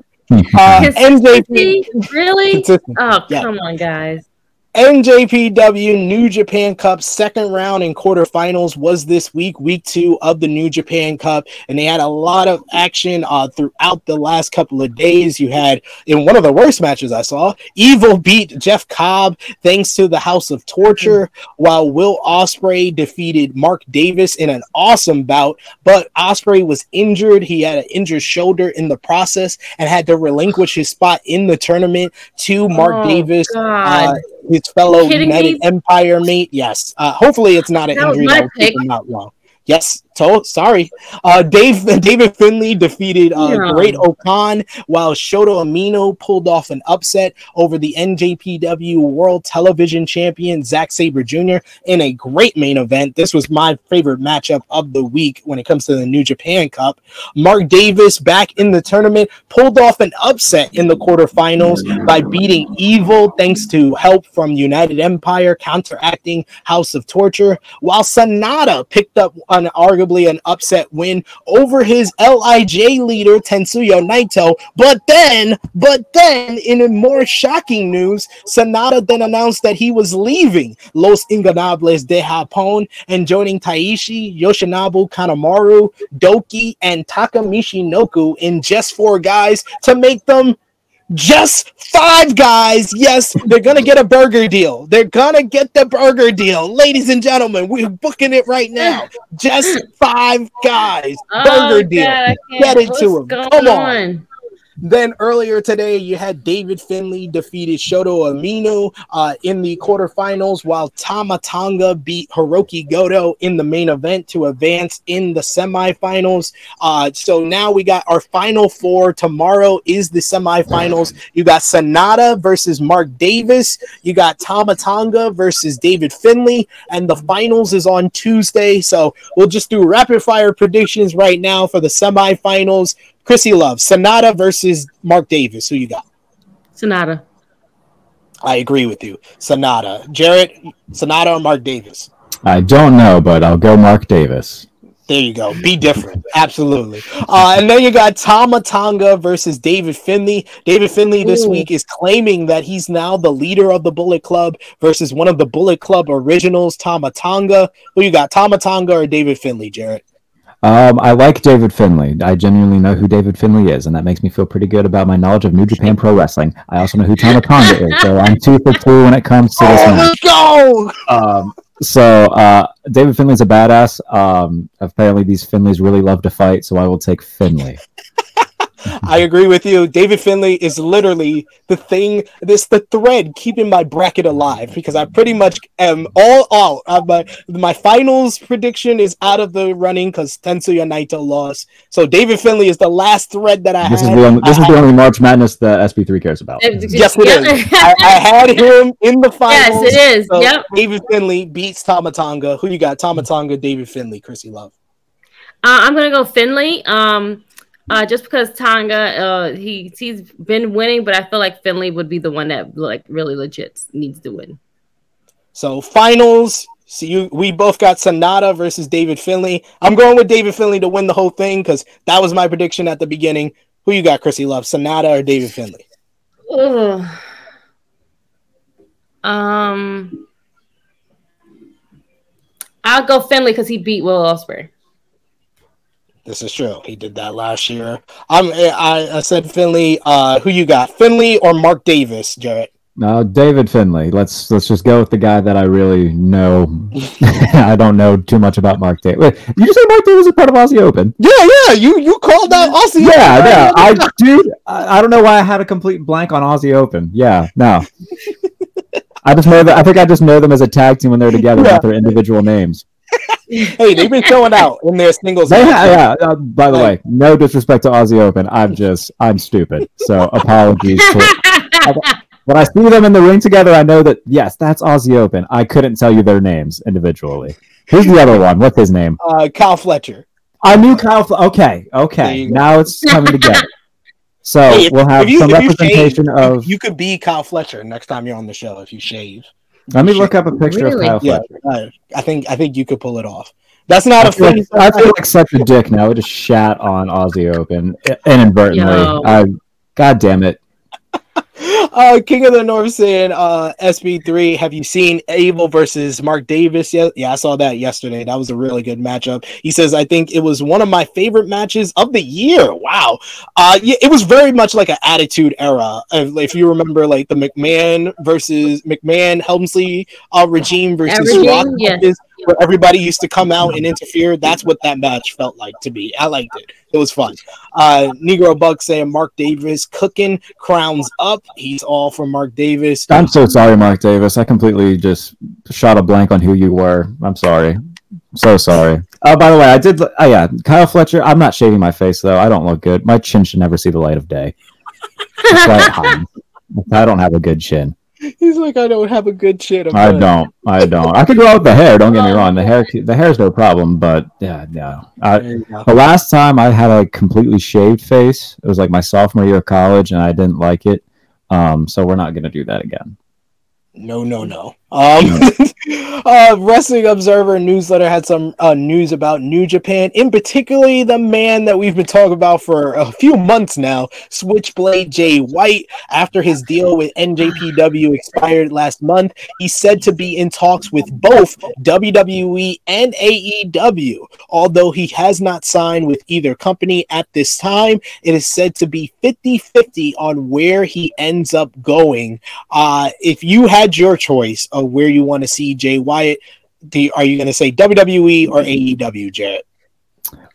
Uh, M J P, really? Oh, yeah. Come on, guys. M J P W New Japan Cup second round and quarterfinals was this week, week two of the New Japan Cup, and they had a lot of action uh, throughout the last couple of days. You had, in one of the worst matches I saw, Evil beat Jeff Cobb thanks to the House of Torture, while Will Ospreay defeated Mark Davis in an awesome bout, but Ospreay was injured. He had an injured shoulder in the process and had to relinquish his spot in the tournament to Mark oh, Davis. God. Uh, his fellow United me? Empire mate. Yes. Uh, hopefully it's not an that injury that will keep him out long. Yes. Told, sorry. Uh, Dave, David Finlay defeated uh, yeah. Great O'Khan, while Shoto Umino pulled off an upset over the N J P W World Television Champion Zack Sabre Junior in a great main event. This was my favorite matchup of the week when it comes to the New Japan Cup. Mark Davis, back in the tournament, pulled off an upset in the quarterfinals by beating Evil thanks to help from United Empire counteracting House of Torture, while Sanada picked up an argument an upset win over his L I J leader Tetsuya Naito, but then, but then, in more shocking news, Sanada then announced that he was leaving Los Ingobernables de Japón and joining Taishi, Yoshinobu Kanemaru, Doki, and Takamichi Noku in just four guys to make them just five guys. Yes, they're gonna get a burger deal. They're gonna get the burger deal, ladies and gentlemen. We're booking it right now. Just five guys, burger oh, deal. God, get it to them. Come on. on. Then earlier today, you had David Finlay defeated Shoto Umino uh, in the quarterfinals, while Tama Tonga beat Hirooki Goto in the main event to advance in the semifinals. Uh, so now we got our final four. Tomorrow is the semifinals. You got Sanada versus Mark Davis. You got Tama Tonga versus David Finlay. And the finals is on Tuesday. So we'll just do rapid fire predictions right now for the semifinals. Chrissy Love, Sanada versus Mark Davis. Who you got? Sanada. I agree with you. Sanada. Jarrett, Sanada or Mark Davis? I don't know, but I'll go Mark Davis. There you go. Be different. Absolutely. Uh, and then you got Tama Tonga versus David Finlay. David Finlay this Ooh. week is claiming that he's now the leader of the Bullet Club versus one of the Bullet Club originals, Tama Tonga. Who you got, Tama Tonga or David Finlay, Jarrett? Um, I like David Finlay. I genuinely know who David Finlay is, and that makes me feel pretty good about my knowledge of New Japan Pro Wrestling. I also know who Tama Tonga is, so I'm two for two when it comes to oh, this match. Let's go! Um, so, uh, David Finlay's a badass. Um, apparently these Finlays really love to fight, so I will take Finlay. I agree with you. David Finlay is literally the thing, this the thread keeping my bracket alive, because I pretty much am all out. Uh, my, my finals prediction is out of the running because Tetsuya Naito lost. So David Finlay is the last thread that I this had. Is the only, this I is had. the only March Madness that S P three cares about. Yes, it is. I, I had him in the finals. Yes, it is. So yep. David Finlay beats Tama Tonga. Who you got? Tama Tonga, David Finlay, Chrissy Love. Uh, I'm going to go Finlay. Um... Uh, just because Tonga, uh, he, he's been winning, but I feel like Finlay would be the one that like really legit needs to win. So finals, so you, we both got Sonata versus David Finlay. I'm going with David Finlay to win the whole thing because that was my prediction at the beginning. Who you got, Chrissy Love, Sonata or David Finlay? Ooh. Um, I'll go Finlay because he beat Will Ospreay. This is true. He did that last year. I'm, I, I said Finlay. Uh, who you got, Finlay or Mark Davis, Jarrett? No, David Finlay. Let's let's just go with the guy that I really know. I don't know too much about Mark Davis. Wait, you say Mark Davis is part of Aussie Open? Yeah, yeah. You you called out Aussie yeah, Open. Yeah, right? yeah. I dude, I, I don't know why I had a complete blank on Aussie Open. Yeah, no. I just know that. I think I just know them as a tag team when they're together, yeah. Not their individual names. Hey, they've been showing out in their singles. They ha- yeah. Uh, by the like, way, no disrespect to Aussie Open. I'm just, I'm stupid. So apologies. For, I, when I see them in the ring together, I know that yes, that's Aussie Open. I couldn't tell you their names individually. Who's the other one? What's his name? Uh, Kyle Fletcher. I knew Kyle. Fle- okay, okay. Now it's coming together. So hey, if, we'll have you, some representation you shave, of. You could be Kyle Fletcher next time you're on the show if you shave. Let me look up a picture really? of Kyle yeah, Fletcher. I think I think you could pull it off. That's not I a feel like, I feel like such a dick now. I just shat on Aussie Open inadvertently. I, God damn it. uh, King of the North saying, uh, S B three, have you seen Abel versus Mark Davis yet? Yeah, I saw that yesterday. That was a really good matchup. He says, I think it was one of my favorite matches of the year. Wow. Uh, yeah, it was very much like an attitude era. If you remember, like the McMahon versus McMahon Helmsley uh, regime versus Rock, yeah. where everybody used to come out and interfere. That's what that match felt like to me. I liked it. It was fun. Uh, Negro Buck saying Mark Davis cooking, crowns up. He's all for Mark Davis. I'm so sorry, Mark Davis. I completely just shot a blank on who you were. I'm sorry. So sorry. Oh, uh, by the way, I did. Oh, yeah. Kyle Fletcher. I'm not shaving my face, though. I don't look good. My chin should never see the light of day. It's like, I don't have a good chin. He's like, I don't have a good chin. I'm I good. don't. I don't. I could go out with the hair. Don't get me wrong. The hair, the hair's no problem. But yeah, no. I, the last time I had a completely shaved face, it was like my sophomore year of college, and I didn't like it. Um, so we're not gonna do that again. No, no, no. Um, uh, Wrestling Observer Newsletter had some uh, news about New Japan, in particularly the man that we've been talking about for a few months now, Switchblade Jay White. After his deal with N J P W expired last month, he's said to be in talks with both W W E and A E W. Although he has not signed with either company at this time, it is said to be fifty-fifty on where he ends up going. Uh, if you had your choice of where you want to see Jay Wyatt, do, are you going to say W W E or A E W, Jarrett?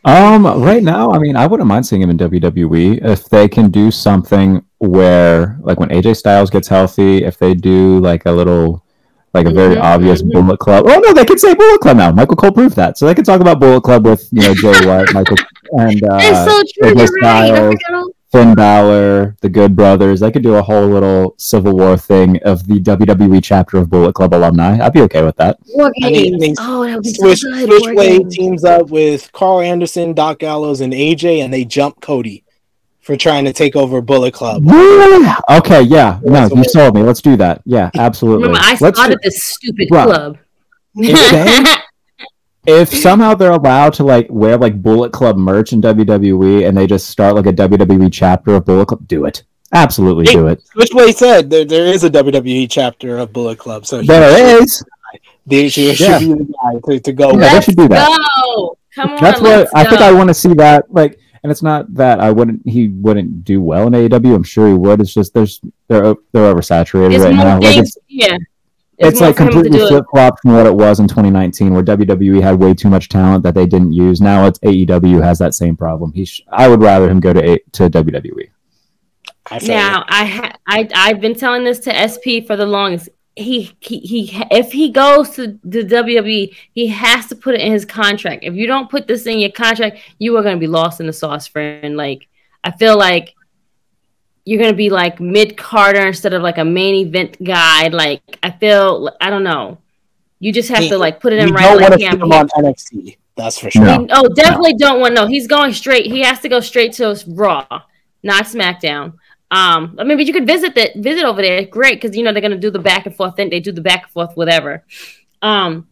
Um, right now, I mean, I wouldn't mind seeing him in W W E if they can do something where, like, when A J Styles gets healthy, if they do like a little, like a very yeah. obvious Bullet Club. Oh no, they can say Bullet Club now. Michael Cole proved that, so they can talk about Bullet Club with you know Jay Wyatt, Michael, and uh, it's so true. A J Styles. Right. Finn Balor, the Good Brothers. I could do a whole little Civil War thing of the W W E chapter of Bullet Club alumni. I'd be okay with that. I mean, oh, that would be Switch, so good. Switchblade teams up with Carl Anderson, Doc Gallows, and A J, and they jump Cody for trying to take over Bullet Club. Yeah. Okay, yeah. No, you sold me. Let's do that. Yeah, absolutely. Remember, I started this stupid right. club. Okay. If somehow they're allowed to like wear like Bullet Club merch in W W E and they just start like a W W E chapter of Bullet Club, do it. Absolutely it, do it. Which way said there, there is a W W E chapter of Bullet Club. So there is. There should be the guy to, to go. Yeah, they should do that. Go. Come on, that's what I go. think I want to see that. Like, and it's not that I wouldn't. He wouldn't do well in A E W. I'm sure he would. It's just there's they're they're oversaturated it's right now. Things, like it's, yeah, it's, it's like completely flip flop from what it was in twenty nineteen, where W W E had way too much talent that they didn't use. Now it's A E W has that same problem. He, sh- I would rather him go to a- to W W E. I now I, ha- I I've been telling this to S P for the longest. He, he he if he goes to the W W E, he has to put it in his contract. If you don't put this in your contract, you are going to be lost in the sauce, friend. Like, I feel like you're going to be like mid-carder instead of like a main event guy. Like, I feel, I don't know. You just have he, to like put it in right. You don't want to put him on N X T. That's for sure. No. Oh, definitely no. don't want no. He's going straight. He has to go straight to Raw, not SmackDown. Um, I mean, but you could visit that visit over there. Great, because you know they're gonna do the back and forth thing. They do the back and forth, whatever. Um,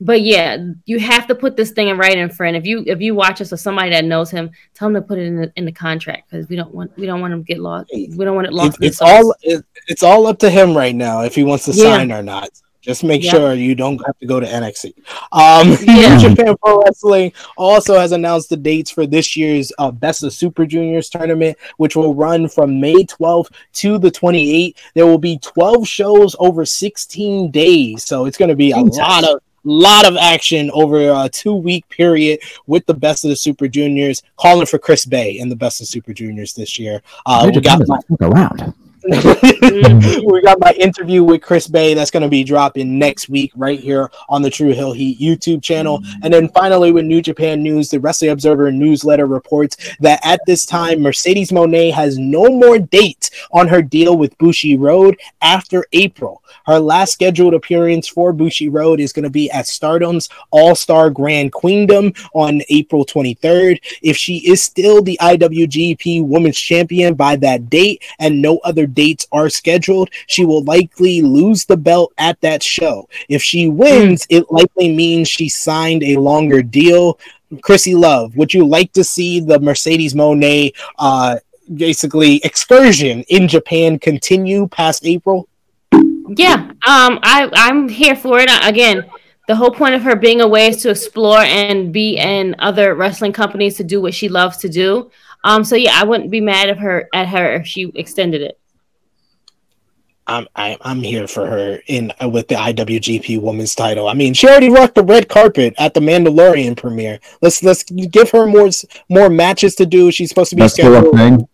but yeah, you have to put this thing in writing, friend. If you if you watch us or somebody that knows him, tell him to put it in the in the contract because we don't want we don't want him to get lost. We don't want it lost. It, it's all it, it's all up to him right now if he wants to yeah. sign or not. Just make yeah. sure you don't have to go to N X T. Um, yeah. New Japan Pro Wrestling also has announced the dates for this year's uh, Best of Super Juniors tournament, which will run from May twelfth to the twenty-eighth. There will be twelve shows over sixteen days, so it's going to be a lot of lot of action over a two-week period with the Best of the Super Juniors. Calling for Chris Bay in the Best of Super Juniors this year. Uh, we got my- around. We got my interview with Chris Bay that's going to be dropping next week right here on the True Hill Heat YouTube channel. And then finally with New Japan News, the Wrestling Observer newsletter reports that at this time Mercedes Moné has no more dates on her deal with Bushi Road after April. Her last scheduled appearance for Bushi Road is going to be at Stardom's All-Star Grand Queendom on April twenty-third. If she is still the I W G P Women's Champion by that date and no other dates are scheduled, she will likely lose the belt at that show. If she wins, it likely means she signed a longer deal. Chrissy Love, would you like to see the Mercedes Moné uh, basically excursion in Japan continue past April? Yeah, um, I, I'm here for it. Again, the whole point of her being away is to explore and be in other wrestling companies to do what she loves to do. Um, so yeah, I wouldn't be mad at her at her if she extended it. I'm I, I'm here for her in uh, with the I W G P Women's Title. I mean, she already rocked the red carpet at the Mandalorian premiere. Let's let's give her more more matches to do. She's supposed to be. That's scheduled. Thing.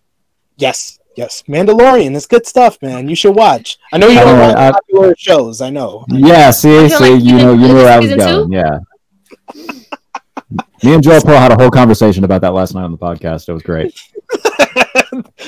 Yes, yes, Mandalorian. It's good stuff, man. You should watch. I know you don't watch like popular shows. I know. Yeah, see, see, like you know, you know where I was going. Two? Yeah. Me and Joe Paul had a whole conversation about that last night on the podcast. It was great.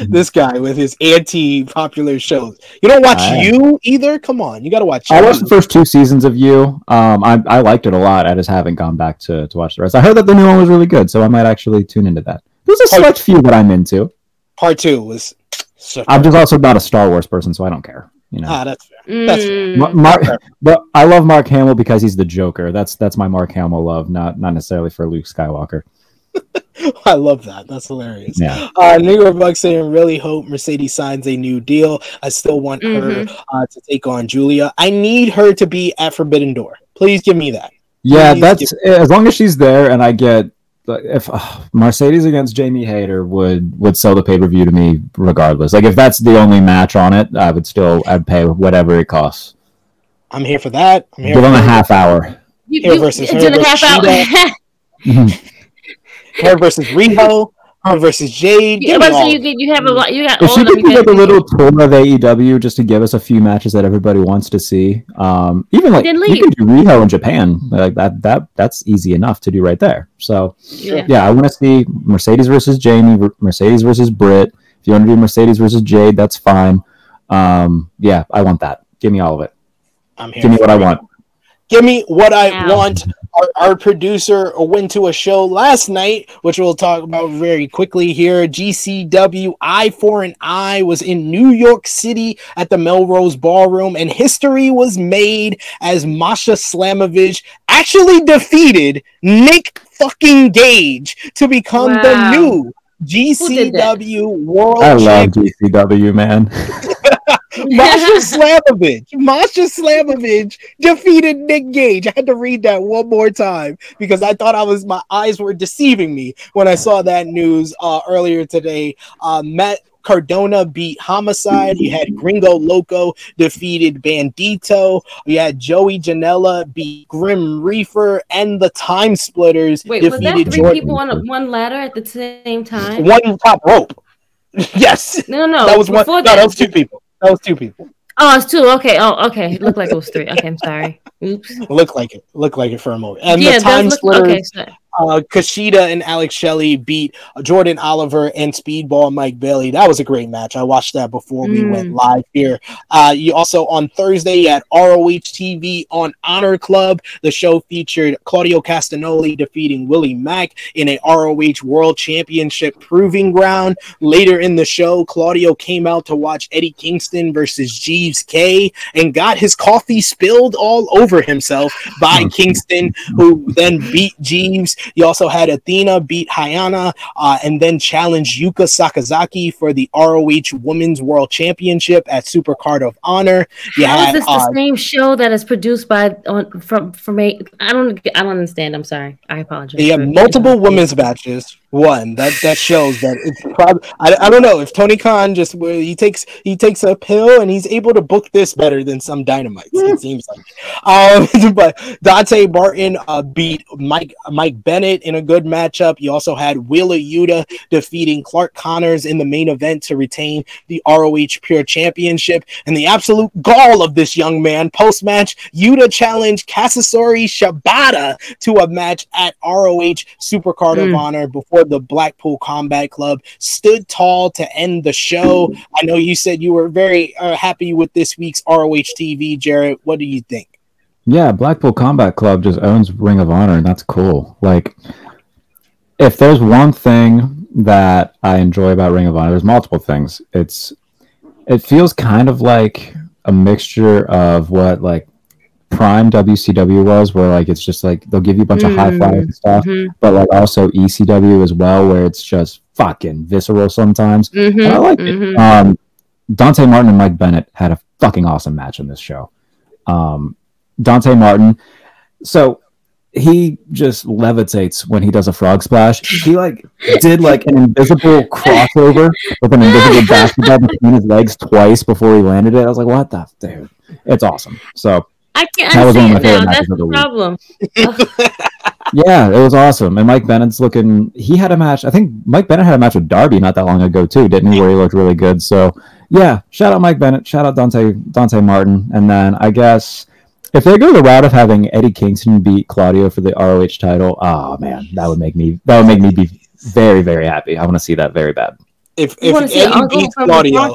This guy with his anti-popular shows. You don't watch I, You either? Come on. You got to watch I you. watched the first two seasons of You. Um, I, I liked it a lot. I just haven't gone back to, to watch the rest. I heard that the new one was really good, so I might actually tune into that. There's a select few that I'm into. Part two was... So I'm just also not a Star Wars person, so I don't care. You know. Ah, that's fair. Mm. That's fair. Mark, Mark, that's fair. But I love Mark Hamill because he's the Joker. That's that's my Mark Hamill love, not not necessarily for Luke Skywalker. I love that. That's hilarious. Yeah. Uh, New York Bucks saying, really hope Mercedes signs a new deal. I still want mm-hmm. her uh, to take on Julia. I need her to be at Forbidden Door. Please give me that. Yeah, Please that's as long as she's there, and I get if uh, Mercedes against Jamie Hayter would, would sell the pay-per-view to me regardless. Like, if that's the only match on it, I would still, I'd pay whatever it costs. I'm here for that. I'm here Give for them a half hour. You, you, her versus her versus half hour. Her versus Riho. Her versus Jade. You, so you, get, you have a lot. You got if all she could do like a little tour of A E W just to give us a few matches that everybody wants to see. Um, even like you could do Riho in Japan, like that. That that's easy enough to do right there. So yeah, yeah I want to see Mercedes versus Jamie, Mercedes versus Britt. If you want to do Mercedes versus Jade, that's fine. Um, yeah, I want that. Give me all of it. I'm here. Give me what I want. Give me what I wow. want. Our, our producer went to a show last night, which we'll talk about very quickly here. G C W Eye for an Eye was in New York City at the Melrose Ballroom, and history was made as Masha Slamovich actually defeated Nick fucking Gage to become wow. the new G C W World Champion. I love G C W, man. Masha Slamovich. Masha Slamovich defeated Nick Gage. I had to read that one more time because I thought I was my eyes were deceiving me when I saw that news uh, earlier today. Uh, Matt Cardona beat Homicide. You had Gringo Loco defeated Bandito. You had Joey Janela beat Grim Reaper, and the Time Splitters Wait, defeated Jordan. Wait, was that three Jordan. people on one ladder at the same time? One top rope. Yes. No, no. That was one. No, that was two people. That was two people. Oh, it's two. Okay. Oh, okay. It looked like it was three. Okay, I'm sorry. Oops. Looked like it. Looked like it for a moment. And yeah, the Time Splitters, look- okay, uh, Kushida and Alex Shelley beat Jordan Oliver and Speedball Mike Bailey. That was a great match. I watched that before mm. we went live here. Uh, you also, on Thursday at R O H T V on Honor Club, the show featured Claudio Castagnoli defeating Willie Mack in a R O H World Championship proving ground. Later in the show, Claudio came out to watch Eddie Kingston versus Jeeves K and got his coffee spilled all over himself by Kingston, who then beat Jeeves. He also had Athena beat Hayana uh, and then challenged Yuka Sakazaki for the R O H Women's World Championship at Super Card of Honor. You How had, is this uh, the same show that is produced by on, from from a, I don't I don't understand. I'm sorry. I apologize. They have multiple it. women's matches. One that that shows that it's probably I, I don't know if Tony Khan just where he takes he takes a pill and he's able to book this better than some Dynamites. Yeah. It seems like. Um, but Dante Martin uh, beat Mike Mike Bennett in a good matchup. You also had Wheeler Yuta defeating Clark Connors in the main event to retain the R O H Pure Championship. And the absolute gall of this young man post match, Yuta challenged Kasusori Shibata to a match at R O H Supercard mm. of Honor before the Blackpool Combat Club. Stood tall to end the show. I know you said you were very uh, happy with this week's R O H T V, Jarrett. What do you think? Yeah, Blackpool Combat Club just owns Ring of Honor, and that's cool. Like, if there's one thing that I enjoy about Ring of Honor, there's multiple things. It's it feels kind of like a mixture of what like prime W C W was, where like it's just like they'll give you a bunch mm. of high fives and stuff, mm-hmm. but like also E C W as well, where it's just fucking visceral sometimes. Mm-hmm. And I like mm-hmm. it. Um, Dante Martin and Mike Bennett had a fucking awesome match in this show. Um, Dante Martin, so he just levitates when he does a frog splash. He like did like an invisible crossover with an invisible basketball between his legs twice before he landed it. I was like, what the dude? It's awesome. So I can't that was one of my favorite now. matches That's of the, the problem. Yeah, it was awesome. And Mike Bennett's looking. He had a match. I think Mike Bennett had a match with Darby not that long ago too, didn't he? Where he looked really good. So yeah, shout out Mike Bennett. Shout out Dante Dante Martin. And then I guess, if they go the route of having Eddie Kingston beat Claudio for the R O H title, oh man, that would make me that would make me be very, very happy. I want to see that very bad. If if Eddie beats Claudio,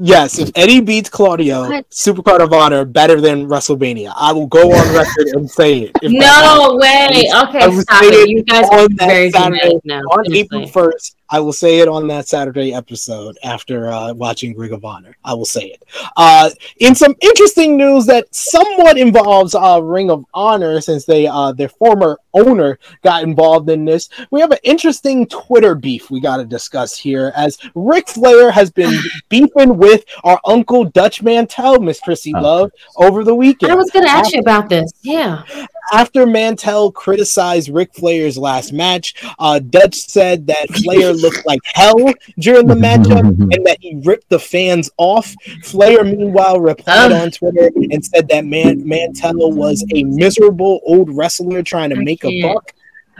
yes, if Eddie beats Claudio, Supercard of Honor better than WrestleMania. I will go on record and say it. No way. Okay, stop it. You guys are very dramatic now. On April first. I will say it on that Saturday episode after uh, watching Ring of Honor. I will say it. Uh, in some interesting news that somewhat involves uh, Ring of Honor, since they uh, their former owner got involved in this, we have an interesting Twitter beef we got to discuss here, as Ric Flair has been beefing with our Uncle Dutch Mantel, Miss Chrissy Love, over the weekend. I was going to ask after- you about this. Yeah. After Mantel criticized Ric Flair's last match, uh, Dutch said that Flair looked like hell during the matchup and that he ripped the fans off. Flair, meanwhile, replied on Twitter and said that Man- Mantel was a miserable old wrestler trying to make a buck.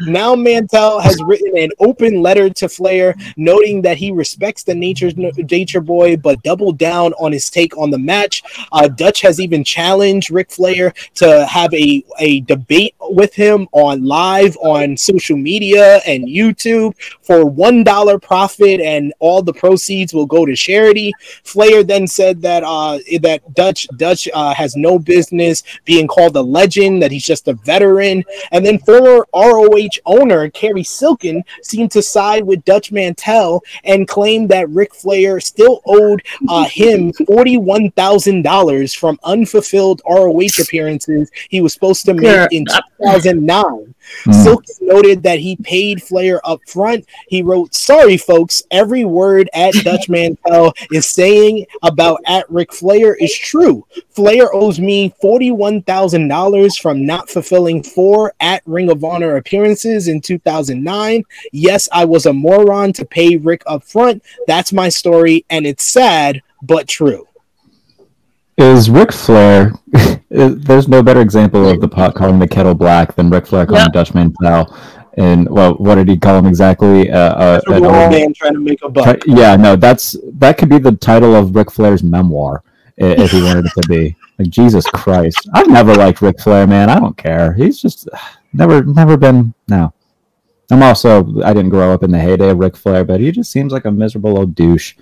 Now Mantel has written an open letter to Flair, noting that he respects the nature, nature boy, but doubled down on his take on the match. Uh, Dutch has even challenged Ric Flair to have a, a debate with him on live, on social media, and YouTube for one dollar profit, and all the proceeds will go to charity. Flair then said that uh, that Dutch, Dutch uh, has no business being called a legend, that he's just a veteran. And then former R O H owner Kerry Silkin seemed to side with Dutch Mantel and claimed that Ric Flair still owed uh, him forty-one thousand dollars from unfulfilled R O H appearances he was supposed to make in two thousand nine. Mm. Silk noted that he paid Flair up front. He wrote, "Sorry, folks, every word at Dutch Mantel is saying about at Ric Flair is true. Flair owes me forty-one thousand dollars from not fulfilling four at Ring of Honor appearances in two thousand nine. Yes, I was a moron to pay Rick up front. That's my story, and it's sad, but true." Is Ric Flair, there's no better example of the pot calling the kettle black than Ric Flair calling yep. Dutch Mantel. And, well, what did he call him exactly? Uh, a old man trying to make a buck. Yeah, no, that's that could be the title of Ric Flair's memoir, if he wanted it to be. Like, Jesus Christ. I've never liked Ric Flair, man. I don't care. He's just never, never been, no. I'm also, I didn't grow up in the heyday of Ric Flair, but he just seems like a miserable old douche.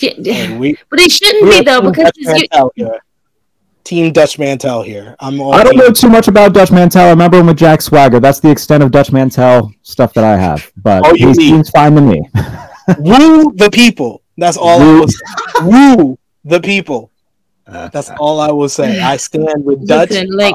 Yeah. We, but he shouldn't we be though because you... Team Dutch Mantel here. I'm I don't know too much about Dutch Mantel. I remember him with Jack Swagger. That's the extent of Dutch Mantel stuff that I have. But oh, he seems fine to me. Woo the people. That's all Woo. I will say. Woo the people. That's all I will say. I stand with Dutch. Listen, like,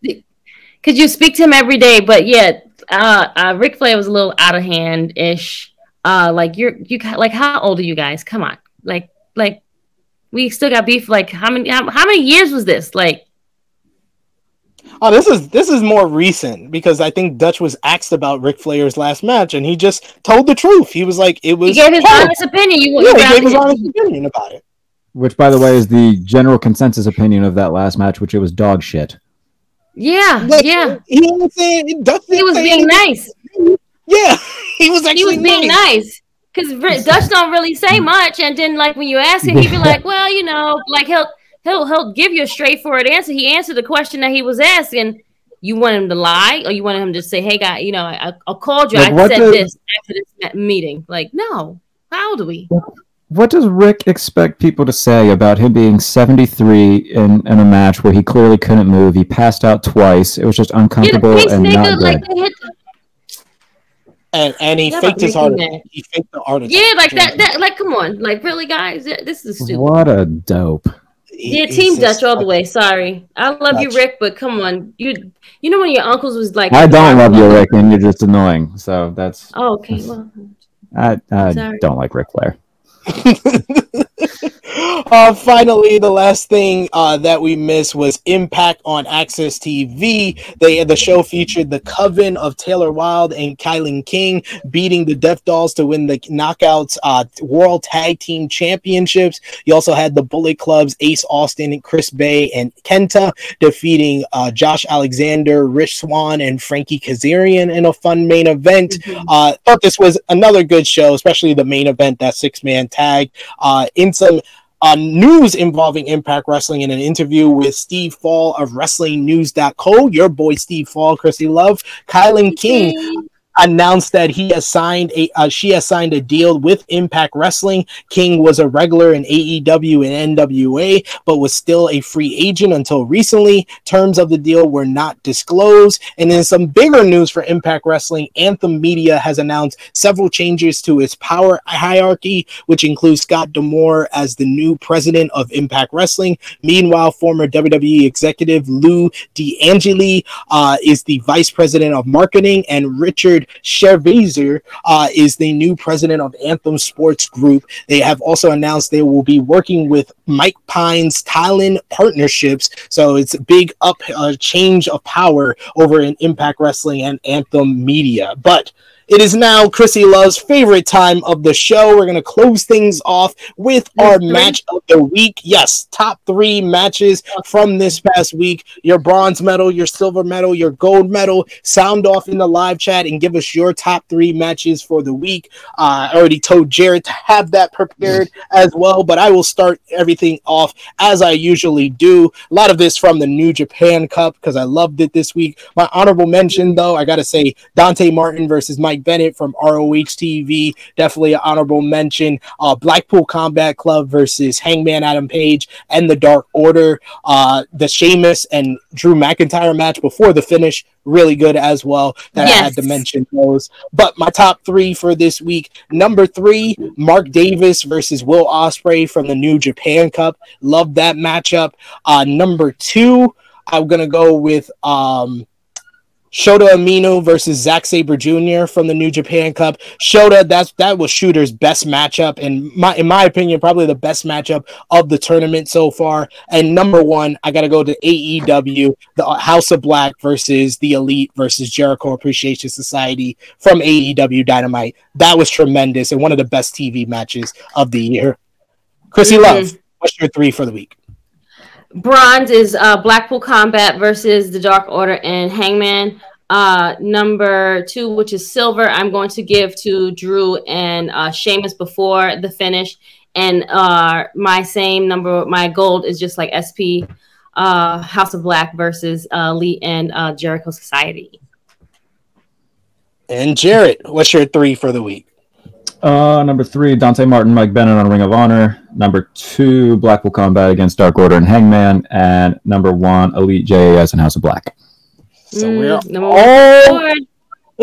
because you speak to him every day, but yeah, uh, uh, Ric Flair was a little out of hand ish. Uh, like you're, you like how old are you guys? Come on, like, like we still got beef. Like how many, how, how many years was this? Like, oh, this is this is more recent because I think Dutch was asked about Ric Flair's last match and he just told the truth. He was like, it was. He gave his oh, honest opinion. You, yeah, he gave his honest opinion about it. Which, by the way, is the general consensus opinion of that last match, which it was dog shit. Yeah, like, yeah. He was saying Dutch. He was being nice. Yeah, he was actually he was being nice because nice. Dutch don't really say much, and then like when you ask him, he'd be like, "Well, you know, like he'll he'll he'll give you a straightforward answer." He answered the question that he was asking. You want him to lie, or you want him to say, "Hey, guy, you know, I I called you. Like, I said does, this after this meeting." Like, no, how do we? What does Rick expect people to say about him being seventy-three in, in a match where he clearly couldn't move? He passed out twice. It was just uncomfortable yeah, and not good. Like, they hit the- And and he yeah, faked his art. He faked the art. Yeah, like that, that. Like, come on, like, really, guys, this is stupid. What a dope. Yeah, he, Team Dutch all the way. Sorry, I love Dutch. You, Rick, but come on, you you know when your uncles was like, I don't love you, Rick, and you're just annoying. So that's. Oh, okay. Well, I I sorry. don't like Ric Flair. uh, finally, the last thing uh, that we missed was Impact on Access T V. They the show featured the Coven of Taylor Wilde and Kylan King beating the Death Dolls to win the Knockouts uh, World Tag Team Championships. You also had the Bullet Club's Ace Austin and Chris Bay and Kenta defeating uh, Josh Alexander, Rich Swann, and Frankie Kazarian in a fun main event. Mm-hmm. Uh, thought this was another good show, especially the main event, that six-man tag. Uh, in some uh, news involving Impact Wrestling, in an interview with Steve Fall of wrestling news dot co, your boy Steve Fall, Chrissy Love, Kylan King announced that he has signed a uh, she has signed a deal with Impact Wrestling. King was a regular in A E W and N W A, but was still a free agent until recently. Terms of the deal were not disclosed. And then some bigger news for Impact Wrestling, Anthem Media has announced several changes to its power hierarchy, which includes Scott D'Amore as the new president of Impact Wrestling. Meanwhile, former W W E executive Lou DeAngeli uh, is the vice president of marketing, and Richard Schervizer uh, is the new president of Anthem Sports Group. They have also announced they will be working with Mike Pine's Thailand partnerships. So it's a big up uh, change of power over in Impact Wrestling and Anthem Media. But it is now Chrissy Love's favorite time of the show. We're going to close things off with our match of the week. Yes, top three matches from this past week. Your bronze medal, your silver medal, your gold medal. Sound off in the live chat and give us your top three matches for the week. Uh, I already told Jared to have that prepared as well, but I will start everything off as I usually do. A lot of this from the New Japan Cup because I loved it this week. My honorable mention, though, I got to say Dante Martin versus Mike Bennett from R O H T V, definitely an honorable mention. Uh, Blackpool Combat Club versus Hangman Adam Page and the Dark Order. Uh, the Sheamus and Drew McIntyre match before the finish, really good as well. That yes. I had to mention those. But my top three for this week, number three, Mark Davis versus Will Ospreay from the New Japan Cup. Love that matchup. Uh, number two, I'm going to go with... Um, Shota Umino versus Zack Sabre Junior from the New Japan Cup. Shota, that's, that was Shooter's best matchup, and my, in my opinion, probably the best matchup of the tournament so far. And number one, I got to go to A E W, the House of Black versus the Elite versus Jericho Appreciation Society from A E W Dynamite. That was tremendous and one of the best T V matches of the year. Chrissy mm-hmm. Love, what's your three for the week? Bronze is uh, Blackpool Combat versus the Dark Order and Hangman. Uh, number two, which is silver, I'm going to give to Drew and uh, Sheamus before the finish. And uh, my same number, my gold is just like S P, uh, House of Black versus uh, Lee and uh, Jericho Society. And Jarrett, what's your three for the week? Uh, number three, Dante Martin, Mike Bennett on Ring of Honor. Number two, Blackpool Combat against Dark Order and Hangman. And number one, Elite, J A S and House of Black. So we're mm, all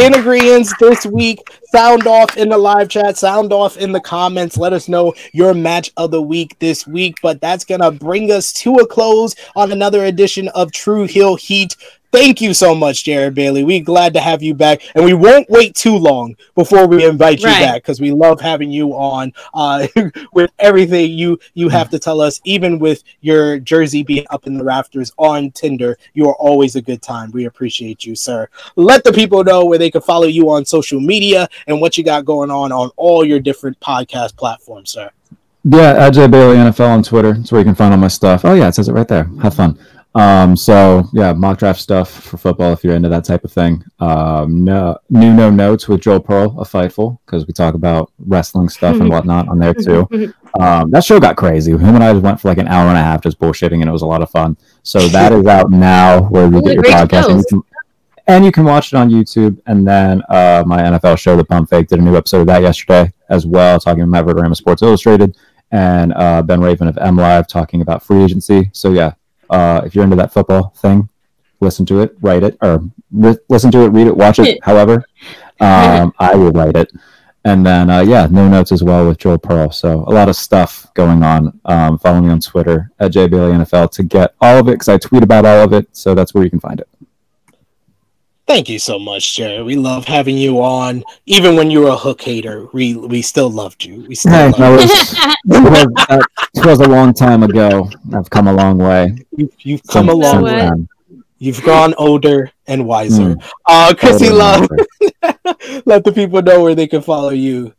in agreement this week. Sound off in the live chat. Sound off in the comments. Let us know your match of the week this week. But that's going to bring us to a close on another edition of True Heel Heat. Thank you so much, Jared Bailey. We're glad to have you back, and we won't wait too long before we invite you right. back, because we love having you on uh, with everything you, you have to tell us, even with your jersey being up in the rafters on Tinder. You are always a good time. We appreciate you, sir. Let the people know where they can follow you on social media and what you got going on on all your different podcast platforms, sir. Yeah, Jay Bailey N F L on Twitter. That's where you can find all my stuff. Oh, yeah, it says it right there. Have fun. Um, so yeah, mock draft stuff for football if you're into that type of thing. Um, no new no notes with Joel Pearl of Fightful, because we talk about wrestling stuff and whatnot on there too. Um, that show got crazy. Him and I went for like an hour and a half just bullshitting, and it was a lot of fun. So that is out now where you get your podcast, and you, can, and you can watch it on YouTube. And then uh, my N F L show, The Pump Fake, did a new episode of that yesterday as well, talking to Matt Verderama, Sports Illustrated, and uh, Ben Raven of M Live talking about free agency. So yeah. Uh, if you're into that football thing, listen to it, write it, or re- listen to it, read it, watch it, however. Um, I will write it. And then, uh, yeah, new notes as well with Joel Pearl. So a lot of stuff going on. Um, follow me on Twitter, at J Bailey N F L, to get all of it, because I tweet about all of it, so that's where you can find it. Thank you so much, Jared. We love having you on. Even when you were a Hook hater, we we still loved you. We still hey, loved no, you. It was, uh, it was a long time ago. I've come a long way. You've, you've come since, a long way. Then. You've gone older and wiser. Mm. Uh, Chrissy Love, let the people know where they can follow you.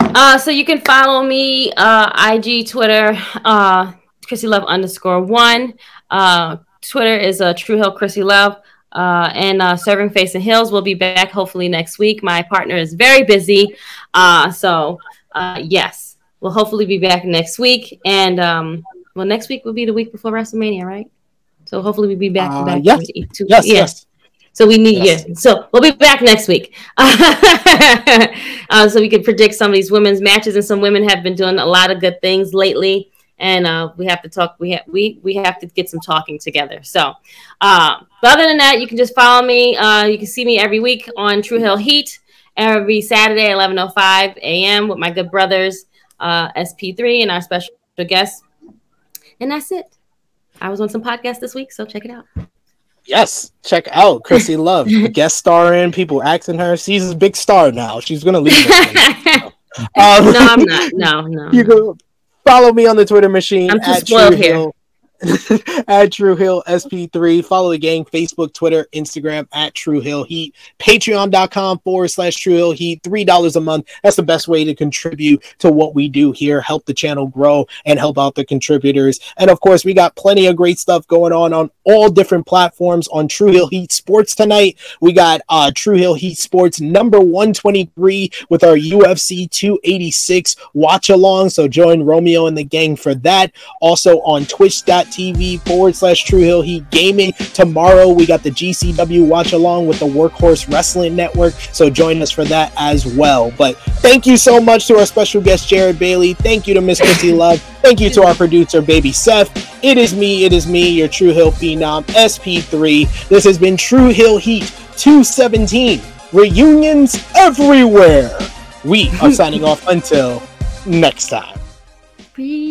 Uh, so you can follow me, uh, I G, Twitter, uh, Chrissy Love underscore one. Uh, Twitter is uh, True Hill Chrissy Love. Uh, and uh, Serving Face and Hills will be back hopefully next week. My partner is very busy. Uh, so, uh, yes, we'll hopefully be back next week. And, um, well, next week will be the week before WrestleMania, right? So hopefully we'll be back. Uh, back yes. To, to, yes, yeah. yes. So we need yes. you. So we'll be back next week. uh, so we can predict some of these women's matches. And some women have been doing a lot of good things lately. And uh, we have to talk. We have we we have to get some talking together. So, uh, but other than that, you can just follow me. Uh, you can see me every week on True Hill Heat every Saturday at eleven oh five a.m. with my good brothers uh, S P three and our special guest. And that's it. I was on some podcasts this week, so check it out. Yes, check out Chrissy Love, guest starring. People asking her. She's a big star now. She's gonna leave. This um, no, I'm not. No, no. You go. Follow me on the Twitter machine. I'm too spoiled here. At True Hill S P three. Follow the gang, Facebook, Twitter, Instagram at True Hill Heat. Patreon.com forward slash True Hill Heat. three dollars a month. That's the best way to contribute to what we do here. Help the channel grow and help out the contributors. And of course, we got plenty of great stuff going on on all different platforms on True Hill Heat Sports tonight. We got uh, True Hill Heat Sports number one twenty-three with our U F C two eighty-six watch along. So join Romeo and the gang for that. Also on Twitch dot tv forward slash True Hill Heat Gaming. Tomorrow we got the G C W watch along with the Workhorse Wrestling Network, so join us for that as well. But thank you so much to our special guest Jared Bailey. Thank you to Miss Chrissy Love. Thank you to our producer Baby Seth. It is me, it is me, your True Hill Phenom S P three. This has been True Hill Heat two seventeen. Reunions everywhere. We are signing off until next time. Peace.